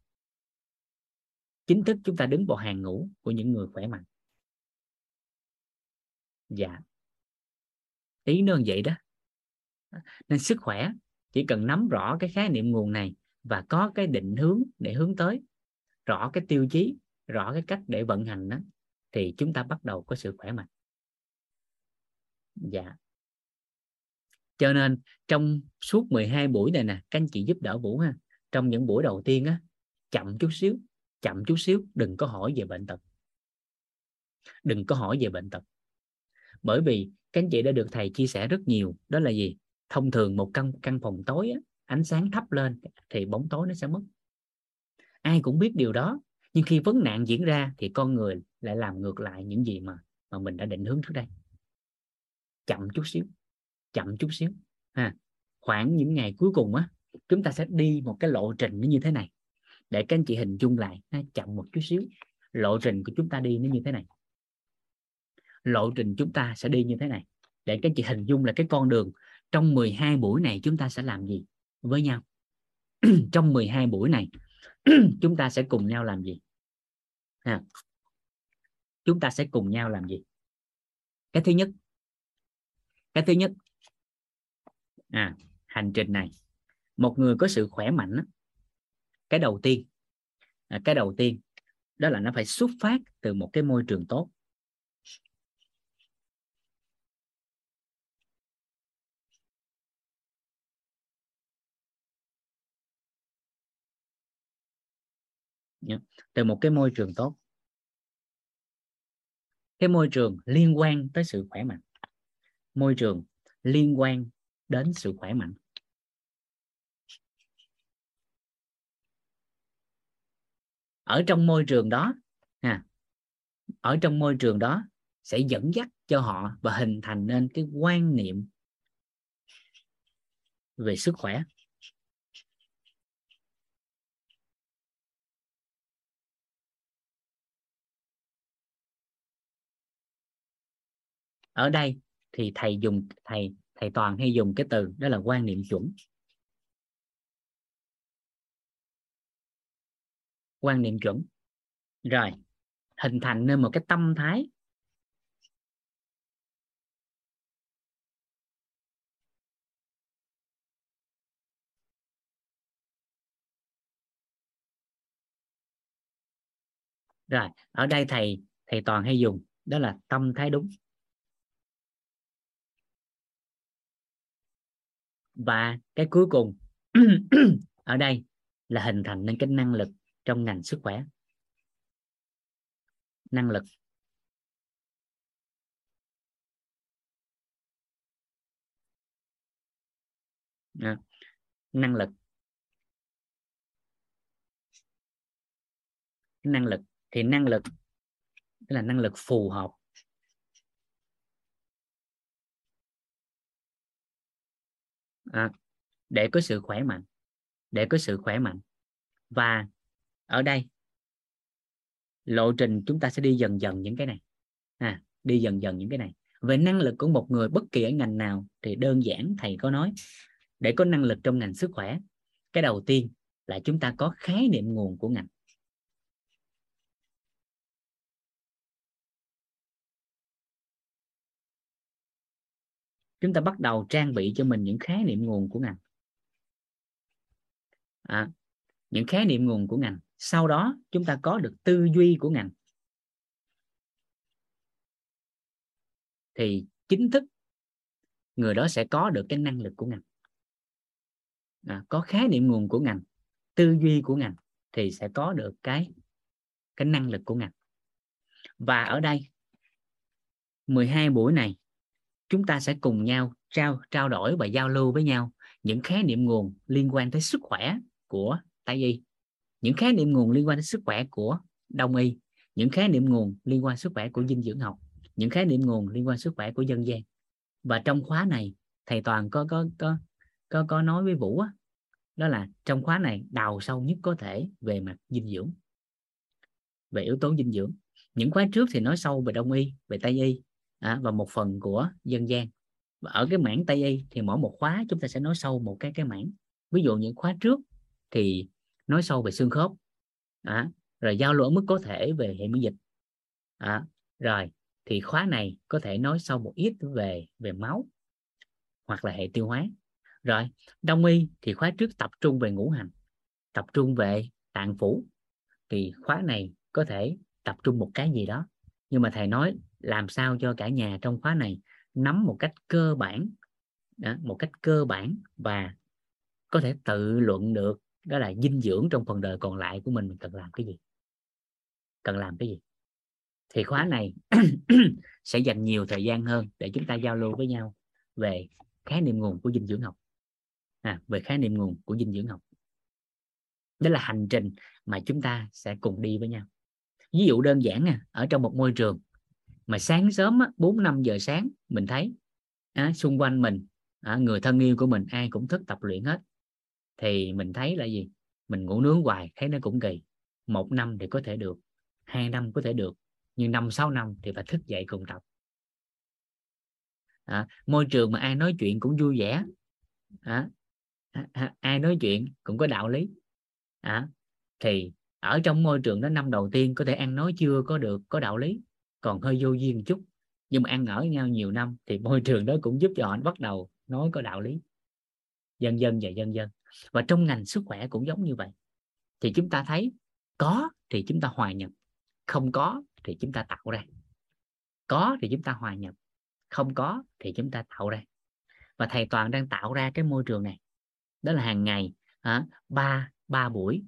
Dạ, Ý nó vậy đó. Nên sức khỏe chỉ cần nắm rõ cái khái niệm nguồn này và có cái định hướng để hướng tới, rõ cái tiêu chí, rõ cái cách để vận hành đó, thì chúng ta bắt đầu có sự khỏe mạnh. Dạ. Cho nên trong suốt 12 buổi này nè, các anh chị giúp đỡ Vũ ha. Trong những buổi đầu tiên á, chậm chút xíu, đừng có hỏi về bệnh tật. Bởi vì các anh chị đã được thầy chia sẻ rất nhiều, đó là gì? Thông thường một căn phòng tối á, ánh sáng thấp lên thì bóng tối nó sẽ mất. Ai cũng biết điều đó, nhưng khi vấn nạn diễn ra thì con người lại làm ngược lại những gì mà mình đã định hướng trước đây. Chậm chút xíu ha. Khoảng những ngày cuối cùng á, chúng ta sẽ đi một cái lộ trình nó như thế này để các anh chị hình dung lại ha. Chậm một chút xíu, lộ trình của chúng ta đi nó như thế này, để các anh chị hình dung là cái con đường trong 12 buổi này chúng ta sẽ làm gì với nhau. Trong 12 buổi này chúng ta sẽ cùng nhau làm gì ha? Cái thứ nhất hành trình này, một người có sự khỏe mạnh đó, cái đầu tiên đó là nó phải xuất phát từ một cái môi trường tốt. Cái môi trường liên quan tới sự khỏe mạnh. Ở trong môi trường đó sẽ dẫn dắt cho họ và hình thành nên cái quan niệm về sức khỏe. Ở đây thì thầy Toàn hay dùng cái từ đó là quan niệm chuẩn. Rồi hình thành nên một cái tâm thái rồi ở đây thầy Toàn hay dùng đó là tâm thái đúng và cái cuối cùng ở đây là hình thành nên cái năng lực trong ngành sức khỏe. Năng lực tức là năng lực phù hợp để có sự khỏe mạnh, và ở đây lộ trình chúng ta sẽ đi dần dần những cái này về năng lực của một người bất kỳ ở ngành nào. Thì đơn giản thầy có nói để có năng lực trong ngành sức khỏe, cái đầu tiên là chúng ta có khái niệm nguồn của ngành. Chúng ta bắt đầu trang bị cho mình những khái niệm nguồn của ngành. Sau đó chúng ta có được tư duy của ngành. Thì chính thức người đó sẽ có được cái năng lực của ngành. Có khái niệm nguồn của ngành, tư duy của ngành thì sẽ có được cái năng lực của ngành. Và ở đây 12 buổi này chúng ta sẽ cùng nhau trao đổi và giao lưu với nhau những khái niệm nguồn liên quan tới sức khỏe của Tây Y, những khái niệm nguồn liên quan đến sức khỏe của Đông Y, những khái niệm nguồn liên quan sức khỏe của dinh dưỡng học, những khái niệm nguồn liên quan sức khỏe của dân gian. Và trong khóa này thầy Toàn có nói với Vũ đó là trong khóa này đào sâu nhất có thể về mặt dinh dưỡng, về yếu tố dinh dưỡng. Những khóa trước thì nói sâu về Đông Y, về Tây Y và một phần của dân gian. Và ở cái mảng Tây Y thì mỗi một khóa chúng ta sẽ nói sâu một cái mảng. Ví dụ những khóa trước thì nói sâu về xương khớp, rồi giao lưu ở mức có thể về hệ miễn dịch, rồi thì khóa này có thể nói sâu một ít về máu, hoặc là hệ tiêu hóa. Rồi, đông y thì khóa trước tập trung về ngũ hành, tập trung về tạng phủ. Thì khóa này có thể tập trung một cái gì đó. Nhưng mà thầy nói làm sao cho cả nhà trong khóa này nắm một cách cơ bản, và có thể tự luận được đó là dinh dưỡng trong phần đời còn lại của mình cần làm cái gì. Thì khóa này sẽ dành nhiều thời gian hơn để chúng ta giao lưu với nhau về khái niệm nguồn của dinh dưỡng học. Đó là hành trình mà chúng ta sẽ cùng đi với nhau. Ví dụ đơn giản nè, ở trong một môi trường mà sáng sớm 4-5 giờ sáng mình thấy xung quanh mình, người thân yêu của mình ai cũng thức tập luyện hết, thì mình thấy là gì? Mình ngủ nướng hoài thấy nó cũng kỳ. 1 năm thì có thể được, 2 năm có thể được, nhưng 5-6 năm thì phải thức dậy cùng tập. Môi trường mà ai nói chuyện cũng vui vẻ, ai nói chuyện cũng có đạo lý, thì ở trong môi trường đó, năm đầu tiên có thể ăn nói chưa có được, có đạo lý, còn hơi vô duyên chút, nhưng mà ăn ở nhau nhiều năm thì môi trường đó cũng giúp cho họ bắt đầu nói có đạo lý, dần dần và dần dần. Và trong ngành sức khỏe cũng giống như vậy. Thì chúng ta thấy có thì chúng ta hòa nhập, không có thì chúng ta tạo ra. Có thì chúng ta hòa nhập, không có thì chúng ta tạo ra. Và thầy Toàn đang tạo ra cái môi trường này. Đó là hàng ngày 3 buổi,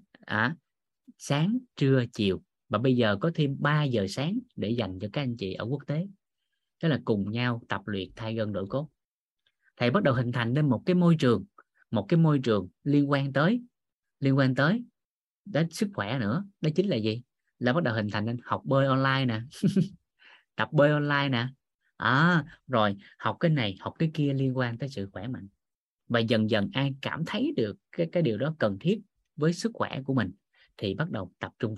sáng, trưa, chiều. Và bây giờ có thêm 3 giờ sáng để dành cho các anh chị ở quốc tế. Đó là cùng nhau tập luyện thay gân đổi cốt. Thầy bắt đầu hình thành nên một cái môi trường, liên quan tới đến sức khỏe nữa. Đó chính là gì? Là bắt đầu hình thành nên học bơi online nè, tập bơi online nè, rồi học cái này, học cái kia liên quan tới sự khỏe mạnh. Và dần dần ai cảm thấy được cái điều đó cần thiết với sức khỏe của mình thì bắt đầu tập trung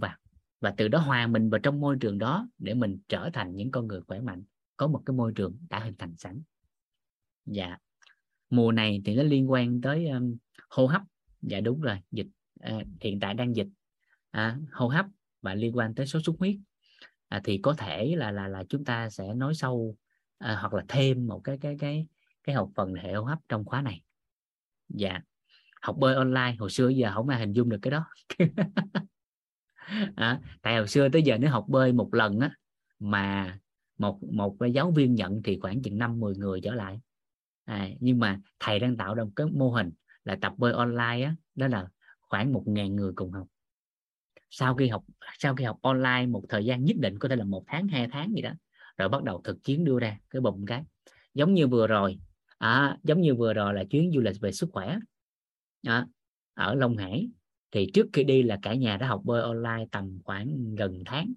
vào, và từ đó hòa mình vào trong môi trường đó để mình trở thành những con người khỏe mạnh, có một cái môi trường đã hình thành sẵn. Dạ, mùa này thì nó liên quan tới hô hấp. Dạ đúng rồi, dịch hiện tại đang dịch hô hấp và liên quan tới sốt xuất huyết. Thì có thể là chúng ta sẽ nói sâu hoặc là thêm một cái học phần hệ hô hấp trong khóa này. Dạ, học bơi online hồi xưa giờ không ai hình dung được cái đó. Tại hồi xưa tới giờ nếu học bơi một lần mà một giáo viên nhận thì khoảng chừng 5-10 người trở lại. Nhưng mà thầy đang tạo ra một cái mô hình là tập bơi online đó là khoảng 1.000 người cùng học. Sau khi học online một thời gian nhất định, có thể là 1 tháng 2 tháng gì đó, rồi bắt đầu thực chiến đưa ra cái bụng cái. Giống như vừa rồi là chuyến du lịch về sức khỏe ở Long Hải, thì trước khi đi là cả nhà đã học bơi online tầm khoảng gần tháng,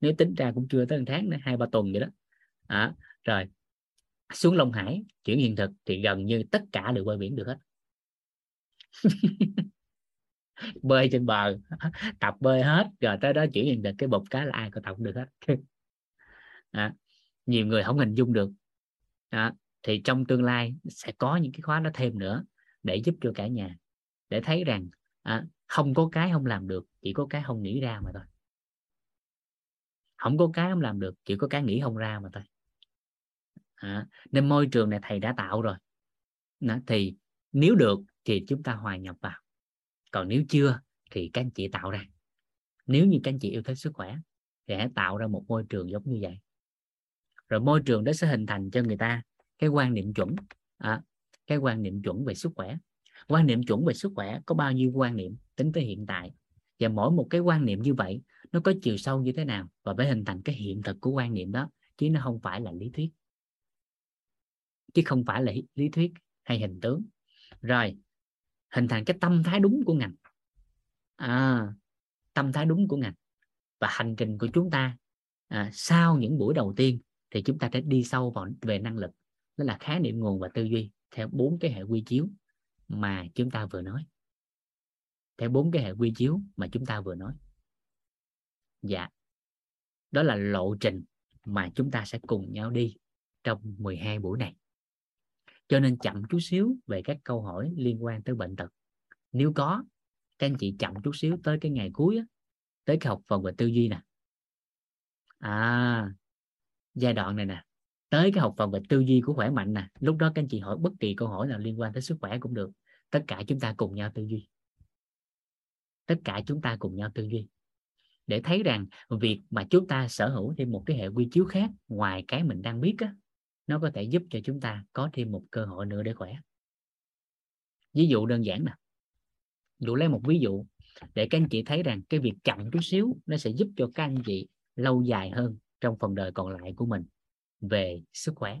nếu tính ra cũng chưa tới 1 tháng nữa, 2-3 tuần vậy đó. Rồi xuống Long Hải chuyển hiện thực thì gần như tất cả đều bơi biển được hết. Bơi trên bờ, tập bơi hết, rồi tới đó chuyển hiện thực, cái bột cá là ai có tập được hết. Nhiều người không hình dung được. Thì trong tương lai sẽ có những cái khóa đó thêm nữa để giúp cho cả nhà, để thấy rằng không có cái không làm được, chỉ có cái không nghĩ ra mà thôi. Không có cái không làm được, chỉ có cái nghĩ không ra mà thôi. Nên môi trường này thầy đã tạo rồi. Thì nếu được thì chúng ta hòa nhập vào, còn nếu chưa thì các anh chị tạo ra. Nếu như các anh chị yêu thích sức khỏe thì hãy tạo ra một môi trường giống như vậy. Rồi môi trường đó sẽ hình thành cho người ta cái quan niệm chuẩn, cái quan niệm chuẩn về sức khỏe. Quan niệm chuẩn về sức khỏe có bao nhiêu quan niệm tính tới hiện tại, và mỗi một cái quan niệm như vậy nó có chiều sâu như thế nào, và phải hình thành cái hiện thực của quan niệm đó, chứ nó không phải là lý thuyết, hay hình tướng. Rồi hình thành cái tâm thái đúng của ngành, và hành trình của chúng ta sau những buổi đầu tiên thì chúng ta sẽ đi sâu vào về năng lực, đó là khái niệm nguồn và tư duy theo 4 cái hệ quy chiếu mà chúng ta vừa nói. Dạ, đó là lộ trình mà chúng ta sẽ cùng nhau đi trong 12 buổi này. Cho nên chậm chút xíu về các câu hỏi liên quan tới bệnh tật. Nếu có, các anh chị chậm chút xíu tới cái ngày cuối, tới cái học phần về tư duy nè. Giai đoạn này nè, tới cái học phần về tư duy của khỏe mạnh nè. Lúc đó các anh chị hỏi bất kỳ câu hỏi nào liên quan tới sức khỏe cũng được. Tất cả chúng ta cùng nhau tư duy. Tất cả chúng ta cùng nhau tư duy. Để thấy rằng việc mà chúng ta sở hữu thêm một cái hệ quy chiếu khác ngoài cái mình đang biết á, nó có thể giúp cho chúng ta có thêm một cơ hội nữa để khỏe. Ví dụ đơn giản nè. Dụ lấy một ví dụ để các anh chị thấy rằng cái việc chậm chút xíu nó sẽ giúp cho các anh chị lâu dài hơn trong phần đời còn lại của mình về sức khỏe.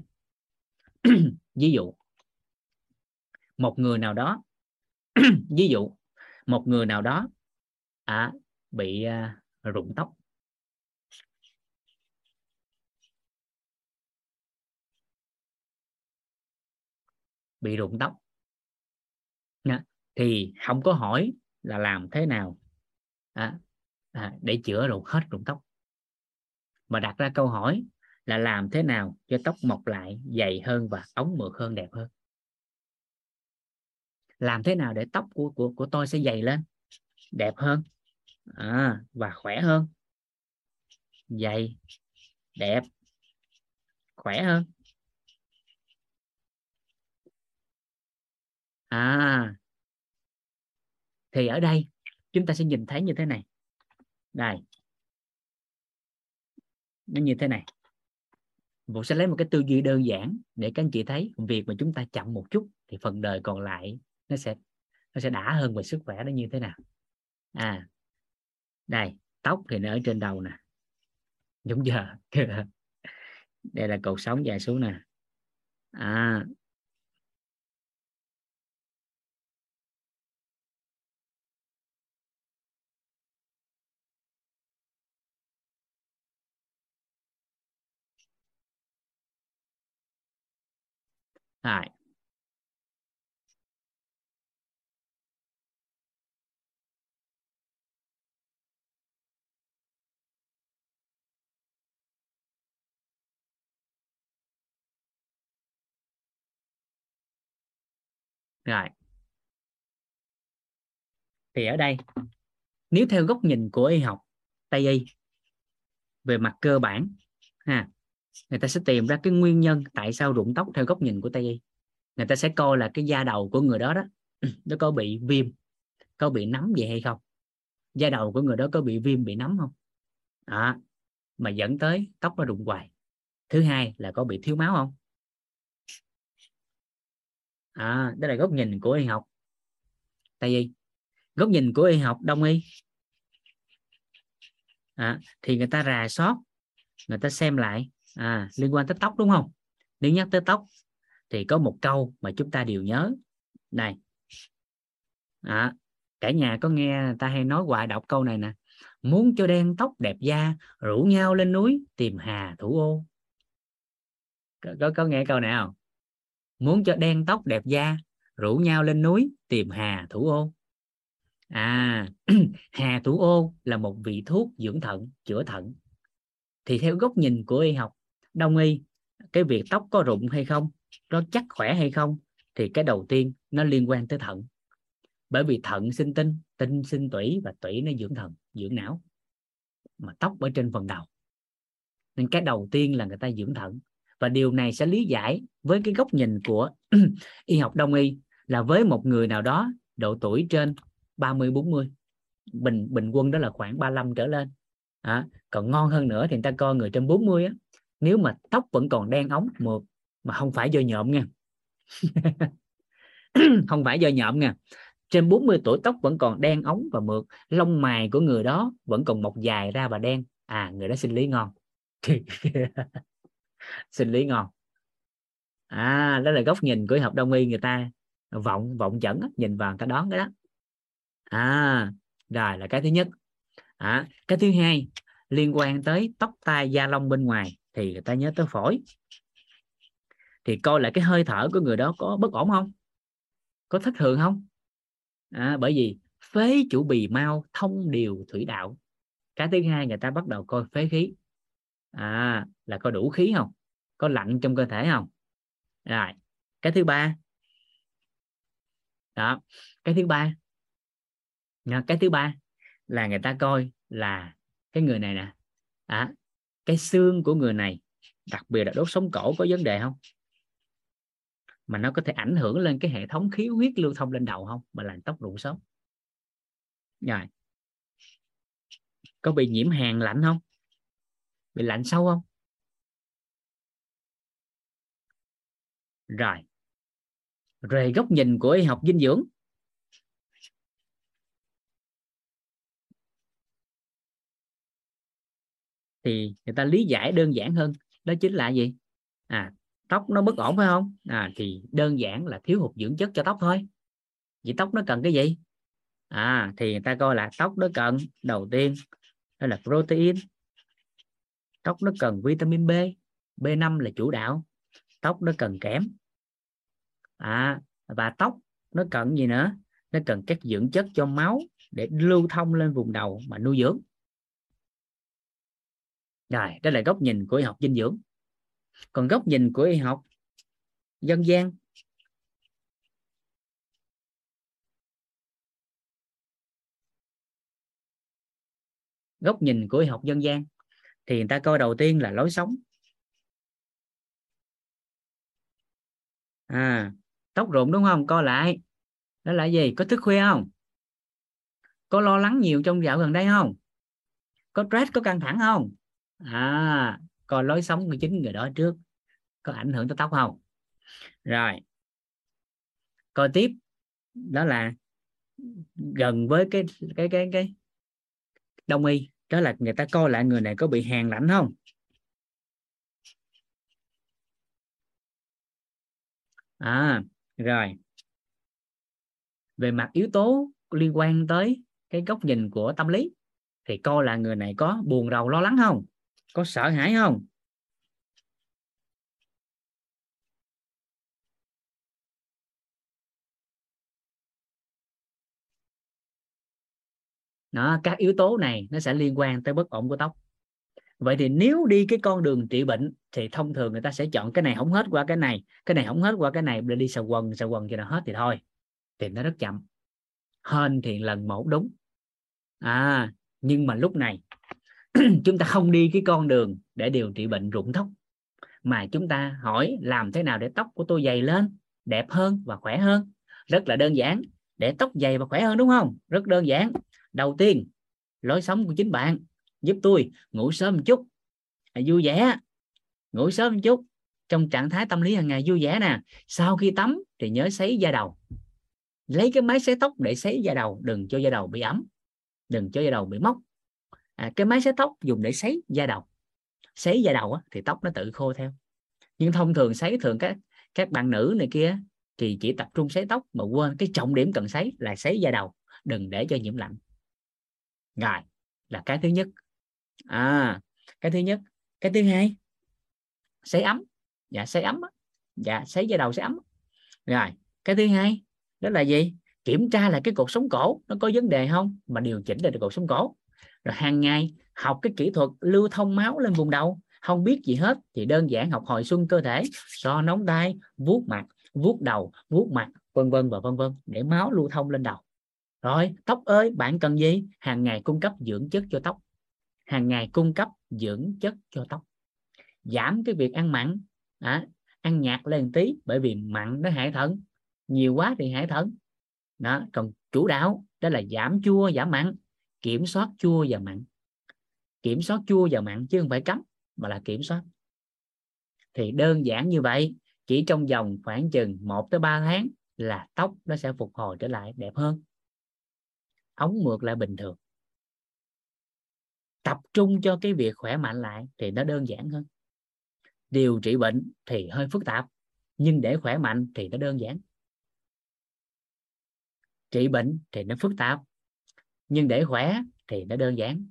Ví dụ một người nào đó bị rụng tóc. Bị rụng tóc thì không có hỏi là làm thế nào để chữa hết rụng tóc, mà đặt ra câu hỏi là làm thế nào cho tóc mọc lại dày hơn và ống mượt hơn, đẹp hơn. Làm thế nào để tóc của tôi sẽ dày lên, đẹp hơn và khỏe hơn. Dày, đẹp, khỏe hơn. Thì ở đây chúng ta sẽ nhìn thấy như thế này. Đây. Nó như thế này. Vũ sẽ lấy một cái tư duy đơn giản để các anh chị thấy việc mà chúng ta chậm một chút thì phần đời còn lại nó sẽ đã hơn về sức khỏe nó như thế nào. Đây, tóc thì nó ở trên đầu nè. Đúng giờ. Đây là cột sống dài xuống nè. Rồi. Rồi. Thì ở đây, nếu theo góc nhìn của y học Tây y về mặt cơ bản người ta sẽ tìm ra cái nguyên nhân tại sao rụng tóc theo góc nhìn của Tây y. Người ta sẽ coi là cái da đầu của người đó đó nó có bị viêm, có bị nấm gì hay không. Da đầu của người đó có bị viêm, bị nấm không mà dẫn tới tóc nó rụng hoài. Thứ hai là có bị thiếu máu không. Đó là góc nhìn của y học Tây y. Góc nhìn của y học Đông y thì người ta rà soát, người ta xem lại liên quan tới tóc, đúng không? Nếu nhắc tới tóc thì có một câu mà chúng ta đều nhớ này. Cả nhà có nghe ta hay nói hoài, đọc câu này nè: muốn cho đen tóc đẹp da, rủ nhau lên núi tìm Hà Thủ Ô. Có nghe câu này không? Muốn cho đen tóc đẹp da, rủ nhau lên núi tìm Hà Thủ Ô. Hà Thủ Ô là một vị thuốc dưỡng thận, chữa thận. Thì theo góc nhìn của y học Đông y, cái việc tóc có rụng hay không, nó chắc khỏe hay không, thì cái đầu tiên nó liên quan tới thận. Bởi vì thận sinh tinh, tinh sinh tủy, và tủy nó dưỡng thận, dưỡng não. Mà tóc ở trên phần đầu, nên cái đầu tiên là người ta dưỡng thận. Và điều này sẽ lý giải với cái góc nhìn của y học Đông y là với một người nào đó độ tuổi trên 30-40, bình quân đó là khoảng 35 trở lên. Còn ngon hơn nữa thì người ta coi người trên 40 á, nếu mà tóc vẫn còn đen ống mượt mà không phải do nhộm nha. Không phải do nhộm nha. Trên 40 tuổi tóc vẫn còn đen ống và mượt, lông mày của người đó vẫn còn mọc dài ra và đen, người đó sinh lý ngon. Sinh lý ngon. Đó là góc nhìn của học Đông y, người ta vọng chẩn, nhìn vào người ta đoán cái đó. Rồi là cái thứ nhất. Cái thứ hai liên quan tới tóc tai da lông bên ngoài thì người ta nhớ tới phổi, thì coi lại cái hơi thở của người đó có bất ổn không, có thất thường không. Bởi vì phế chủ bì mau, thông điều thủy đạo. Cái thứ hai người ta bắt đầu coi phế khí, là có đủ khí không, có lạnh trong cơ thể không. Rồi cái thứ ba đó, cái thứ ba là người ta coi là cái người này nè, cái xương của người này đặc biệt là đốt sống cổ có vấn đề không, mà nó có thể ảnh hưởng lên cái hệ thống khí huyết lưu thông lên đầu không, mà làm tốc độ sớm. Rồi có bị nhiễm hàn lạnh không, bị lạnh sâu không? Rồi về góc nhìn của y học dinh dưỡng, thì người ta lý giải đơn giản hơn, đó chính là gì? Tóc nó bất ổn phải không? Thì đơn giản là thiếu hụt dưỡng chất cho tóc thôi. Vậy tóc nó cần cái gì? Thì người ta coi là tóc nó cần, đầu tiên đó là protein. Tóc nó cần vitamin B, B5 là chủ đạo. Tóc nó cần kẽm. Và tóc nó cần gì nữa? Nó cần các dưỡng chất cho máu để lưu thông lên vùng đầu mà nuôi dưỡng. Rồi, đó là góc nhìn của y học dinh dưỡng. Còn góc nhìn của y học dân gian thì người ta coi đầu tiên là lối sống. Tóc rụng đúng không? Coi lại đó là gì? Có thức khuya không? Có lo lắng nhiều trong dạo gần đây không? Có stress, có căng thẳng không? Coi lối sống của chính người đó trước, có ảnh hưởng tới tóc không. Rồi coi tiếp đó là gần với cái đông y, đó là người ta coi lại người này có bị hàn lạnh không. Rồi về mặt yếu tố liên quan tới cái góc nhìn của tâm lý, thì coi là người này có buồn rầu lo lắng không, có sợ hãi không. Đó, các yếu tố này nó sẽ liên quan tới bất ổn của tóc. Vậy thì nếu đi cái con đường trị bệnh thì thông thường người ta sẽ chọn cái này không hết qua cái này, cái này không hết qua cái này, để đi xà quần cho nó hết thì thôi, thì nó rất chậm. Hên thì lần một đúng. Nhưng mà lúc này chúng ta không đi cái con đường để điều trị bệnh rụng tóc, mà chúng ta hỏi làm thế nào để tóc của tôi dày lên, đẹp hơn và khỏe hơn. Rất là đơn giản. Để tóc dày và khỏe hơn đúng không? Rất đơn giản. Đầu tiên, lối sống của chính bạn. Giúp tôi ngủ sớm một chút, vui vẻ. Ngủ sớm một chút, trong trạng thái tâm lý hàng ngày vui vẻ nè. Sau khi tắm thì nhớ sấy da đầu. Lấy cái máy sấy tóc để sấy da đầu, đừng cho da đầu bị ẩm, đừng cho da đầu bị mốc. Cái máy sấy tóc dùng để sấy da đầu. Sấy da đầu thì tóc nó tự khô theo. Nhưng thông thường sấy các bạn nữ này kia thì chỉ tập trung sấy tóc mà quên cái trọng điểm cần sấy là sấy da đầu, đừng để cho nhiễm lạnh. Rồi, là cái thứ nhất. Cái thứ hai, sấy ấm. Sấy ấm. Sấy da đầu sấy ấm. Rồi, cái thứ hai đó là gì? Kiểm tra là cái cột sống cổ nó có vấn đề không, mà điều chỉnh lại cột sống cổ. Rồi hàng ngày học cái kỹ thuật lưu thông máu lên vùng đầu. Không biết gì hết thì đơn giản học hồi xuân cơ thể, so nóng tay, vuốt mặt, vuốt đầu, vuốt mặt, vân vân và vân vân, để máu lưu thông lên đầu. Rồi tóc ơi, bạn cần gì? Hàng ngày cung cấp dưỡng chất cho tóc. Giảm cái việc ăn mặn, ăn nhạt lên tí, bởi vì mặn nó hại thận, nhiều quá thì hại thận. Đó, còn chủ đạo đó là giảm chua, giảm mặn. Kiểm soát chua và mặn. Chứ không phải cấm, mà là kiểm soát. Thì đơn giản như vậy, chỉ trong vòng khoảng chừng 1 tới 3 tháng là tóc nó sẽ phục hồi trở lại đẹp hơn, ống mượt lại bình thường. Tập trung cho cái việc khỏe mạnh lại thì nó đơn giản hơn. Điều trị bệnh thì hơi phức tạp, nhưng để khỏe mạnh thì nó đơn giản. Trị bệnh thì nó phức tạp, nhưng để khỏe thì nó đơn giản.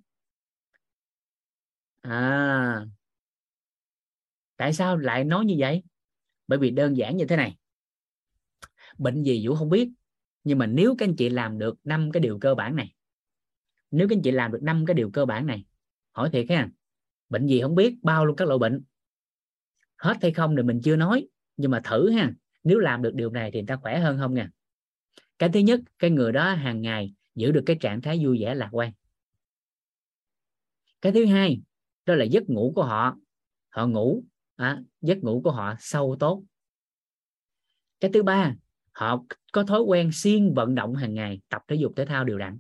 Tại sao lại nói như vậy? Bởi vì đơn giản như thế này. Bệnh gì Vũ không biết, nhưng mà nếu các anh chị làm được 5 cái điều cơ bản này, hỏi thiệt ha, bệnh gì không biết, bao luôn các loại bệnh. Hết hay không thì mình chưa nói, nhưng mà thử ha, nếu làm được điều này thì người ta khỏe hơn không nè. Cái thứ nhất, cái người đó hàng ngày giữ được cái trạng thái vui vẻ lạc quan. Cái thứ hai, đó là giấc ngủ của họ. Họ ngủ giấc ngủ của họ sâu tốt. Cái thứ ba, họ có thói quen siêng vận động hàng ngày, tập thể dục thể thao đều đặn.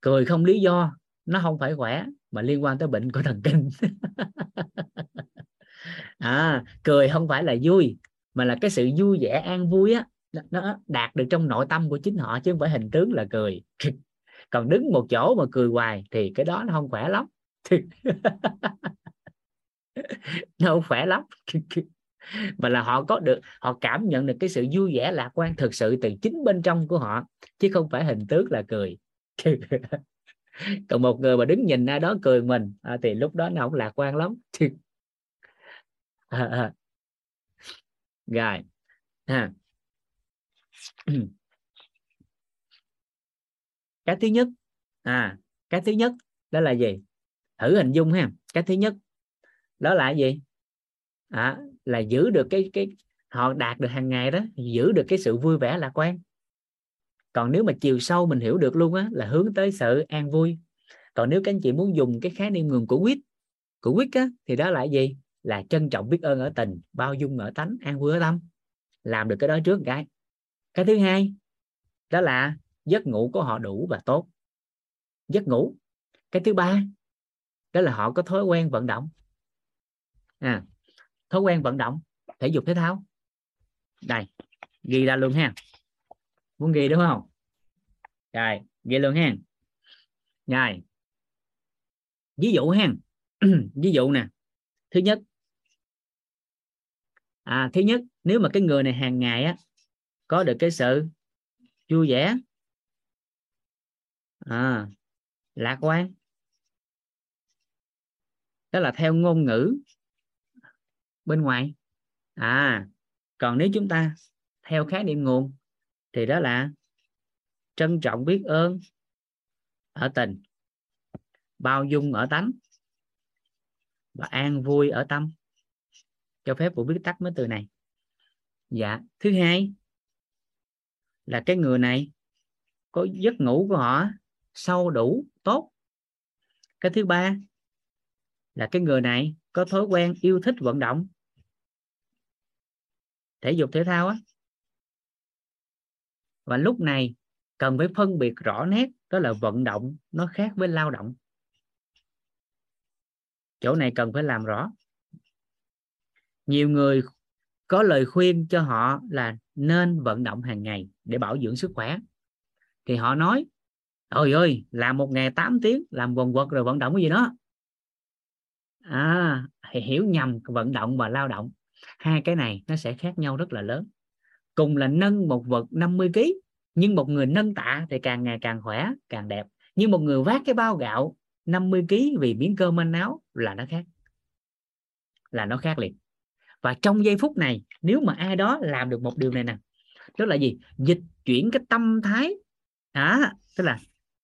Cười không lý do, nó không phải khỏe mà liên quan tới bệnh của thần kinh. Cười không phải là vui, mà là cái sự vui vẻ an vui á, nó đạt được trong nội tâm của chính họ, chứ không phải hình tướng là cười. Còn đứng một chỗ mà cười hoài thì cái đó nó không khỏe lắm. Nó không khỏe lắm. Mà là họ có được, họ cảm nhận được cái sự vui vẻ lạc quan thực sự từ chính bên trong của họ, chứ không phải hình tướng là cười. Còn một người mà đứng nhìn ai đó cười mình thì lúc đó nó không lạc quan lắm. Rồi. Cái thứ nhất đó là gì? Thử hình dung ha. Cái thứ nhất đó là gì? Là giữ được cái họ đạt được hàng ngày đó, giữ được cái sự vui vẻ lạc quan. Còn nếu mà chiều sâu mình hiểu được luôn á, là hướng tới sự an vui. Còn nếu các anh chị muốn dùng cái khái niệm nguồn của WIT á, thì đó là gì? Là trân trọng, biết ơn ở tình, bao dung ở tánh, an vui ở tâm. Làm được cái đó trước cái. Cái thứ hai đó là giấc ngủ của họ đủ và tốt. Giấc ngủ. Cái thứ ba đó là họ có thói quen vận động. Thói quen vận động, thể dục thể thao. Đây, ghi ra luôn ha. Muốn ghi đúng không? Rồi, ghi luôn ha. Rồi. Ví dụ ha. Ví dụ nè. Thứ nhất, nếu mà cái người này hàng ngày á có được cái sự vui vẻ, lạc quan, đó là theo ngôn ngữ bên ngoài. Còn nếu chúng ta theo khái niệm nguồn thì đó là trân trọng, biết ơn ở tình, bao dung ở tánh và an vui ở tâm. Cho phép Vũ viết tắt mấy từ này. Dạ. Thứ hai là cái người này có giấc ngủ của họ sâu đủ tốt. Cái thứ ba là cái người này có thói quen yêu thích vận động, thể dục thể thao á. Và lúc này cần phải phân biệt rõ nét, đó là vận động nó khác với lao động. Chỗ này cần phải làm rõ. Nhiều người có lời khuyên cho họ là nên vận động hàng ngày để bảo dưỡng sức khỏe. Thì họ nói, ôi ơi, làm một ngày 8 tiếng, làm quần quật rồi vận động cái gì đó. Hiểu nhầm vận động và lao động. Hai cái này nó sẽ khác nhau rất là lớn. Cùng là nâng một vật 50 kg, nhưng một người nâng tạ thì càng ngày càng khỏe, càng đẹp. Nhưng một người vác cái bao gạo 50 kg vì miếng cơm ăn áo là nó khác. Là nó khác liền. Và trong giây phút này, nếu mà ai đó làm được một điều này nè, tức là gì? Dịch chuyển cái tâm thái. Tức là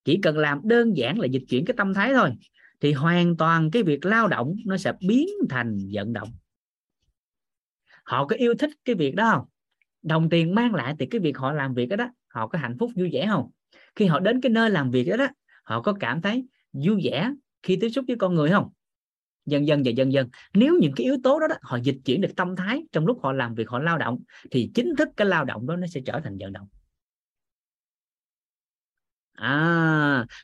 chỉ cần làm đơn giản là dịch chuyển cái tâm thái thôi, thì hoàn toàn cái việc lao động nó sẽ biến thành vận động. Họ có yêu thích cái việc đó không? Đồng tiền mang lại thì cái việc họ làm việc đó, họ có hạnh phúc vui vẻ không? Khi họ đến cái nơi làm việc đó, họ có cảm thấy vui vẻ khi tiếp xúc với con người không? Dần dần. Nếu những cái yếu tố đó, họ dịch chuyển được tâm thái trong lúc họ làm việc, họ lao động, thì chính thức cái lao động đó nó sẽ trở thành vận động.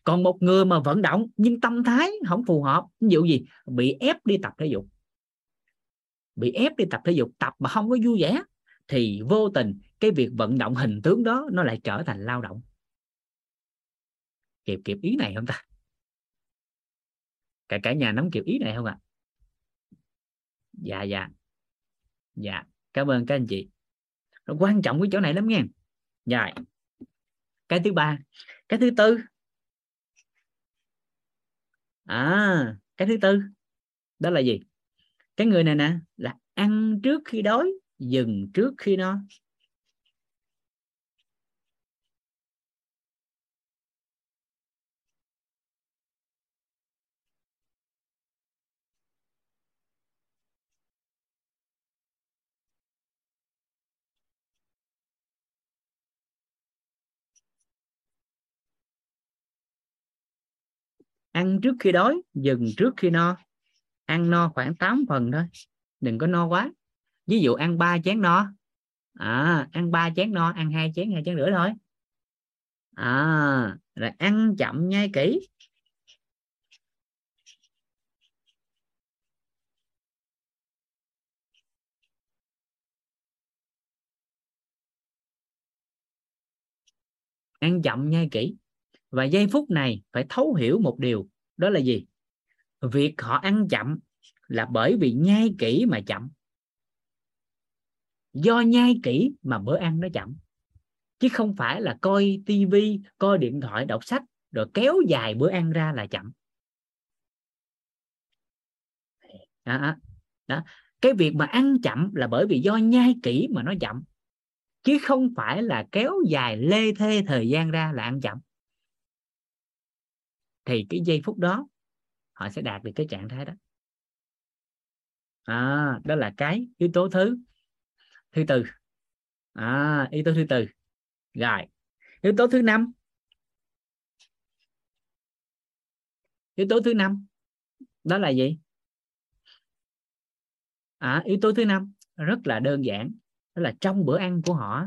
Còn một người mà vận động nhưng tâm thái không phù hợp, ví dụ gì? Bị ép đi tập thể dục, tập mà không có vui vẻ, thì vô tình cái việc vận động hình tướng đó nó lại trở thành lao động. Kịp ý này không ta? Cả nhà nắm kịp ý này không ạ? Dạ. Cảm ơn các anh chị. Nó quan trọng cái chỗ này lắm nha. Dạ. Cái thứ ba. Cái thứ tư. Cái thứ tư đó là gì? Cái người này nè là ăn trước khi đói, dừng trước khi no. Ăn trước khi đói, dừng trước khi no. ăn no khoảng 8 phần thôi, đừng có no quá. Ví dụ ăn 3 chén no, ăn 3 chén no, ăn 2 chén, 2 chén rưỡi thôi. Rồi ăn chậm nhai kỹ. Ăn chậm nhai kỹ. Và giây phút này phải thấu hiểu một điều, đó là gì? Việc họ ăn chậm là bởi vì nhai kỹ mà chậm. Do nhai kỹ mà bữa ăn nó chậm. Chứ không phải là coi tivi, coi điện thoại, đọc sách rồi kéo dài bữa ăn ra là chậm. Đó. Cái việc mà ăn chậm là bởi vì do nhai kỹ mà nó chậm. Chứ không phải là kéo dài lê thê thời gian ra là ăn chậm. Thì cái giây phút đó họ sẽ đạt được cái trạng thái đó. Đó là cái yếu tố thứ tư. Yếu tố thứ tư. Rồi, yếu tố thứ năm. Yếu tố thứ năm đó là gì? Yếu tố thứ năm rất là đơn giản. Đó là trong bữa ăn của họ,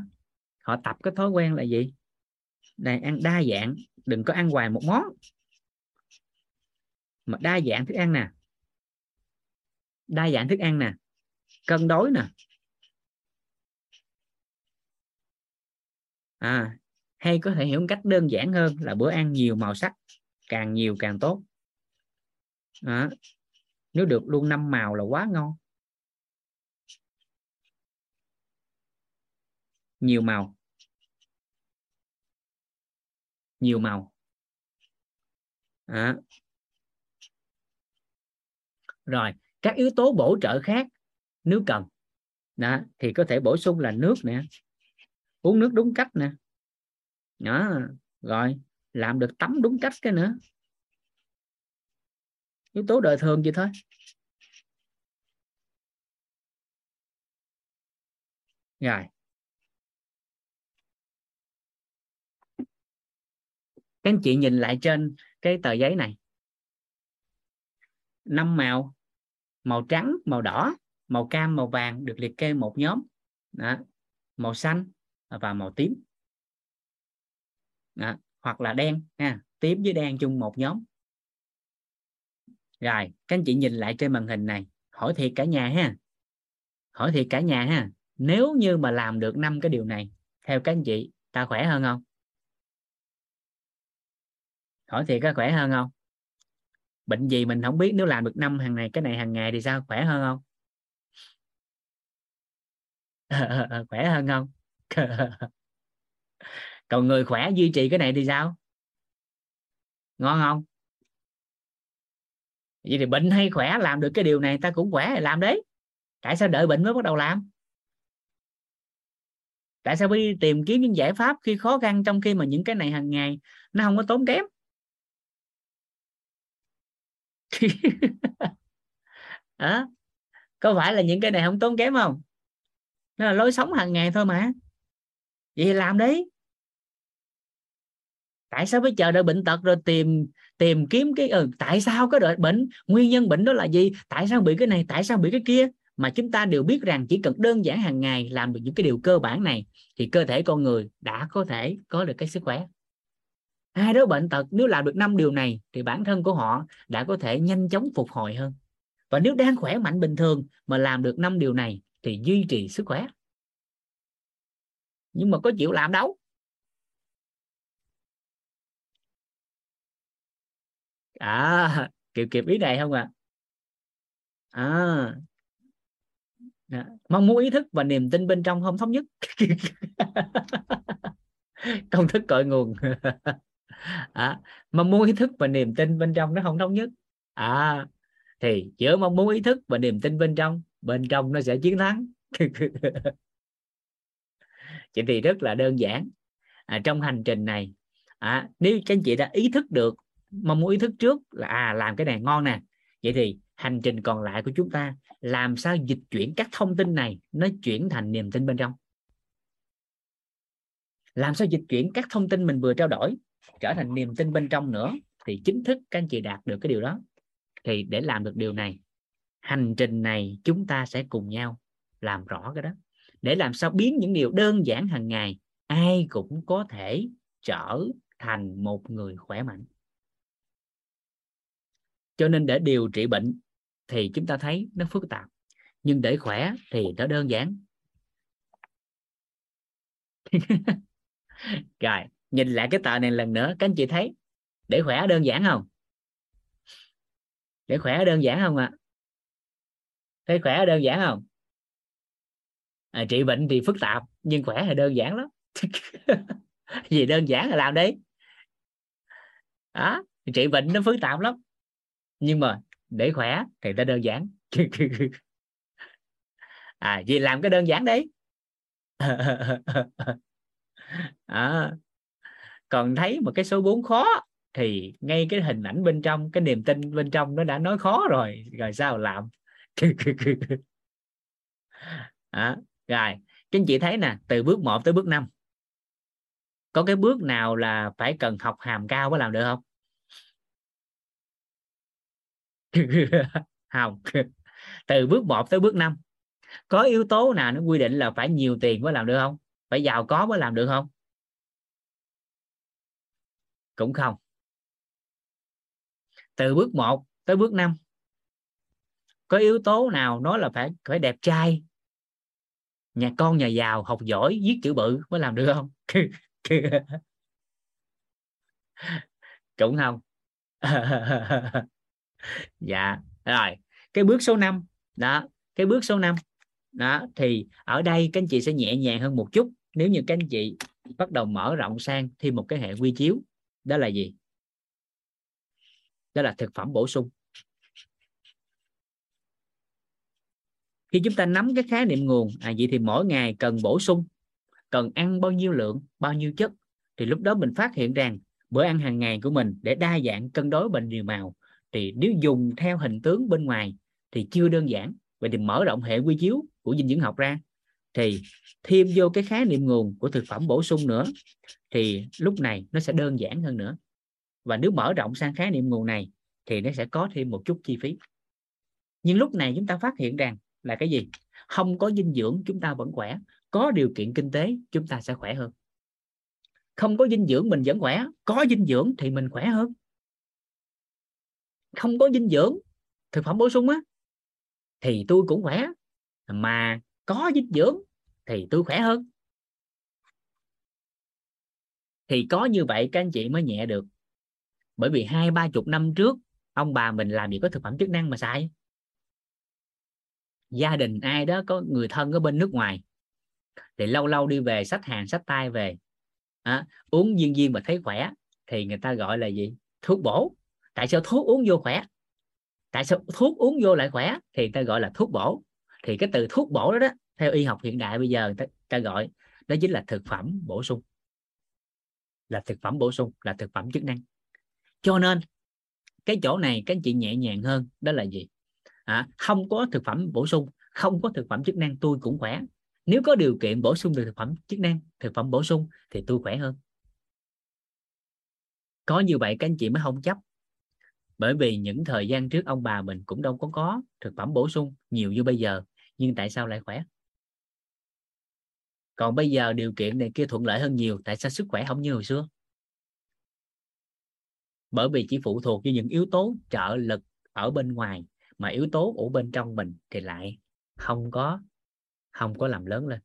họ tập cái thói quen là gì? Này, ăn đa dạng, đừng có ăn hoài một món. Mà đa dạng thức ăn nè. Đa dạng thức ăn nè. Cân đối nè. Hay có thể hiểu một cách đơn giản hơn là bữa ăn nhiều màu sắc, càng nhiều càng tốt. Nếu được luôn 5 màu là quá ngon. Nhiều màu. Nhiều màu. Rồi, các yếu tố bổ trợ khác nếu cần. Đó, thì có thể bổ sung là nước nè. Uống nước đúng cách nè. Đó, rồi làm được tắm đúng cách cái nữa. Yếu tố đời thường vậy thôi. Rồi. Các anh chị nhìn lại trên cái tờ giấy này. 5 màu: màu trắng, màu đỏ, màu cam, màu vàng được liệt kê một nhóm. Đó. Màu xanh và màu tím. Đó. Hoặc là đen ha. Tím với đen chung một nhóm. Rồi, các anh chị nhìn lại trên màn hình này. Hỏi thiệt cả nhà ha. Hỏi thiệt cả nhà ha. Nếu như mà làm được 5 cái điều này, theo các anh chị, ta khỏe hơn không? Hỏi thiệt có khỏe hơn không? Bệnh gì mình không biết, nếu làm được 5 hàng này, cái này hàng ngày thì sao? Khỏe hơn không? Khỏe hơn không? Còn người khỏe duy trì cái này thì sao? Ngon không? Vậy thì bệnh hay khỏe làm được cái điều này, ta cũng khỏe thì làm đấy. Tại sao đợi bệnh mới bắt đầu làm? Tại sao phải đi tìm kiếm những giải pháp khi khó khăn, trong khi mà những cái này hàng ngày nó không có tốn kém? Có phải là những cái này không tốn kém không? Nó là lối sống hàng ngày thôi mà. Vậy làm đấy. Tại sao phải chờ đợi bệnh tật rồi tìm kiếm cái tại sao có đợi bệnh, nguyên nhân bệnh đó là gì, tại sao bị cái này, tại sao bị cái kia, mà chúng ta đều biết rằng chỉ cần đơn giản hàng ngày làm được những cái điều cơ bản này thì cơ thể con người đã có thể có được cái sức khỏe. Ai đó bệnh tật nếu làm được 5 điều này thì bản thân của họ đã có thể nhanh chóng phục hồi hơn. Và nếu đang khỏe mạnh bình thường mà làm được 5 điều này thì duy trì sức khỏe. Nhưng mà có chịu làm đâu. Kịp ý này không ạ? Mong muốn ý thức và niềm tin bên trong không thống nhất. Công thức cội nguồn. Mong muốn ý thức và niềm tin bên trong nó không thống nhất. Thì giữa mong muốn ý thức và niềm tin bên trong nó sẽ chiến thắng. Vậy thì rất là đơn giản. Trong hành trình này, nếu các anh chị đã ý thức được, mong muốn ý thức trước là làm cái này ngon nè, vậy thì hành trình còn lại của chúng ta làm sao dịch chuyển các thông tin này nó chuyển thành niềm tin bên trong. Làm sao dịch chuyển các thông tin mình vừa trao đổi trở thành niềm tin bên trong nữa, thì chính thức các anh chị đạt được cái điều đó. Thì để làm được điều này, hành trình này chúng ta sẽ cùng nhau làm rõ cái đó, để làm sao biến những điều đơn giản hàng ngày ai cũng có thể trở thành một người khỏe mạnh. Cho nên để điều trị bệnh thì chúng ta thấy nó phức tạp, nhưng để khỏe thì nó đơn giản. Rồi, nhìn lại cái tờ này lần nữa, các anh chị thấy để khỏe đơn giản không? Để khỏe đơn giản không ạ? Thấy khỏe đơn giản không? Trị bệnh thì phức tạp, nhưng khỏe thì đơn giản lắm. Vì đơn giản là làm đi. Đó, trị bệnh nó phức tạp lắm, nhưng mà để khỏe thì ta đơn giản. Vì làm cái đơn giản đấy. Còn thấy một cái số 4 khó thì ngay cái hình ảnh bên trong, cái niềm tin bên trong nó đã nói khó rồi, rồi sao làm? Rồi các anh chị thấy nè, từ bước 1 tới bước 5 có cái bước nào là phải cần học hàm cao mới làm được không? Không. Từ bước 1 tới bước 5 có yếu tố nào nó quy định là phải nhiều tiền mới làm được không? Phải giàu có mới làm được không? Cũng không. Từ bước 1 tới bước 5 có yếu tố nào nói là phải đẹp trai, nhà con nhà giàu, học giỏi, viết chữ bự mới làm được không? Cũng không. Dạ rồi, cái bước số 5 đó, cái bước số 5 đó thì ở đây các anh chị sẽ nhẹ nhàng hơn một chút, nếu như các anh chị bắt đầu mở rộng sang thêm một cái hệ quy chiếu, đó là gì? Đó là thực phẩm bổ sung. Khi chúng ta nắm cái khái niệm nguồn, vậy thì mỗi ngày cần bổ sung, cần ăn bao nhiêu lượng, bao nhiêu chất, thì lúc đó mình phát hiện rằng bữa ăn hàng ngày của mình để đa dạng, cân đối, bệnh nhiều màu, thì nếu dùng theo hình tướng bên ngoài thì chưa đơn giản. Vậy thì mở rộng hệ quy chiếu của dinh dưỡng học ra, thì thêm vô cái khái niệm nguồn của thực phẩm bổ sung nữa, thì lúc này nó sẽ đơn giản hơn nữa. Và nếu mở rộng sang khái niệm nguồn này thì nó sẽ có thêm một chút chi phí. Nhưng lúc này chúng ta phát hiện rằng là cái gì? Không có dinh dưỡng chúng ta vẫn khỏe, có điều kiện kinh tế chúng ta sẽ khỏe hơn. Không có dinh dưỡng mình vẫn khỏe, có dinh dưỡng thì mình khỏe hơn. Không có dinh dưỡng, thực phẩm bổ sung á, thì tôi cũng khỏe, mà có dinh dưỡng thì tôi khỏe hơn. Thì có như vậy các anh chị mới nhẹ được. Bởi vì 20-30 năm trước ông bà mình làm gì có thực phẩm chức năng mà xài. Gia đình ai đó có người thân ở bên nước ngoài thì lâu lâu đi về xách hàng xách tay về, uống viên viên mà thấy khỏe thì người ta gọi là gì? Thuốc bổ. Tại sao thuốc uống vô khỏe? Tại sao thuốc uống vô lại khỏe? Thì người ta gọi là thuốc bổ. Thì cái từ thuốc bổ đó, đó theo y học hiện đại bây giờ người ta gọi đó chính là thực phẩm bổ sung. Là thực phẩm bổ sung, là thực phẩm chức năng. Cho nên cái chỗ này các anh chị nhẹ nhàng hơn, đó là gì? Không có thực phẩm bổ sung, không có thực phẩm chức năng, tôi cũng khỏe. Nếu có điều kiện bổ sung được thực phẩm chức năng, thực phẩm bổ sung thì tôi khỏe hơn. Có như vậy các anh chị mới không chấp. Bởi vì những thời gian trước ông bà mình cũng đâu có thực phẩm bổ sung nhiều như bây giờ, nhưng tại sao lại khỏe? Còn bây giờ điều kiện này kia thuận lợi hơn nhiều, tại sao sức khỏe không như hồi xưa? Bởi vì chỉ phụ thuộc vào những yếu tố trợ lực ở bên ngoài, mà yếu tố ở bên trong mình thì lại không có làm lớn lên,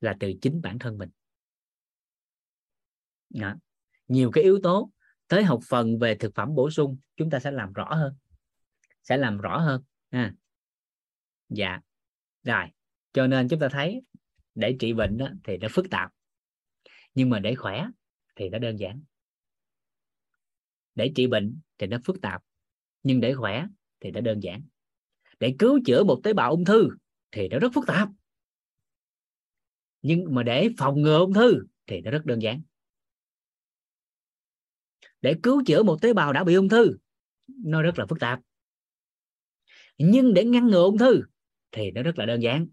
là từ chính bản thân mình. Đó. Nhiều cái yếu tố. Tới học phần về thực phẩm bổ sung chúng ta sẽ làm rõ hơn, Dạ rồi, cho nên chúng ta thấy để trị bệnh đó, thì nó phức tạp, nhưng mà để khỏe thì nó đơn giản. Để trị bệnh thì nó phức tạp, nhưng để khỏe thì nó đơn giản. Để cứu chữa một tế bào ung thư thì nó rất phức tạp, nhưng mà để phòng ngừa ung thư thì nó rất đơn giản. Để cứu chữa một tế bào đã bị ung thư nó rất là phức tạp, nhưng để ngăn ngừa ung thư thì nó rất là đơn giản.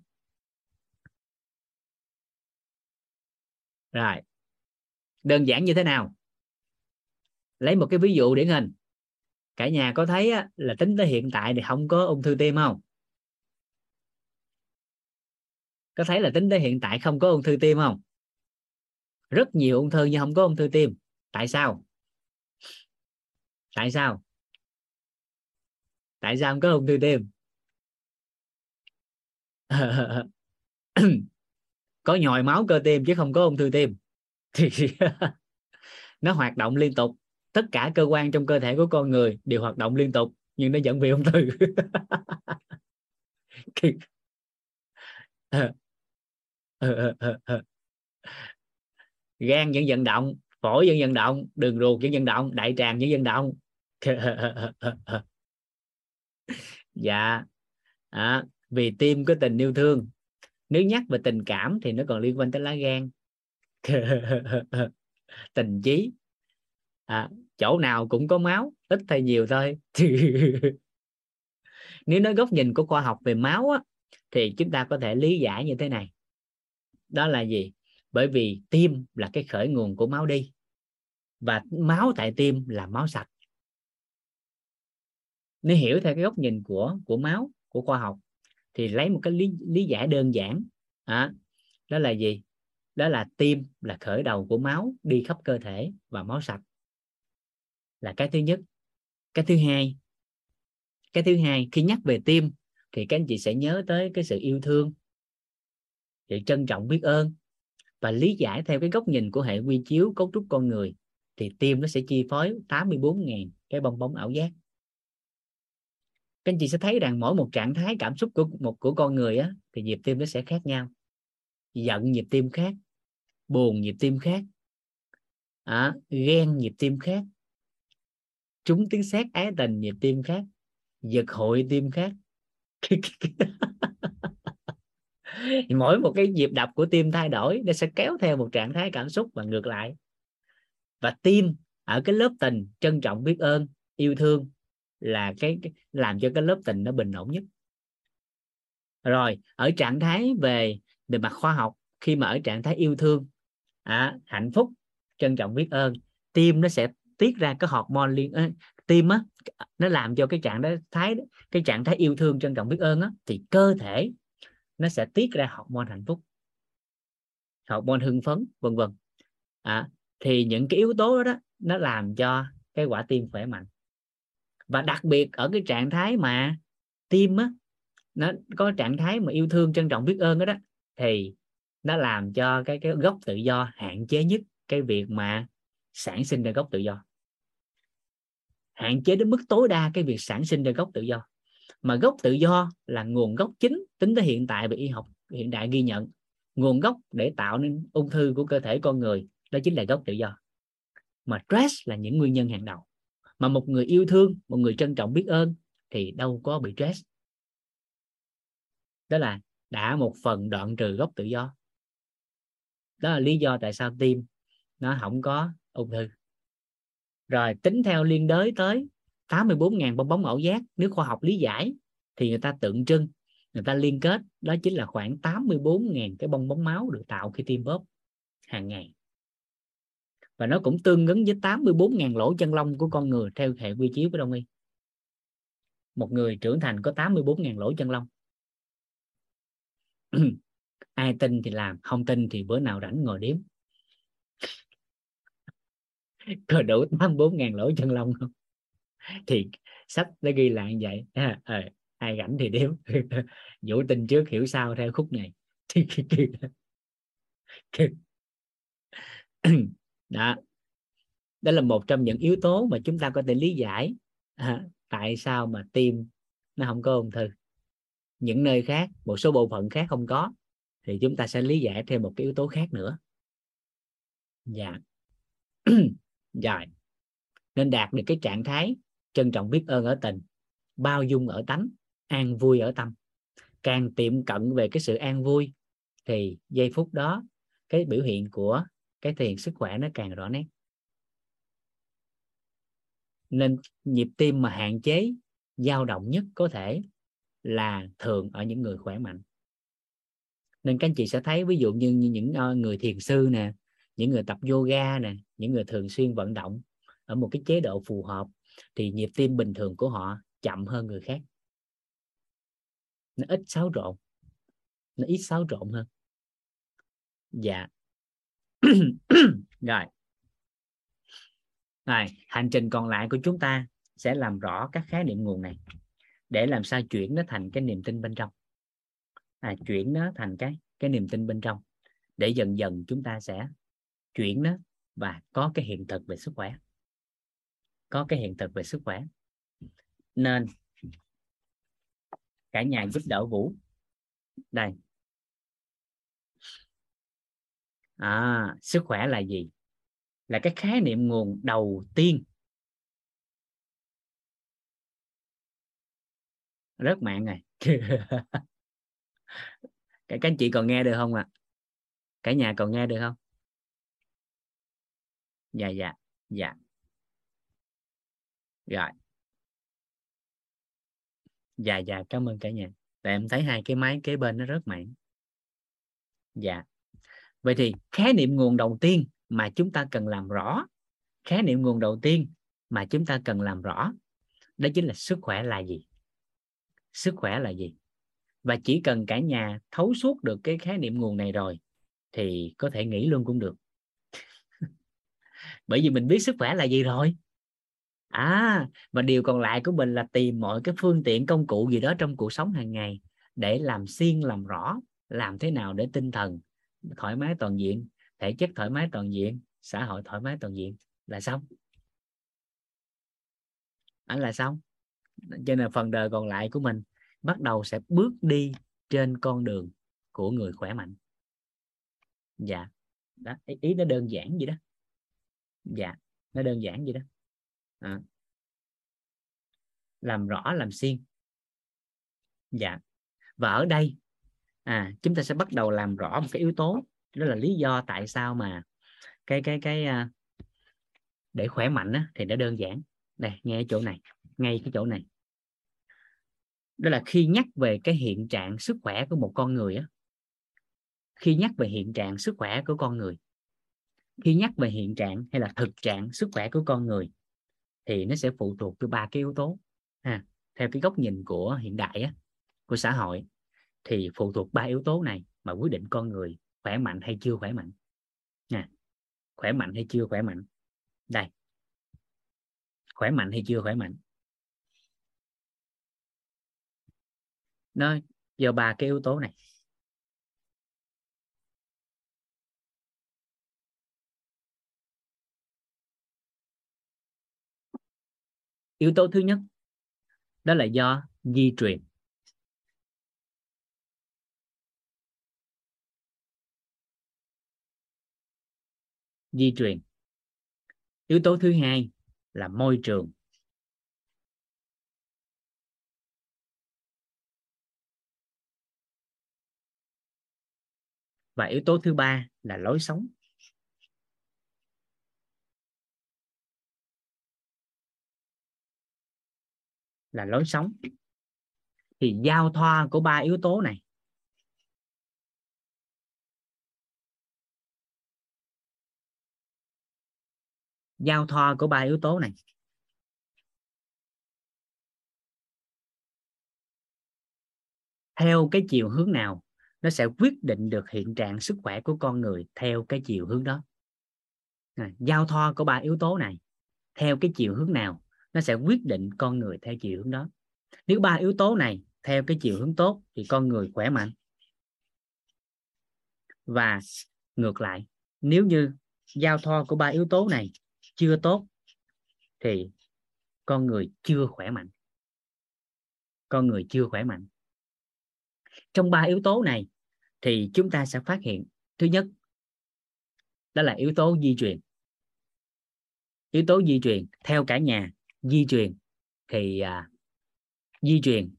Rồi, đơn giản như thế nào? Lấy một cái ví dụ điển hình. Cả nhà có thấy á, là tính tới hiện tại thì không có ung thư tim không? Có thấy là tính tới hiện tại không có ung thư tim không? Rất nhiều ung thư nhưng không có ung thư tim. Tại sao? Tại sao? Tại sao không có ung thư tim? Có nhồi máu cơ tim chứ không có ung thư tim. Thì nó hoạt động liên tục. Tất cả cơ quan trong cơ thể của con người đều hoạt động liên tục, nhưng nó vẫn bị ung thư. Gan vẫn vận động, phổi vẫn vận động, đường ruột vẫn vận động, đại tràng vẫn vận động. Dạ. Vì tim có tình yêu thương. Nếu nhắc về tình cảm thì nó còn liên quan tới lá gan. Tình trí. Chỗ nào cũng có máu, ít hay nhiều thôi. Nếu nói góc nhìn của khoa học về máu á, thì chúng ta có thể lý giải như thế này. Đó là gì? Bởi vì tim là cái khởi nguồn của máu đi. Và máu tại tim là máu sạch. Nếu hiểu theo cái góc nhìn của máu, của khoa học, thì lấy một cái lý giải đơn giản. Đó là gì? Đó là tim là khởi đầu của máu đi khắp cơ thể và máu sạch. Là cái thứ nhất. Cái thứ hai, khi nhắc về tim thì các anh chị sẽ nhớ tới cái sự yêu thương, sự trân trọng biết ơn. Và lý giải theo cái góc nhìn của hệ quy chiếu cấu trúc con người thì tim nó sẽ chi phối 84.000 cái bong bóng ảo giác. Các anh chị sẽ thấy rằng mỗi một trạng thái cảm xúc của con người á, thì nhịp tim nó sẽ khác nhau. Giận nhịp tim khác, buồn nhịp tim khác, ghen nhịp tim khác, trúng tiếng sét ái tình nhịp tim khác, giật hội tim khác. Mỗi một cái nhịp đập của tim thay đổi, nó sẽ kéo theo một trạng thái cảm xúc và ngược lại. Và tim ở cái lớp tình trân trọng biết ơn, yêu thương là cái làm cho cái lớp tình nó bình ổn nhất. Rồi ở trạng thái về mặt khoa học, khi mà ở trạng thái yêu thương, hạnh phúc, trân trọng biết ơn, tim nó sẽ tiết ra cái hormone tim á, nó làm cho cái trạng thái yêu thương trân trọng biết ơn á, thì cơ thể nó sẽ tiết ra hormone hạnh phúc, hormone hưng phấn, vân vân. Thì những cái yếu tố đó nó làm cho cái quả tim khỏe mạnh. Và đặc biệt ở cái trạng thái mà tim á, nó có trạng thái mà yêu thương trân trọng biết ơn đó, thì nó làm cho cái gốc tự do hạn chế nhất, cái việc mà sản sinh ra gốc tự do, hạn chế đến mức tối đa cái việc sản sinh ra gốc tự do. Mà gốc tự do là nguồn gốc chính, tính tới hiện tại về y học hiện đại ghi nhận, nguồn gốc để tạo nên ung thư của cơ thể con người đó chính là gốc tự do. Mà stress là những nguyên nhân hàng đầu. Mà một người yêu thương, một người trân trọng biết ơn thì đâu có bị stress. Đó là đã một phần đoạn trừ gốc tự do. Đó là lý do tại sao tim nó không có ung thư. Rồi tính theo liên đới tới 84.000 bong bóng ảo giác, nếu khoa học lý giải thì người ta tượng trưng, người ta liên kết đó chính là khoảng 84.000 cái bong bóng máu được tạo khi tim bóp hàng ngày. Và nó cũng tương ứng với 84.000 lỗ chân lông của con người theo hệ quy chiếu của Đông y. Một người trưởng thành có 84.000 lỗ chân lông. Ai tin thì làm, không tin thì bữa nào rảnh ngồi đếm. Có đủ 84.000 lỗ chân lông không? Thì sách nó ghi lại như vậy. Ai rảnh thì đếm. Vũ tin trước hiểu sau theo khúc này. Đó là một trong những yếu tố mà chúng ta có thể lý giải tại sao mà tim nó không có ung thư. Những nơi khác, một số bộ phận khác không có, thì chúng ta sẽ lý giải thêm một cái yếu tố khác nữa. Dạ. Rồi. Nên đạt được cái trạng thái trân trọng biết ơn ở tình, bao dung ở tánh, an vui ở tâm. Càng tiệm cận về cái sự an vui thì giây phút đó cái biểu hiện của cái thể hiện sức khỏe nó càng rõ nét. Nên nhịp tim mà hạn chế dao động nhất có thể là thường ở những người khỏe mạnh. Nên các anh chị sẽ thấy ví dụ như những người thiền sư nè, những người tập yoga nè, những người thường xuyên vận động ở một cái chế độ phù hợp thì nhịp tim bình thường của họ chậm hơn người khác. Nó ít xáo trộn, nó ít xáo trộn hơn. Dạ. Rồi. Rồi, hành trình còn lại của chúng ta sẽ làm rõ các khái niệm nguồn này để làm sao chuyển nó thành cái niềm tin bên trong. Chuyển nó thành cái niềm tin bên trong để dần dần chúng ta sẽ chuyển nó và có cái hiện thực về sức khỏe. Có cái hiện thực về sức khỏe. Nên cả nhà giúp đỡ Vũ. Đây. Sức khỏe là gì? Là cái khái niệm nguồn đầu tiên. Rớt mạng này. Các anh chị còn nghe được không ạ? Cả nhà còn nghe được không? Dạ. Rồi. Dạ, cảm ơn cả nhà. Tại em thấy hai cái máy kế bên nó rớt mạng. Dạ. Vậy thì khái niệm nguồn đầu tiên mà chúng ta cần làm rõ, khái niệm nguồn đầu tiên mà chúng ta cần làm rõ, đó chính là sức khỏe là gì? Sức khỏe là gì? Và chỉ cần cả nhà thấu suốt được cái khái niệm nguồn này rồi thì có thể nghỉ luôn cũng được. Bởi vì mình biết sức khỏe là gì rồi. Và điều còn lại của mình là tìm mọi cái phương tiện công cụ gì đó trong cuộc sống hàng ngày để làm xuyên, làm rõ, làm thế nào để tinh thần thoải mái toàn diện, thể chất thoải mái toàn diện, xã hội thoải mái toàn diện là xong. Là xong. Cho nên phần đời còn lại của mình bắt đầu sẽ bước đi trên con đường của người khỏe mạnh. Dạ. Đó, ý nó đơn giản vậy đó. Dạ, nó đơn giản vậy đó. Làm rõ, làm xuyên. Dạ. Và ở đây chúng ta sẽ bắt đầu làm rõ một cái yếu tố, đó là lý do tại sao mà cái để khỏe mạnh á, thì nó đơn giản. Đây, nghe chỗ này, ngay cái chỗ này. Đó là khi nhắc về cái hiện trạng sức khỏe của một con người á, khi nhắc về hiện trạng sức khỏe của con người, khi nhắc về hiện trạng hay là thực trạng sức khỏe của con người thì nó sẽ phụ thuộc vào ba cái yếu tố. Theo cái góc nhìn của hiện đại á, của xã hội, thì phụ thuộc ba yếu tố này mà quyết định con người khỏe mạnh hay chưa khỏe mạnh. Khỏe mạnh hay chưa khỏe mạnh. Đây. Khỏe mạnh hay chưa khỏe mạnh. Nó do ba cái yếu tố này. Yếu tố thứ nhất, đó là do di truyền. Di truyền. Yếu tố thứ hai là môi trường. Và yếu tố thứ ba là lối sống. Là lối sống. Thì giao thoa của ba yếu tố này theo cái chiều hướng nào nó sẽ quyết định được hiện trạng sức khỏe của con người theo cái chiều hướng đó. Giao thoa của ba yếu tố này theo cái chiều hướng nào nó sẽ quyết định con người theo chiều hướng đó. Nếu ba yếu tố này theo cái chiều hướng tốt thì con người khỏe mạnh. Và ngược lại, nếu như giao thoa của ba yếu tố này chưa tốt thì con người chưa khỏe mạnh. Con người chưa khỏe mạnh. Trong ba yếu tố này thì chúng ta sẽ phát hiện thứ nhất, đó là yếu tố di truyền. Yếu tố di truyền, theo cả nhà di truyền thì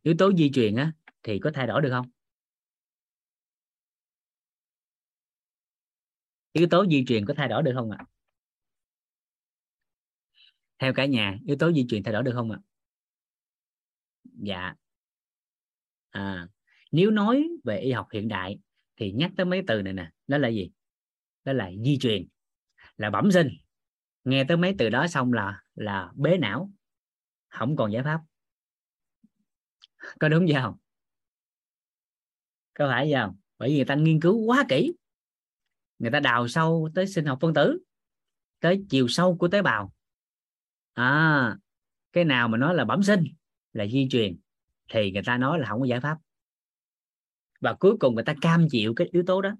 yếu tố di truyền á thì có thay đổi được không? Yếu tố di truyền có thay đổi được không ạ? Theo cả nhà, yếu tố di truyền thay đổi được không ạ? Dạ. Nếu nói về y học hiện đại thì nhắc tới mấy từ này nè, đó là gì? Đó là di truyền, là bẩm sinh. Nghe tới mấy từ đó xong là bế não, không còn giải pháp. Có đúng vậy không? Có phải vậy không? Bởi vì người ta nghiên cứu quá kỹ, người ta đào sâu tới sinh học phân tử, tới chiều sâu của tế bào. À, cái nào mà nói là bẩm sinh, là di truyền, thì người ta nói là không có giải pháp. Và cuối cùng người ta cam chịu cái yếu tố đó,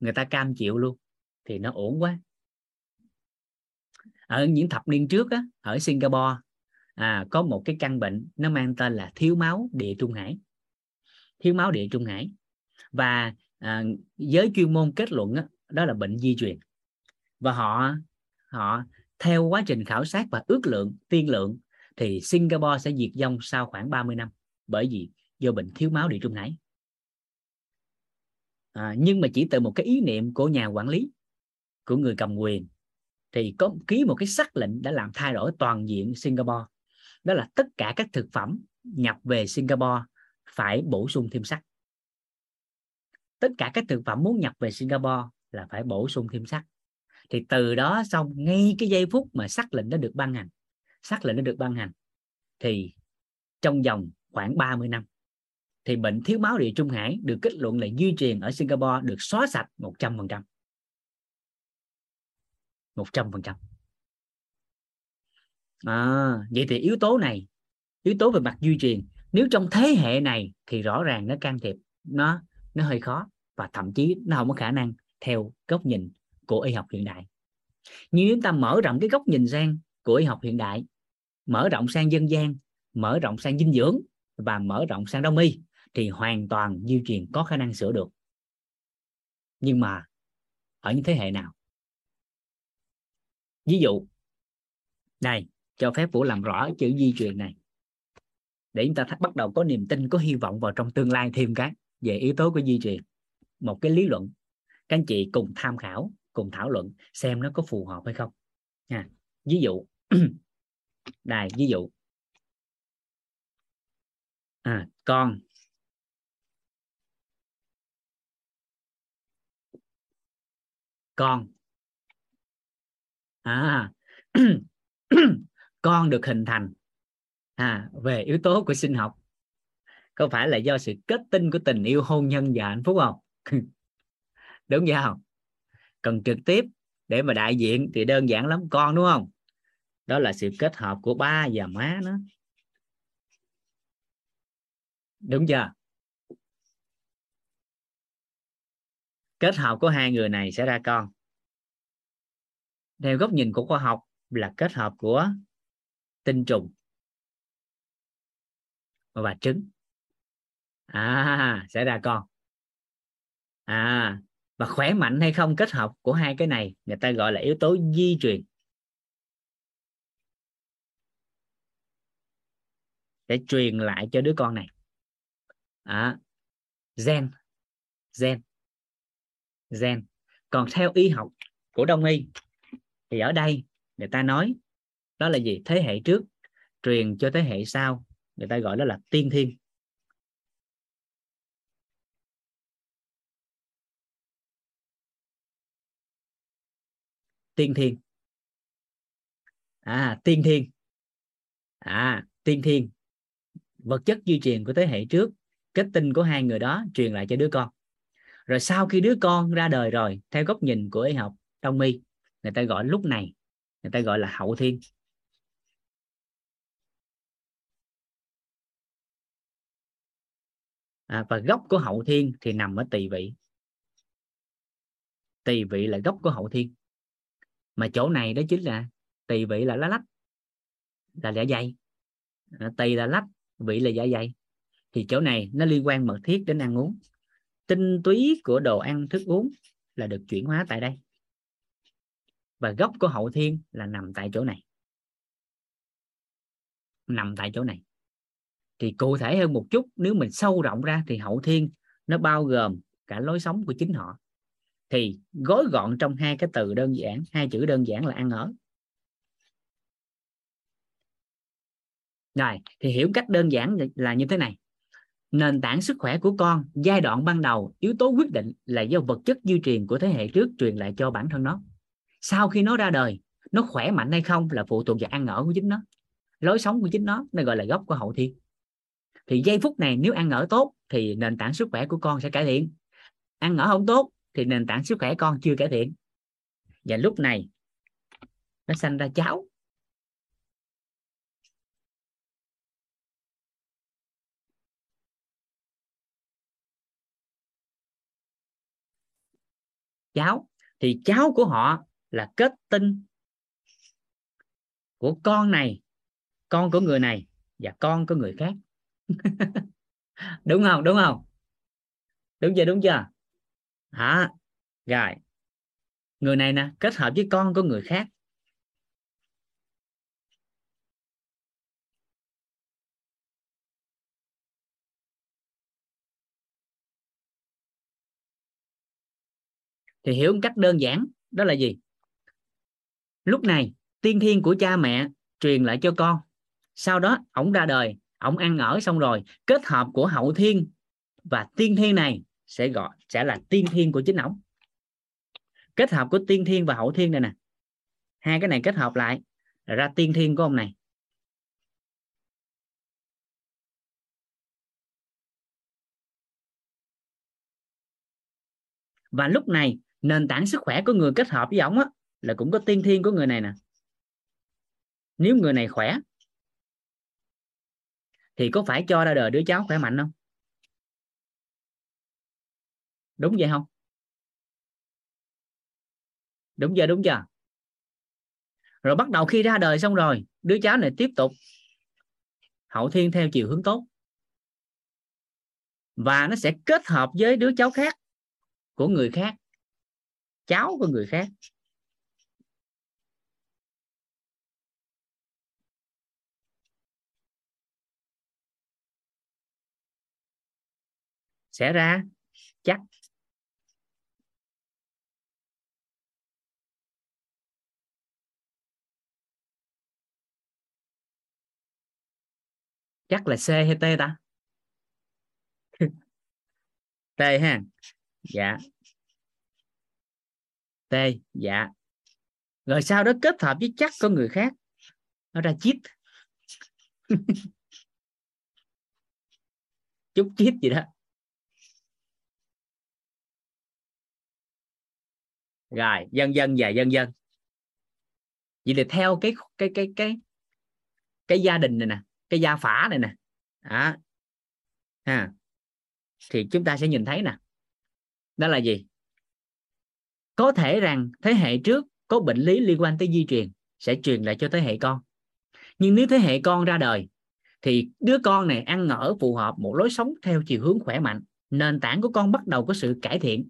người ta cam chịu luôn, thì nó ổn quá. Ở những thập niên trước á, ở Singapore có một cái căn bệnh nó mang tên là thiếu máu địa trung hải. Thiếu máu địa trung hải. Và giới chuyên môn kết luận đó là bệnh di truyền. Và họ theo quá trình khảo sát và ước lượng, tiên lượng, thì Singapore sẽ diệt vong sau khoảng 30 năm. Bởi vì do bệnh thiếu máu địa trung hải. Nhưng mà chỉ từ một cái ý niệm của nhà quản lý, của người cầm quyền, thì có ký một cái sắc lệnh đã làm thay đổi toàn diện Singapore. Đó là tất cả các thực phẩm nhập về Singapore phải bổ sung thêm sắt. Tất cả các thực phẩm muốn nhập về Singapore là phải bổ sung thêm sắt. Thì từ đó xong, ngay cái giây phút mà sắc lệnh nó được ban hành, thì trong vòng khoảng 30 năm thì bệnh thiếu máu địa trung hải được kết luận là di truyền ở Singapore được xóa sạch 100%. 100%. Vậy thì yếu tố này, yếu tố về mặt di truyền, nếu trong thế hệ này thì rõ ràng nó can thiệp, nó hơi khó, và thậm chí nó không có khả năng theo góc nhìn của y học hiện đại. Nhưng chúng ta mở rộng cái góc nhìn sang của y học hiện đại, mở rộng sang dân gian, mở rộng sang dinh dưỡng và mở rộng sang đông y, thì hoàn toàn di truyền có khả năng sửa được. Nhưng mà ở những thế hệ nào? Ví dụ này, cho phép Vũ làm rõ chữ di truyền này để chúng ta bắt đầu có niềm tin, có hy vọng vào trong tương lai thêm cái về yếu tố của di truyền. Một cái lý luận, các anh chị cùng tham khảo, cùng thảo luận xem nó có phù hợp hay không. Ví dụ này, ví dụ con con được hình thành về yếu tố của sinh học, có phải là do sự kết tinh của tình yêu, hôn nhân và hạnh phúc không? Đúng vậy không? Còn trực tiếp để mà đại diện thì đơn giản lắm, con đúng không? Đó là sự kết hợp của ba và má nó. Đúng chưa? Kết hợp của hai người này sẽ ra con. Theo góc nhìn của khoa học là kết hợp của tinh trùng và trứng. Sẽ ra con. Và khỏe mạnh hay không, kết hợp của hai cái này người ta gọi là yếu tố di truyền. Để truyền lại cho đứa con này. Gen. Còn theo y học của Đông y thì ở đây người ta nói đó là gì? Thế hệ trước truyền cho thế hệ sau, người ta gọi đó là tiên thiên. Tiên thiên. Vật chất di truyền của thế hệ trước, kết tinh của hai người đó truyền lại cho đứa con. Rồi sau khi đứa con ra đời rồi, theo góc nhìn của y học Đông y, người ta gọi lúc này, người ta gọi là hậu thiên. Và gốc của hậu thiên thì nằm ở tỳ vị. Tỳ vị là gốc của hậu thiên. Mà chỗ này đó chính là tỳ vị, là lá lách, là dạ dày. Tỳ là lách, vị là dạ dày. Thì chỗ này nó liên quan mật thiết đến ăn uống. Tinh túy của đồ ăn thức uống là được chuyển hóa tại đây. Và gốc của hậu thiên là nằm tại chỗ này. Thì cụ thể hơn một chút, nếu mình sâu rộng ra thì hậu thiên nó bao gồm cả lối sống của chính họ. Thì gói gọn trong hai cái từ đơn giản, hai chữ đơn giản là ăn ở. Rồi, thì hiểu cách đơn giản là như thế này. Nền tảng sức khỏe của con, giai đoạn ban đầu, yếu tố quyết định là do vật chất di truyền của thế hệ trước truyền lại cho bản thân nó. Sau khi nó ra đời, nó khỏe mạnh hay không là phụ thuộc vào ăn ở của chính nó. lối sống của chính nó gọi là gốc của hậu thiên. Thì giây phút này nếu ăn ở tốt thì nền tảng sức khỏe của con sẽ cải thiện, ăn ở không tốt thì nền tảng sức khỏe con chưa cải thiện. Và lúc này nó sanh ra cháu. Cháu thì cháu của họ là kết tinh của con này, con của người này và con của người khác. Đúng không? Đúng không? Đúng chưa? Đúng chưa? Hả? Rồi. Người này nè kết hợp với con của người khác. Thì hiểu một cách đơn giản đó là gì? Lúc này tiên thiên của cha mẹ truyền lại cho con, sau đó ổng ra đời, ổng ăn ở xong rồi, kết hợp của hậu thiên và tiên thiên này sẽ là tiên thiên của chính ổng. Kết hợp của tiên thiên và hậu thiên này nè, hai cái này kết hợp lại ra tiên thiên của ông này. Và lúc này nền tảng sức khỏe của người kết hợp với ổng là cũng có tiên thiên của người này nè. Nếu người này khỏe thì có phải cho ra đời đứa cháu khỏe mạnh không? Đúng vậy không? Đúng giờ, đúng chưa? Rồi bắt đầu khi ra đời xong rồi, đứa cháu này tiếp tục hậu thiên theo chiều hướng tốt. Và nó sẽ kết hợp với đứa cháu khác của người khác, cháu của người khác. Sẽ ra chắc. Chắc là C hay T ta? T ha. Dạ. T. Dạ. Rồi sau đó kết hợp với chắc con người khác, nó ra chip. Chút chip gì đó. Rồi dân dân và dân dân. Vậy thì theo cái gia đình này nè, cái gia phả này nè, đó. Ha. Thì chúng ta sẽ nhìn thấy nè, đó là gì? Có thể rằng thế hệ trước có bệnh lý liên quan tới di truyền sẽ truyền lại cho thế hệ con. Nhưng nếu thế hệ con ra đời thì đứa con này ăn ở phù hợp một lối sống theo chiều hướng khỏe mạnh, nền tảng của con bắt đầu có sự cải thiện.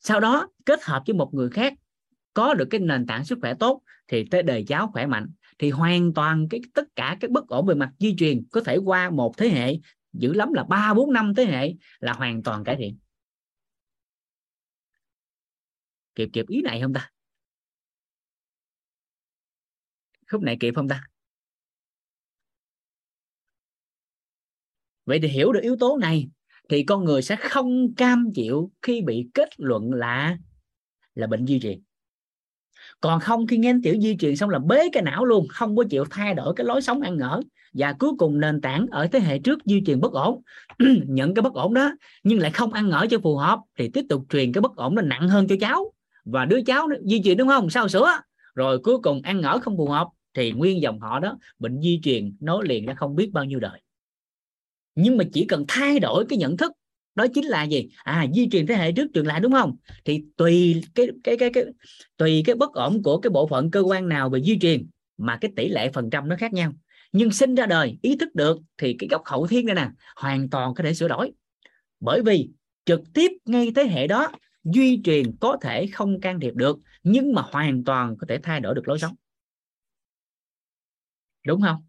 Sau đó kết hợp với một người khác có được cái nền tảng sức khỏe tốt thì tới đời cháu khỏe mạnh. Thì hoàn toàn tất cả cái bất ổn về mặt di truyền có thể qua một thế hệ, dữ lắm là 3-4-5 thế hệ là hoàn toàn cải thiện. Kịp ý này không ta? Khúc này kịp không ta? Vậy thì hiểu được yếu tố này thì con người sẽ không cam chịu khi bị kết luận là bệnh di truyền. Còn không, khi nghe tiểu di truyền xong là bế cái não luôn, không có chịu thay đổi cái lối sống ăn ở. Và cuối cùng nền tảng ở thế hệ trước di truyền bất ổn, nhận cái bất ổn đó nhưng lại không ăn ở cho phù hợp thì tiếp tục truyền cái bất ổn nó nặng hơn cho cháu. Và đứa cháu di truyền đúng không? Sao sửa? Rồi cuối cùng ăn ở không phù hợp thì nguyên dòng họ đó bệnh di truyền nối liền ra không biết bao nhiêu đời. Nhưng mà chỉ cần thay đổi cái nhận thức, đó chính là gì? Di truyền thế hệ trước truyền lại đúng không? Thì tùy cái bất ổn của cái bộ phận cơ quan nào về di truyền mà cái tỷ lệ phần trăm nó khác nhau. Nhưng sinh ra đời ý thức được thì cái gốc hậu thiên đây nè hoàn toàn có thể sửa đổi. Bởi vì trực tiếp ngay thế hệ đó di truyền có thể không can thiệp được, nhưng mà hoàn toàn có thể thay đổi được lối sống. Đúng không?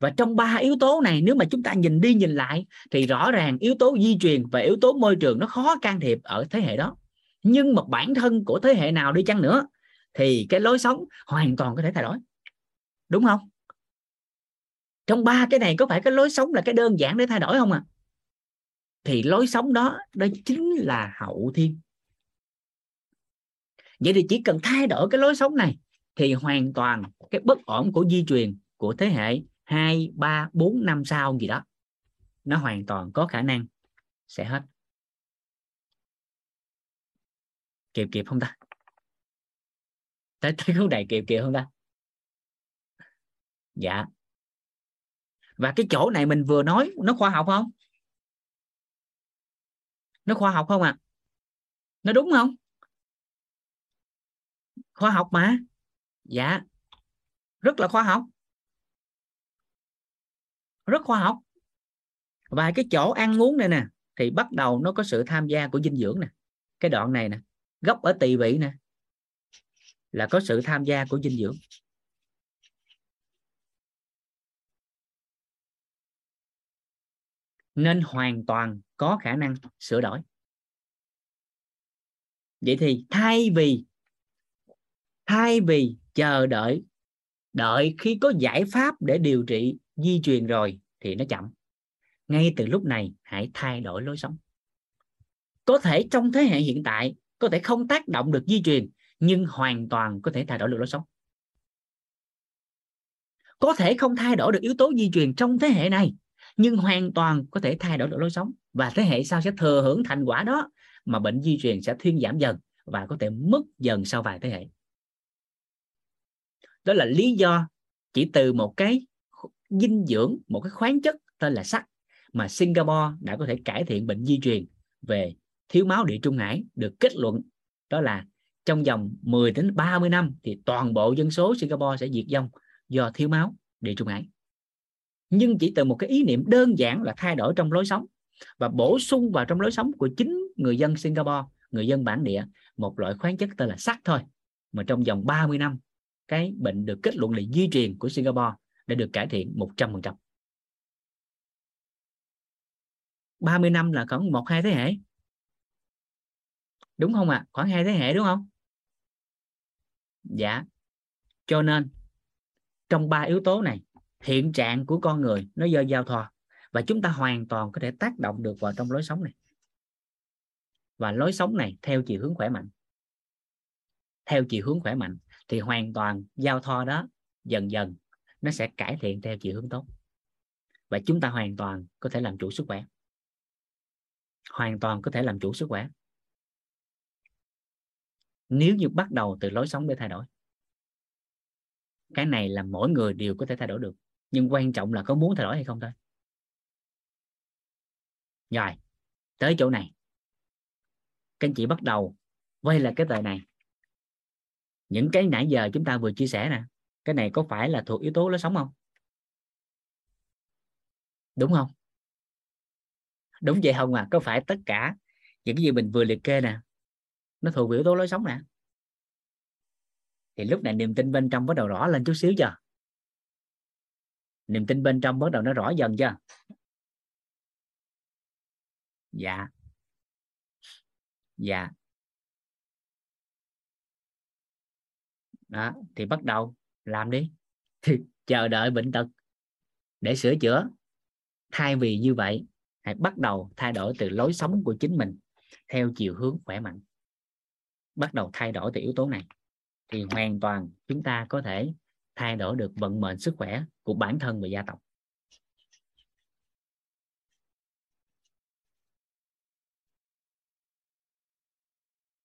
Và trong ba yếu tố này nếu mà chúng ta nhìn đi nhìn lại thì rõ ràng yếu tố di truyền và yếu tố môi trường nó khó can thiệp ở thế hệ đó. Nhưng mà bản thân của thế hệ nào đi chăng nữa thì cái lối sống hoàn toàn có thể thay đổi. Đúng không? Trong ba cái này có phải cái lối sống là cái đơn giản để thay đổi không ạ? Thì lối sống đó chính là hậu thiên. Vậy thì chỉ cần thay đổi cái lối sống này thì hoàn toàn cái bất ổn của di truyền của thế hệ 2, 3, 4 năm sau gì đó, nó hoàn toàn có khả năng sẽ hết. Kịp không ta? Tới khúc này kịp không ta? Dạ. Và cái chỗ này mình vừa nói nó khoa học không? Nó khoa học không ạ? À? Nó đúng không? Khoa học mà. Dạ. Rất là khoa học. Rất khoa học. Và cái chỗ ăn uống này nè, thì bắt đầu nó có sự tham gia của dinh dưỡng nè. Cái đoạn này nè, gốc ở tỳ vị nè, là có sự tham gia của dinh dưỡng. Nên hoàn toàn có khả năng sửa đổi. Vậy thì thay vì chờ đợi khi có giải pháp để điều trị di truyền rồi thì nó chậm. Ngay từ lúc này hãy thay đổi lối sống. Có thể trong thế hệ hiện tại có thể không tác động được di truyền, nhưng hoàn toàn có thể thay đổi được lối sống. Có thể không thay đổi được yếu tố di truyền trong thế hệ này, nhưng hoàn toàn có thể thay đổi được lối sống. Và thế hệ sau sẽ thừa hưởng thành quả đó, mà bệnh di truyền sẽ thuyên giảm dần và có thể mất dần sau vài thế hệ. Đó là lý do chỉ từ một cái dinh dưỡng, một cái khoáng chất tên là sắt mà Singapore đã có thể cải thiện bệnh di truyền về thiếu máu địa trung hải, được kết luận đó là trong vòng 10 đến 30 năm thì toàn bộ dân số Singapore sẽ diệt vong do thiếu máu địa trung hải. Nhưng chỉ từ một cái ý niệm đơn giản là thay đổi trong lối sống và bổ sung vào trong lối sống của chính người dân Singapore, người dân bản địa, một loại khoáng chất tên là sắt thôi, mà trong vòng 30 năm cái bệnh được kết luận là di truyền của Singapore đã được cải thiện 100%. 30 năm là khoảng 1-2 thế hệ. Đúng không ạ? À? Khoảng 2 thế hệ đúng không? Dạ. Cho nên trong 3 yếu tố này, hiện trạng của con người nó do giao thoa và chúng ta hoàn toàn có thể tác động được vào trong lối sống này. Và lối sống này theo chiều hướng khỏe mạnh. Theo chiều hướng khỏe mạnh thì hoàn toàn giao thoa đó dần dần nó sẽ cải thiện theo chiều hướng tốt. Và chúng ta hoàn toàn có thể làm chủ sức khỏe. Hoàn toàn có thể làm chủ sức khỏe. Nếu như bắt đầu từ lối sống để thay đổi. Cái này là mỗi người đều có thể thay đổi được. Nhưng quan trọng là có muốn thay đổi hay không thôi. Rồi, tới chỗ này. Các anh chị bắt đầu quay lại cái tờ này. Những cái nãy giờ chúng ta vừa chia sẻ nè. Cái này có phải là thuộc yếu tố lối sống không? Đúng không? Đúng vậy không à? Có phải tất cả những cái gì mình vừa liệt kê nè, nó thuộc yếu tố lối sống nè? Thì lúc này niềm tin bên trong bắt đầu rõ lên chút xíu chưa? Niềm tin bên trong bắt đầu nó rõ dần chưa? Dạ. Dạ. Đó, thì bắt đầu làm đi. Thì chờ đợi bệnh tật để sửa chữa. Thay vì như vậy, hãy bắt đầu thay đổi từ lối sống của chính mình theo chiều hướng khỏe mạnh. Bắt đầu thay đổi từ yếu tố này thì hoàn toàn chúng ta có thể thay đổi được vận mệnh sức khỏe của bản thân và gia tộc.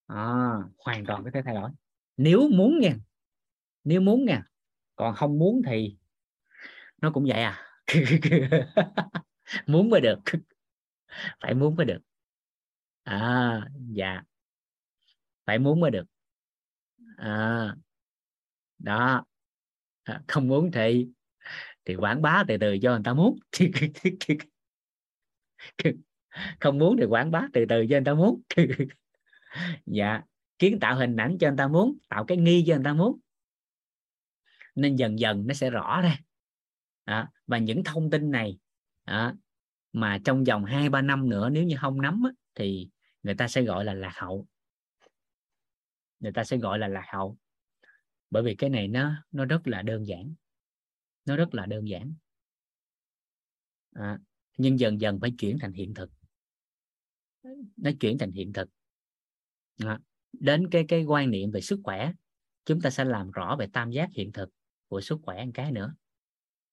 À, hoàn toàn có thể thay đổi nếu muốn nha. Nếu muốn nha. Còn không muốn thì nó cũng vậy à. Muốn mới được. Phải muốn mới được. À, dạ. Phải muốn mới được. À, đó. À, không muốn thì quảng bá từ từ cho người ta muốn. Không muốn thì quảng bá từ từ cho người ta muốn. Dạ. Kiến tạo hình ảnh cho người ta muốn. Tạo cái nghi cho người ta muốn. Nên dần dần nó sẽ rõ ra. À, và những thông tin này à, mà trong vòng 2-3 năm nữa nếu như không nắm á, thì người ta sẽ gọi là lạc hậu. Người ta sẽ gọi là lạc hậu. Bởi vì cái này nó rất là đơn giản. Nó rất là đơn giản à, nhưng dần dần phải chuyển thành hiện thực. Nó chuyển thành hiện thực à, đến cái quan niệm về sức khỏe chúng ta sẽ làm rõ về tam giác hiện thực của sức khỏe một cái nữa,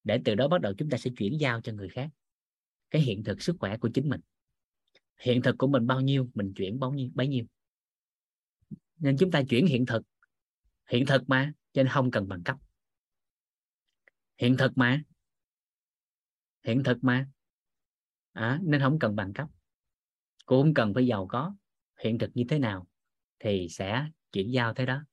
để từ đó bắt đầu chúng ta sẽ chuyển giao cho người khác cái hiện thực sức khỏe của chính mình. Hiện thực của mình bao nhiêu, mình chuyển bấy nhiêu. Nên chúng ta chuyển hiện thực mà, cho nên không cần bằng cấp. Hiện thực mà, nên không cần bằng cấp, cũng không cần phải giàu có. Hiện thực như thế nào thì sẽ chuyển giao thế đó.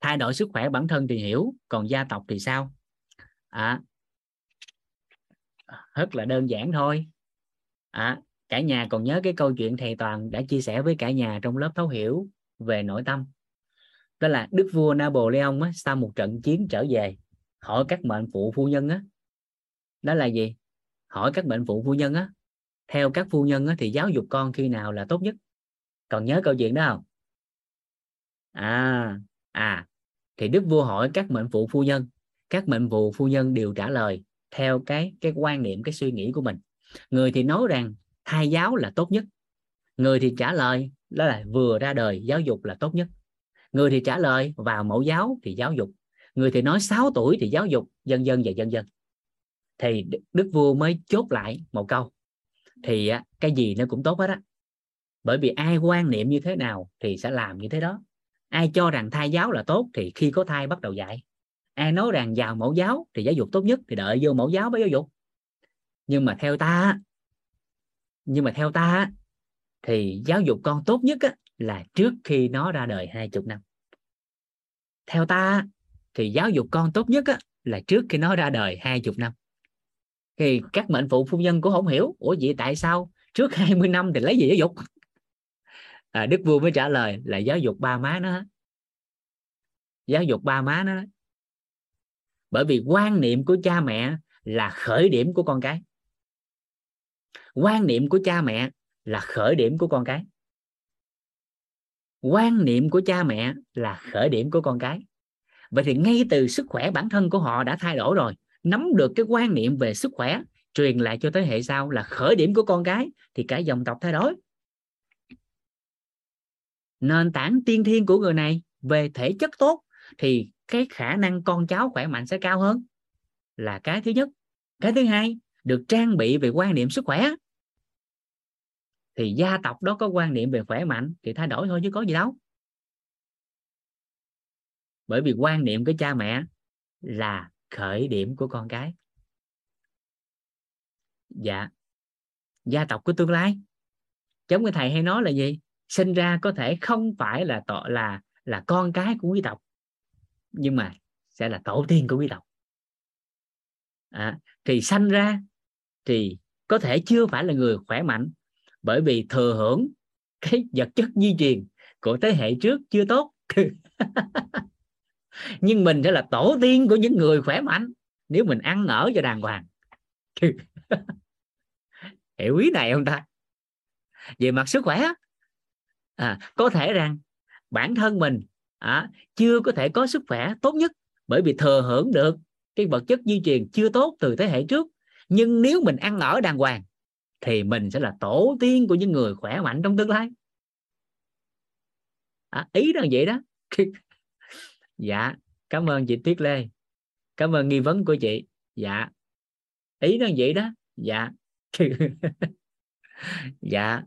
Thay đổi sức khỏe bản thân thì hiểu, còn gia tộc thì sao? Rất là đơn giản thôi. Cả nhà còn nhớ cái câu chuyện thầy Toàn đã chia sẻ với cả nhà trong lớp thấu hiểu về nội tâm. Đó là đức vua Napoleon á, sau một trận chiến trở về hỏi các mệnh phụ phu nhân á, đó là gì? Hỏi các mệnh phụ phu nhân á, theo các phu nhân á, thì giáo dục con khi nào là tốt nhất? Còn nhớ câu chuyện đó không? Thì đức vua hỏi các mệnh phụ phu nhân, các mệnh phụ phu nhân đều trả lời theo cái quan niệm, cái suy nghĩ của mình. Người thì nói rằng thai giáo là tốt nhất, người thì trả lời đó là vừa ra đời giáo dục là tốt nhất, người thì trả lời vào mẫu giáo thì giáo dục, người thì nói 6 tuổi thì giáo dục, vân vân và vân vân. Thì đức vua mới chốt lại một câu, thì cái gì nó cũng tốt hết á, bởi vì ai quan niệm như thế nào thì sẽ làm như thế đó. Ai cho rằng thai giáo là tốt thì khi có thai bắt đầu dạy, ai nói rằng vào mẫu giáo thì giáo dục tốt nhất thì đợi vô mẫu giáo mới giáo dục. Nhưng mà theo ta thì giáo dục con tốt nhất là trước khi nó ra đời 20 năm. Theo ta thì giáo dục con tốt nhất là trước khi nó ra đời 20 năm. Thì các mệnh phụ phu nhân cũng không hiểu, ủa vậy tại sao trước 20 năm thì lấy gì giáo dục? Đức vua mới trả lời là giáo dục ba má nó. Bởi vì quan niệm của cha mẹ là khởi điểm của con cái. Vậy thì ngay từ sức khỏe bản thân của họ đã thay đổi rồi, nắm được cái quan niệm về sức khỏe, truyền lại cho thế hệ sau là khởi điểm của con cái, thì cả dòng tộc thay đổi. Nền tảng tiên thiên của người này về thể chất tốt thì cái khả năng con cháu khỏe mạnh sẽ cao hơn, là cái thứ nhất. Cái thứ hai, được trang bị về quan niệm sức khỏe, thì gia tộc đó có quan niệm về khỏe mạnh thì thay đổi thôi chứ có gì đâu. Bởi vì quan niệm của cha mẹ là khởi điểm của con cái. Dạ, gia tộc của tương lai, giống như thầy hay nói là gì? Sinh ra có thể không phải là con cái của quý tộc, nhưng mà sẽ là tổ tiên của quý tộc. Thì sanh ra thì có thể chưa phải là người khỏe mạnh, bởi vì thừa hưởng cái vật chất di truyền của thế hệ trước chưa tốt. Nhưng mình sẽ là tổ tiên của những người khỏe mạnh nếu mình ăn ở cho đàng hoàng. Hiểu ý này không ta? Về mặt sức khỏe, có thể rằng bản thân mình chưa có thể có sức khỏe tốt nhất, bởi vì thừa hưởng được cái vật chất di truyền chưa tốt từ thế hệ trước. Nhưng nếu mình ăn ở đàng hoàng thì mình sẽ là tổ tiên của những người khỏe mạnh trong tương lai. Ý là vậy đó. Dạ, cảm ơn chị Tuyết Lê, cảm ơn nghi vấn của chị. Dạ, ý là vậy đó. Dạ. Dạ.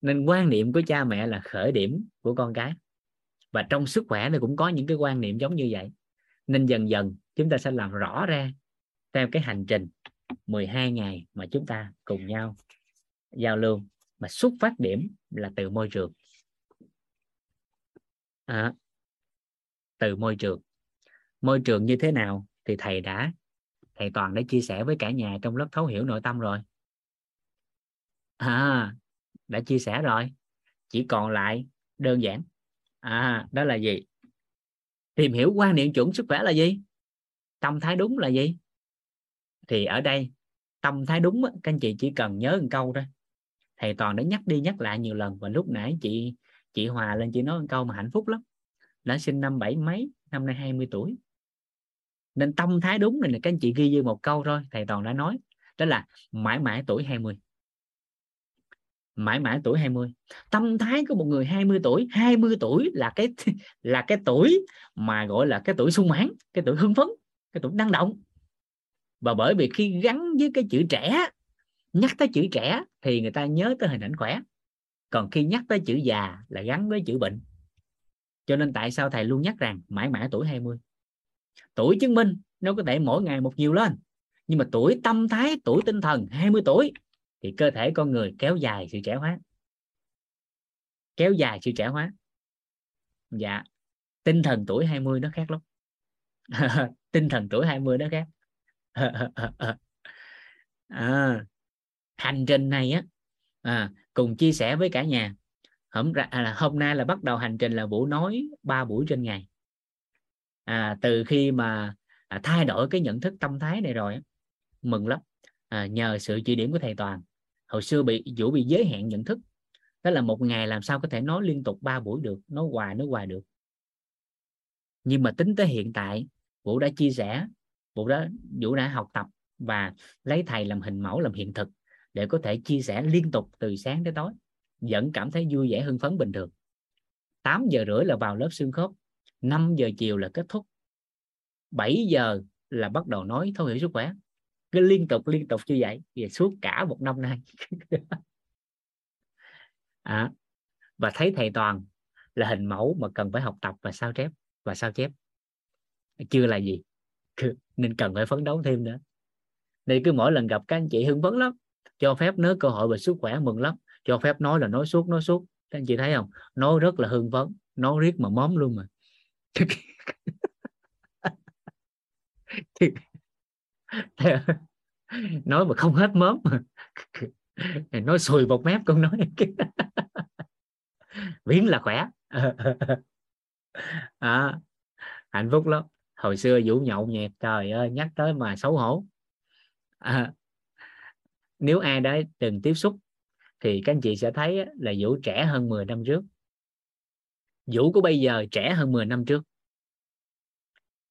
Nên quan niệm của cha mẹ là khởi điểm của con cái, và trong sức khỏe thì cũng có những cái quan niệm giống như vậy. Nên dần dần chúng ta sẽ làm rõ ra theo cái hành trình 12 ngày mà chúng ta cùng nhau giao lưu, mà xuất phát điểm là từ môi trường. Từ môi trường. Môi trường như thế nào thì thầy Toàn đã chia sẻ với cả nhà trong lớp thấu hiểu nội tâm rồi. Đã chia sẻ rồi. Chỉ còn lại đơn giản. Đó là gì? Tìm hiểu quan niệm chuẩn sức khỏe là gì? Tâm thái đúng là gì? Thì ở đây tâm thái đúng, các anh chị chỉ cần nhớ một câu thôi. Thầy Toàn đã nhắc đi nhắc lại nhiều lần, và lúc nãy chị Hòa lên chị nói một câu mà hạnh phúc lắm. Đã sinh năm 7 mấy, năm nay 20 tuổi. Nên tâm thái đúng này là các anh chị ghi như một câu thôi. Thầy Toàn đã nói đó là mãi mãi tuổi 20. Mãi mãi tuổi 20. Tâm thái của một người 20 tuổi, 20 tuổi là cái tuổi mà gọi là cái tuổi sung mãn, cái tuổi hưng phấn, cái tuổi năng động. Và bởi vì khi gắn với cái chữ trẻ, nhắc tới chữ trẻ thì người ta nhớ tới hình ảnh khỏe. Còn khi nhắc tới chữ già là gắn với chữ bệnh. Cho nên tại sao thầy luôn nhắc rằng mãi mãi tuổi 20. Tuổi chứng minh nó có thể mỗi ngày một nhiều lên. Nhưng mà tuổi tâm thái, tuổi tinh thần 20 tuổi thì cơ thể con người kéo dài sự trẻ hóa. Kéo dài sự trẻ hóa. Dạ. Tinh thần tuổi 20 nó khác lắm. Tinh thần tuổi 20 nó khác. Hành trình này á, cùng chia sẻ với cả nhà. Hôm nay là bắt đầu hành trình là Vũ nói 3 buổi trên ngày. Từ khi mà thay đổi cái nhận thức tâm thái này rồi, mừng lắm. Nhờ sự chỉ điểm của thầy Toàn. Hồi xưa Vũ bị giới hạn nhận thức. Đó là một ngày làm sao có thể nói liên tục 3 buổi được, nói hoài được. Nhưng mà tính tới hiện tại, Vũ đã chia sẻ, Vũ đã học tập và lấy thầy làm hình mẫu, làm hiện thực để có thể chia sẻ liên tục từ sáng tới tối, vẫn cảm thấy vui vẻ hưng phấn bình thường. 8 giờ rưỡi là vào lớp xương khớp, 5 giờ chiều là kết thúc, 7 giờ là bắt đầu nói thấu hiểu sức khỏe. Cứ liên tục như vậy về suốt cả một năm nay. Và thấy thầy Toàn là hình mẫu mà cần phải học tập và sao chép chưa là gì nên cần phải phấn đấu thêm nữa. Nên cứ mỗi lần gặp các anh chị hưng phấn lắm, cho phép nới cơ hội về sức khỏe mừng lắm, cho phép nói là nói suốt. Các anh chị thấy không, nói rất là hưng phấn, nói riết mà móm luôn mà. Nói mà không hết móm, nói sùi bọt mép con nói. Biến là khỏe. Hạnh phúc lắm. Hồi xưa Vũ nhậu nhẹt, trời ơi, nhắc tới mà xấu hổ. Nếu ai đã từng tiếp xúc thì các anh chị sẽ thấy là Vũ trẻ hơn 10 năm trước. Vũ của bây giờ trẻ hơn 10 năm trước.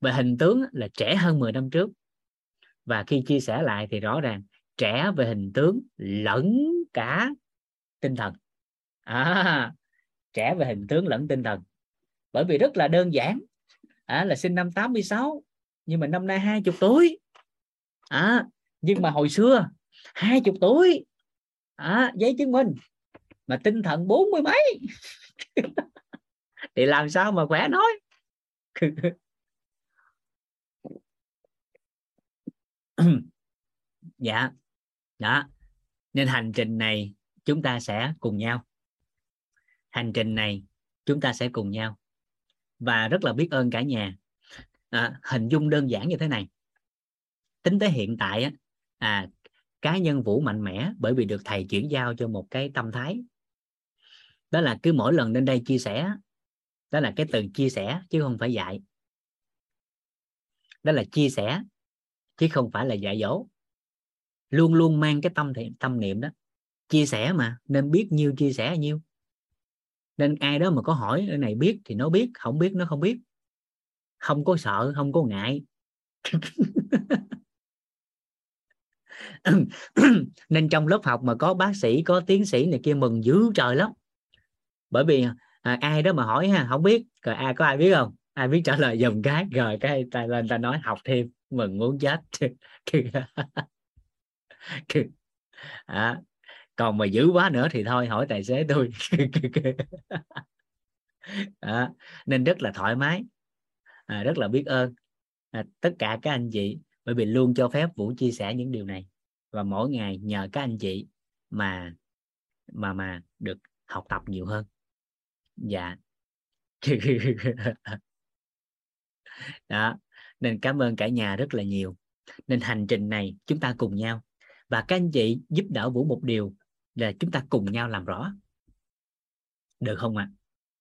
Về hình tướng là trẻ hơn 10 năm trước. Và khi chia sẻ lại thì rõ ràng trẻ về hình tướng lẫn cả tinh thần. Trẻ về hình tướng lẫn tinh thần. Bởi vì rất là đơn giản. Là sinh năm 86 nhưng mà năm nay 20 tuổi. Nhưng mà hồi xưa 20 tuổi. Giấy chứng minh mà tinh thần 40 mấy. Thì làm sao mà khỏe nói. Dạ. Đó. Nên hành trình này chúng ta sẽ cùng nhau. Và rất là biết ơn cả nhà. Hình dung đơn giản như thế này. Tính tới hiện tại cá nhân Vũ mạnh mẽ bởi vì được thầy chuyển giao cho một cái tâm thái. Đó là cứ mỗi lần đến đây chia sẻ, đó là cái từ chia sẻ chứ không phải dạy. Đó là chia sẻ chứ không phải là dạy dỗ. Luôn luôn mang cái tâm niệm đó. Chia sẻ mà, nên biết nhiêu chia sẻ nhiêu. Nên ai đó mà có hỏi cái này biết thì nó biết, không biết nó không biết. Không có sợ, không có ngại. Nên trong lớp học mà có bác sĩ, có tiến sĩ này kia mừng dữ trời lắm. Bởi vì ai đó mà hỏi ha, không biết, rồi có ai biết không? Ai biết trả lời dùm cái, rồi cái ta lên ta nói học thêm, mừng muốn chết. Còn mà dữ quá nữa thì thôi hỏi tài xế tôi. Nên rất là thoải mái, rất là biết ơn tất cả các anh chị. Bởi vì luôn cho phép Vũ chia sẻ những điều này. Và mỗi ngày nhờ các anh chị mà được học tập nhiều hơn. Dạ. Đó. Nên cảm ơn cả nhà rất là nhiều. Nên hành trình này chúng ta cùng nhau. Và các anh chị giúp đỡ Vũ một điều là chúng ta cùng nhau làm rõ. Được không ạ?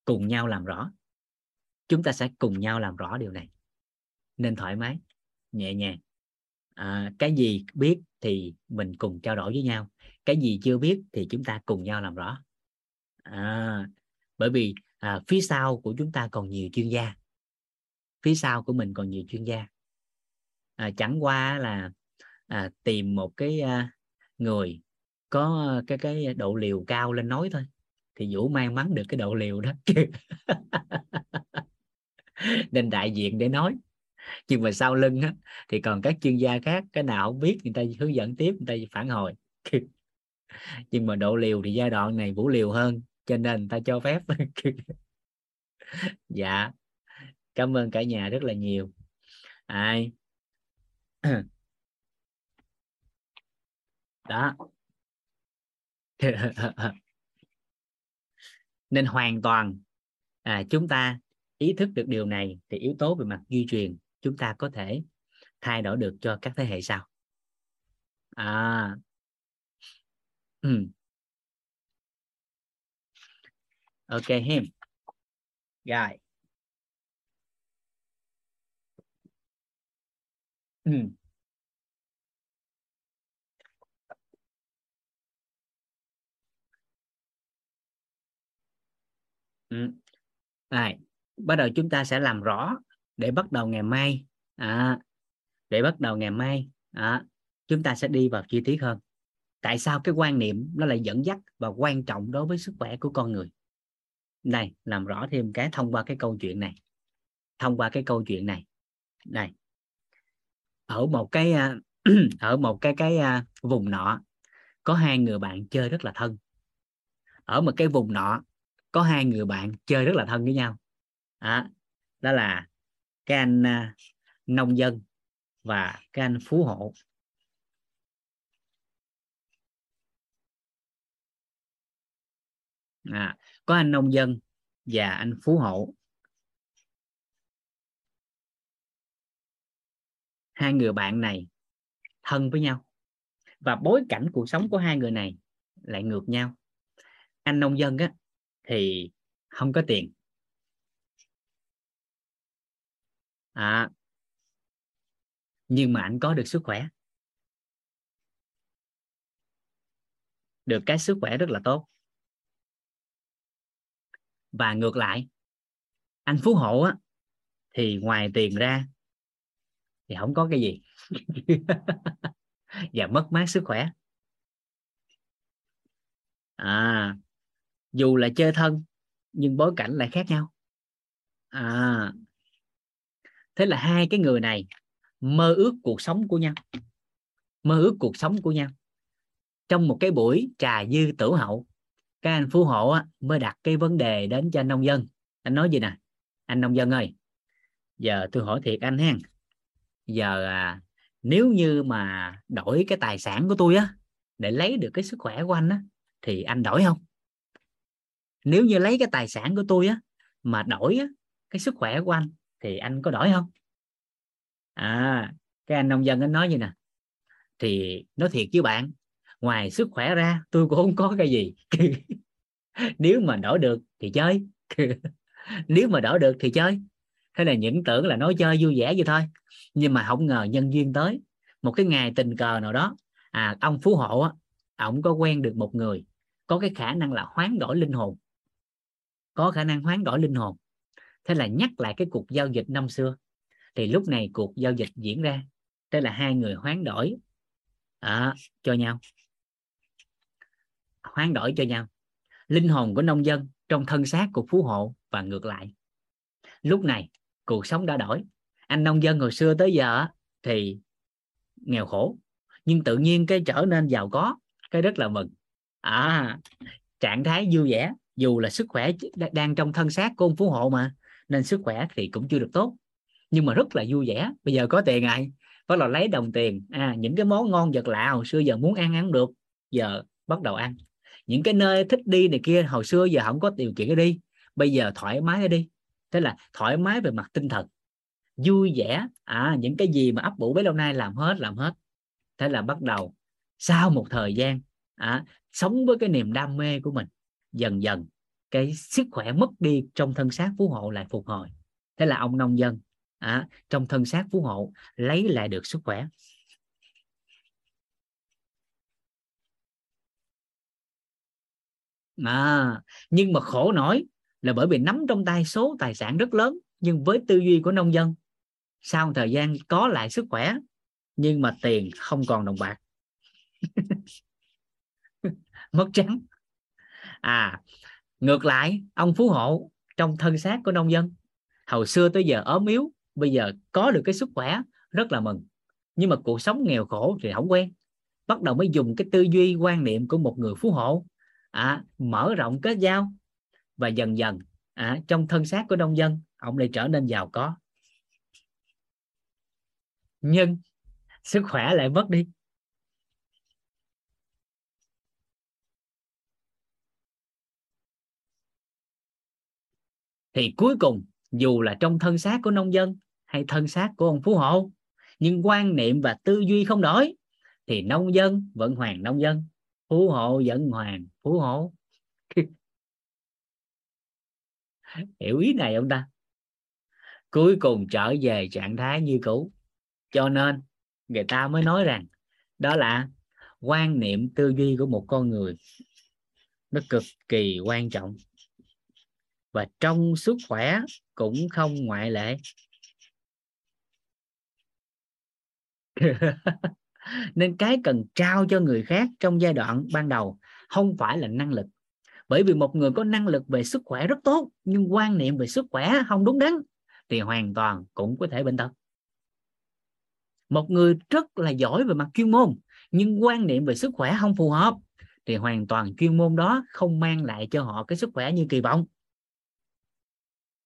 Cùng nhau làm rõ. Chúng ta sẽ cùng nhau làm rõ điều này. Nên thoải mái, nhẹ nhàng. Cái gì biết thì mình cùng trao đổi với nhau. Cái gì chưa biết thì chúng ta cùng nhau làm rõ. Bởi vì phía sau của chúng ta còn nhiều chuyên gia. Phía sau của mình còn nhiều chuyên gia. Chẳng qua là tìm một cái người có cái độ liều cao lên nói thôi, thì Vũ may mắn được cái độ liều đó nên đại diện để nói. Nhưng mà sau lưng á, thì còn các chuyên gia khác, cái nào không biết người ta hướng dẫn tiếp, người ta phản hồi nhưng mà độ liều thì giai đoạn này Vũ liều hơn, cho nên người ta cho phép dạ cảm ơn cả nhà rất là nhiều. Ai đó nên hoàn toàn chúng ta ý thức được điều này thì yếu tố về mặt di truyền chúng ta có thể thay đổi được cho các thế hệ sau. Ok him rồi. Rồi, bắt đầu chúng ta sẽ làm rõ để bắt đầu ngày mai. Để bắt đầu ngày mai chúng ta sẽ đi vào chi tiết hơn. Tại sao cái quan niệm nó lại dẫn dắt và quan trọng đối với sức khỏe của con người? Này, làm rõ thêm cái thông qua cái câu chuyện này. Này, ở một cái vùng nọ có hai người bạn chơi rất là thân. Ở một cái vùng nọ có hai người bạn chơi rất là thân với nhau. Đó là cái anh nông dân và cái anh phú hộ. Có anh nông dân và anh phú hộ. Hai người bạn này thân với nhau và bối cảnh cuộc sống của hai người này lại ngược nhau. Anh nông dân á thì không có tiền. Nhưng mà anh có được sức khỏe. Được cái sức khỏe rất là tốt. Và ngược lại, anh phú hộ á thì ngoài tiền ra thì không có cái gì và mất mát sức khỏe. Dù là chơi thân nhưng bối cảnh lại khác nhau. Thế là hai cái người này mơ ước cuộc sống của nhau. Trong một cái buổi trà dư tử hậu, các anh phú hộ mới đặt cái vấn đề đến cho anh nông dân. Anh nói gì nè? Anh nông dân ơi, giờ tôi hỏi thiệt anh ha. Giờ nếu như mà đổi cái tài sản của tôi để lấy được cái sức khỏe của anh thì anh đổi không? Nếu như lấy cái tài sản của tôi mà đổi cái sức khỏe của anh thì anh có đổi không? Cái anh nông dân anh nói như nè, thì nói thiệt với bạn, ngoài sức khỏe ra tôi cũng không có cái gì nếu mà đổi được thì chơi thế là những tưởng là nói chơi vui vẻ vậy thôi, nhưng mà không ngờ nhân duyên tới một cái ngày tình cờ nào đó, ông phú hộ ổng có quen được một người có cái khả năng là hoán đổi linh hồn. Thế là nhắc lại cái cuộc giao dịch năm xưa, thì lúc này cuộc giao dịch diễn ra, thế là hai người hoán đổi cho nhau. Linh hồn của nông dân trong thân xác của phú hộ và ngược lại. Lúc này cuộc sống đã đổi. Anh nông dân hồi xưa tới giờ thì nghèo khổ, nhưng tự nhiên cái trở nên giàu có, cái rất là mừng. Trạng thái vui vẻ, dù là sức khỏe đang trong thân xác của ông phú hộ mà, nên sức khỏe thì cũng chưa được tốt, nhưng mà rất là vui vẻ. Bây giờ có tiền rồi, bắt đầu lấy đồng tiền, những cái món ngon vật lạ hồi xưa giờ muốn ăn ăn được, giờ bắt đầu ăn. Những cái nơi thích đi này kia hồi xưa giờ không có điều kiện để đi, bây giờ thoải mái đi. Thế là thoải mái về mặt tinh thần, vui vẻ, những cái gì mà ấp ủ bấy lâu nay làm hết. Thế là bắt đầu sau một thời gian sống với cái niềm đam mê của mình, dần dần cái sức khỏe mất đi trong thân xác phú hộ lại phục hồi. Thế là ông nông dân trong thân xác phú hộ lấy lại được sức khỏe. Nhưng mà khổ nổi là bởi vì nắm trong tay số tài sản rất lớn, nhưng với tư duy của nông dân, sau thời gian có lại sức khỏe nhưng mà tiền không còn đồng bạc. Mất trắng. Ngược lại ông Phú Hộ trong thân xác của nông dân, hồi xưa tới giờ ốm yếu, bây giờ có được cái sức khỏe rất là mừng, nhưng mà cuộc sống nghèo khổ thì không quen, bắt đầu mới dùng cái tư duy quan niệm của một người Phú Hộ, mở rộng kết giao, và dần dần trong thân xác của nông dân ông lại trở nên giàu có, nhưng sức khỏe lại mất đi. Thì cuối cùng dù là trong thân xác của nông dân hay thân xác của ông Phú Hộ, nhưng quan niệm và tư duy không đổi thì nông dân vẫn hoàng nông dân, Phú Hộ vẫn hoàng Phú Hộ. Hiểu ý này không ta? Cuối cùng trở về trạng thái như cũ. Cho nên người ta mới nói rằng đó là quan niệm tư duy của một con người nó cực kỳ quan trọng, và trong sức khỏe cũng không ngoại lệ. Nên cái cần trao cho người khác trong giai đoạn ban đầu không phải là năng lực, bởi vì một người có năng lực về sức khỏe rất tốt nhưng quan niệm về sức khỏe không đúng đắn thì hoàn toàn cũng có thể bệnh tật. Một người rất là giỏi về mặt chuyên môn nhưng quan niệm về sức khỏe không phù hợp thì hoàn toàn chuyên môn đó không mang lại cho họ cái sức khỏe như kỳ vọng.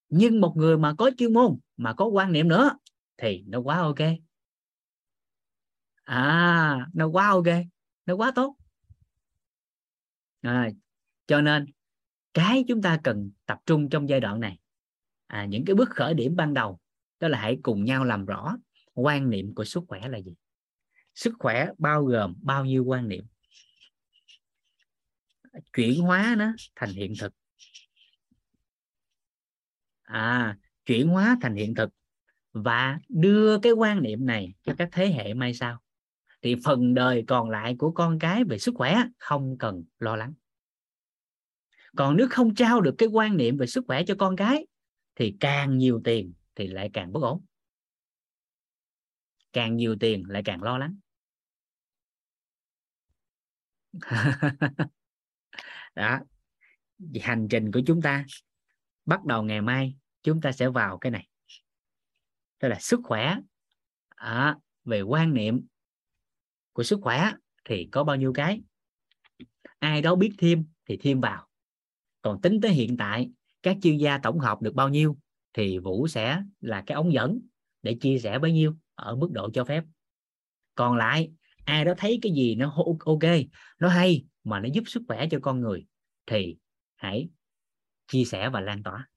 Nhưng một người mà có chuyên môn mà có quan niệm nữa thì nó quá ok. Nó quá ok, nó quá tốt. Cho nên cái chúng ta cần tập trung trong giai đoạn này, những cái bước khởi điểm ban đầu, đó là hãy cùng nhau làm rõ quan niệm của sức khỏe là gì. Sức khỏe bao gồm bao nhiêu quan niệm, chuyển hóa nó thành hiện thực. Chuyển hóa thành hiện thực và đưa cái quan niệm này cho các thế hệ mai sau, thì phần đời còn lại của con cái về sức khỏe không cần lo lắng. Còn nếu không trao được cái quan niệm về sức khỏe cho con cái thì càng nhiều tiền thì lại càng bất ổn, càng nhiều tiền lại càng lo lắng. Đó, hành trình của chúng ta bắt đầu ngày mai, chúng ta sẽ vào cái này, tức là sức khỏe. Về quan niệm của sức khỏe thì có bao nhiêu cái, ai đó biết thêm thì thêm vào. Còn tính tới hiện tại các chuyên gia tổng hợp được bao nhiêu thì Vũ sẽ là cái ống dẫn để chia sẻ bấy nhiêu ở mức độ cho phép. Còn lại ai đó thấy cái gì nó ok, nó hay mà nó giúp sức khỏe cho con người thì hãy chia sẻ và lan tỏa.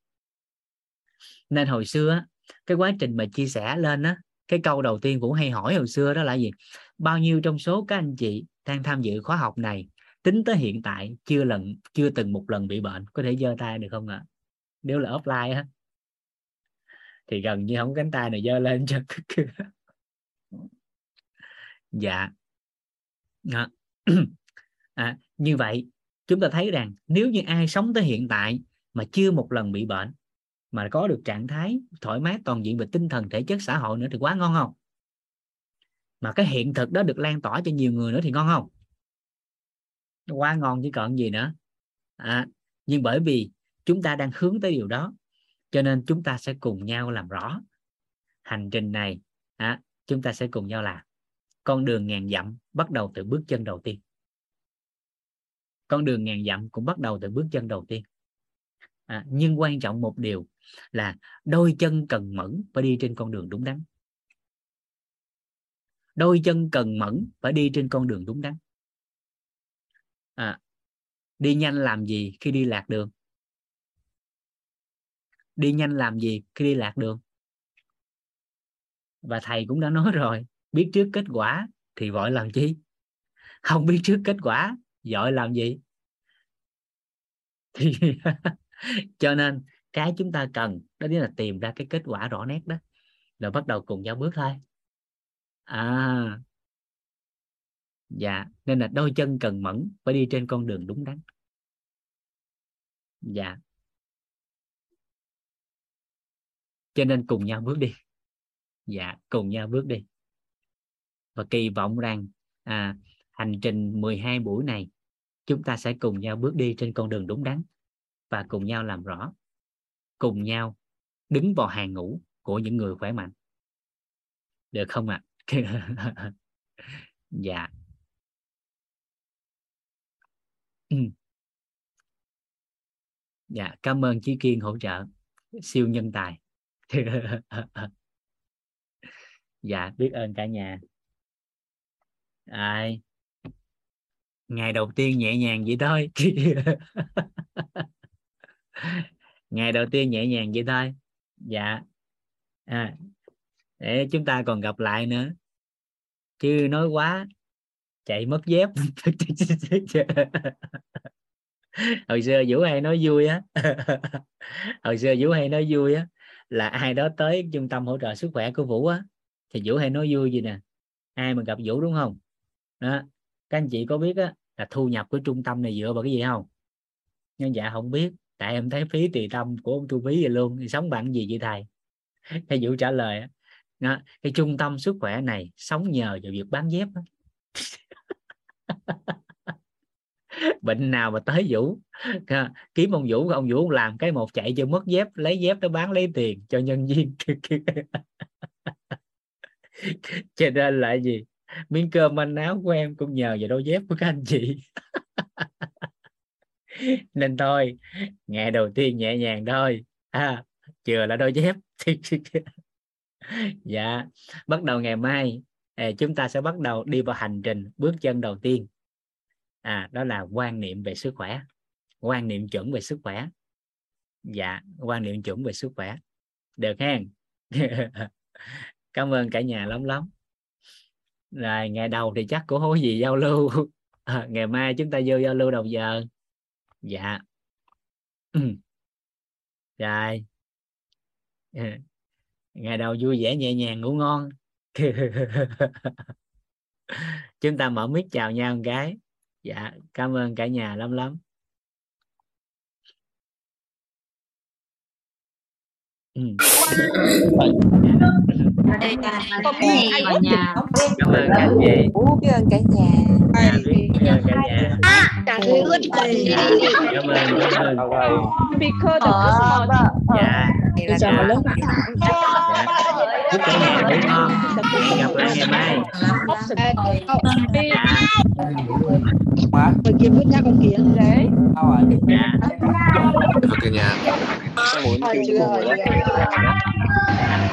Nên hồi xưa cái quá trình mà chia sẻ lên á, cái câu đầu tiên Vũ hay hỏi hồi xưa đó là gì? Bao nhiêu trong số các anh chị đang tham dự khóa học này tính tới hiện tại chưa từng một lần bị bệnh, có thể giơ tay được không ạ? Nếu là offline á thì gần như không cánh tay này giơ lên cho. Dạ. Như vậy chúng ta thấy rằng nếu như ai sống tới hiện tại mà chưa một lần bị bệnh, mà có được trạng thái thoải mái toàn diện về tinh thần, thể chất, xã hội nữa thì quá ngon không? Mà cái hiện thực đó được lan tỏa cho nhiều người nữa thì ngon không? Quá ngon chứ còn gì nữa. Nhưng bởi vì chúng ta đang hướng tới điều đó, cho nên chúng ta sẽ cùng nhau làm rõ hành trình này. Chúng ta sẽ cùng nhau làm. Con đường 1000 dặm bắt đầu từ bước chân đầu tiên. Con đường 1000 dặm cũng bắt đầu từ bước chân đầu tiên. Nhưng quan trọng một điều là đôi chân cần mẫn phải đi trên con đường đúng đắn. Đôi chân cần mẫn phải đi trên con đường đúng đắn. Đi nhanh làm gì khi đi lạc đường? Đi nhanh làm gì khi đi lạc đường? Và thầy cũng đã nói rồi, biết trước kết quả thì vội làm chi? Không biết trước kết quả giỏi làm gì? Thì cho nên cái chúng ta cần đó chính là tìm ra cái kết quả rõ nét đó, rồi bắt đầu cùng nhau bước thôi. Dạ, nên là đôi chân cần mẫn phải đi trên con đường đúng đắn. Dạ, cho nên cùng nhau bước đi. Dạ, cùng nhau bước đi. và kỳ vọng rằng hành trình 12 buổi này chúng ta sẽ cùng nhau bước đi trên con đường đúng đắn và cùng nhau làm rõ, cùng nhau đứng vào hàng ngũ của những người khỏe mạnh. Được không ạ? Dạ. Dạ, cảm ơn chị Kiên hỗ trợ, siêu nhân tài. Dạ, biết ơn cả nhà. Ai ngày đầu tiên nhẹ nhàng vậy thôi. Ngày đầu tiên nhẹ nhàng vậy thôi. Dạ. Để chúng ta còn gặp lại nữa. Chứ nói quá chạy mất dép. Hồi xưa Vũ hay nói vui á. Hồi xưa Vũ hay nói vui á, là ai đó tới trung tâm hỗ trợ sức khỏe của Vũ á, thì Vũ hay nói vui gì nè, ai mà gặp Vũ đúng không đó, các anh chị có biết á là thu nhập của trung tâm này dựa vào cái gì không? Nhưng dạ không biết, tại em thấy phí tùy tâm của ông thu phí vậy luôn, thì sống bằng gì vậy thầy? Thầy Vũ trả lời đó, cái trung tâm sức khỏe này sống nhờ vào việc bán dép. Bệnh nào mà tới Vũ kiếm ông Vũ, ông Vũ làm cái một chạy cho mất dép, lấy dép nó bán lấy tiền cho nhân viên. Cho nên là gì, miếng cơm anh áo của em cũng nhờ vào đôi dép của các anh chị. Nên thôi, ngày đầu tiên nhẹ nhàng thôi, chừa là đôi dép. Dạ, bắt đầu ngày mai chúng ta sẽ bắt đầu đi vào hành trình bước chân đầu tiên, đó là quan niệm về sức khỏe, quan niệm chuẩn về sức khỏe. Dạ, quan niệm chuẩn về sức khỏe, được hen. Cảm ơn cả nhà lắm lắm. Rồi ngày đầu thì chắc cũng không có gì giao lưu, ngày mai chúng ta vô giao lưu đầu giờ. Dạ. Rồi ngày đầu vui vẻ nhẹ nhàng ngủ ngon. Chúng ta mở mic chào nhau một cái. Dạ, cảm ơn cả nhà lắm lắm. Đây là cảm ơn nhà. Cảm ơn cả nhà. Biết ơn cả nhà. Biết ơn cả nhà. Cảm ơn. Cảm ơn. Biết cơ được số. Dạ. Chào mọi người. Chúc cả nhà ngủ ngon. Gặp lại ngày mai. Quá. Tôi kiếm bút nhá con kiến đấy. Dạ. Cả nhà. Muốn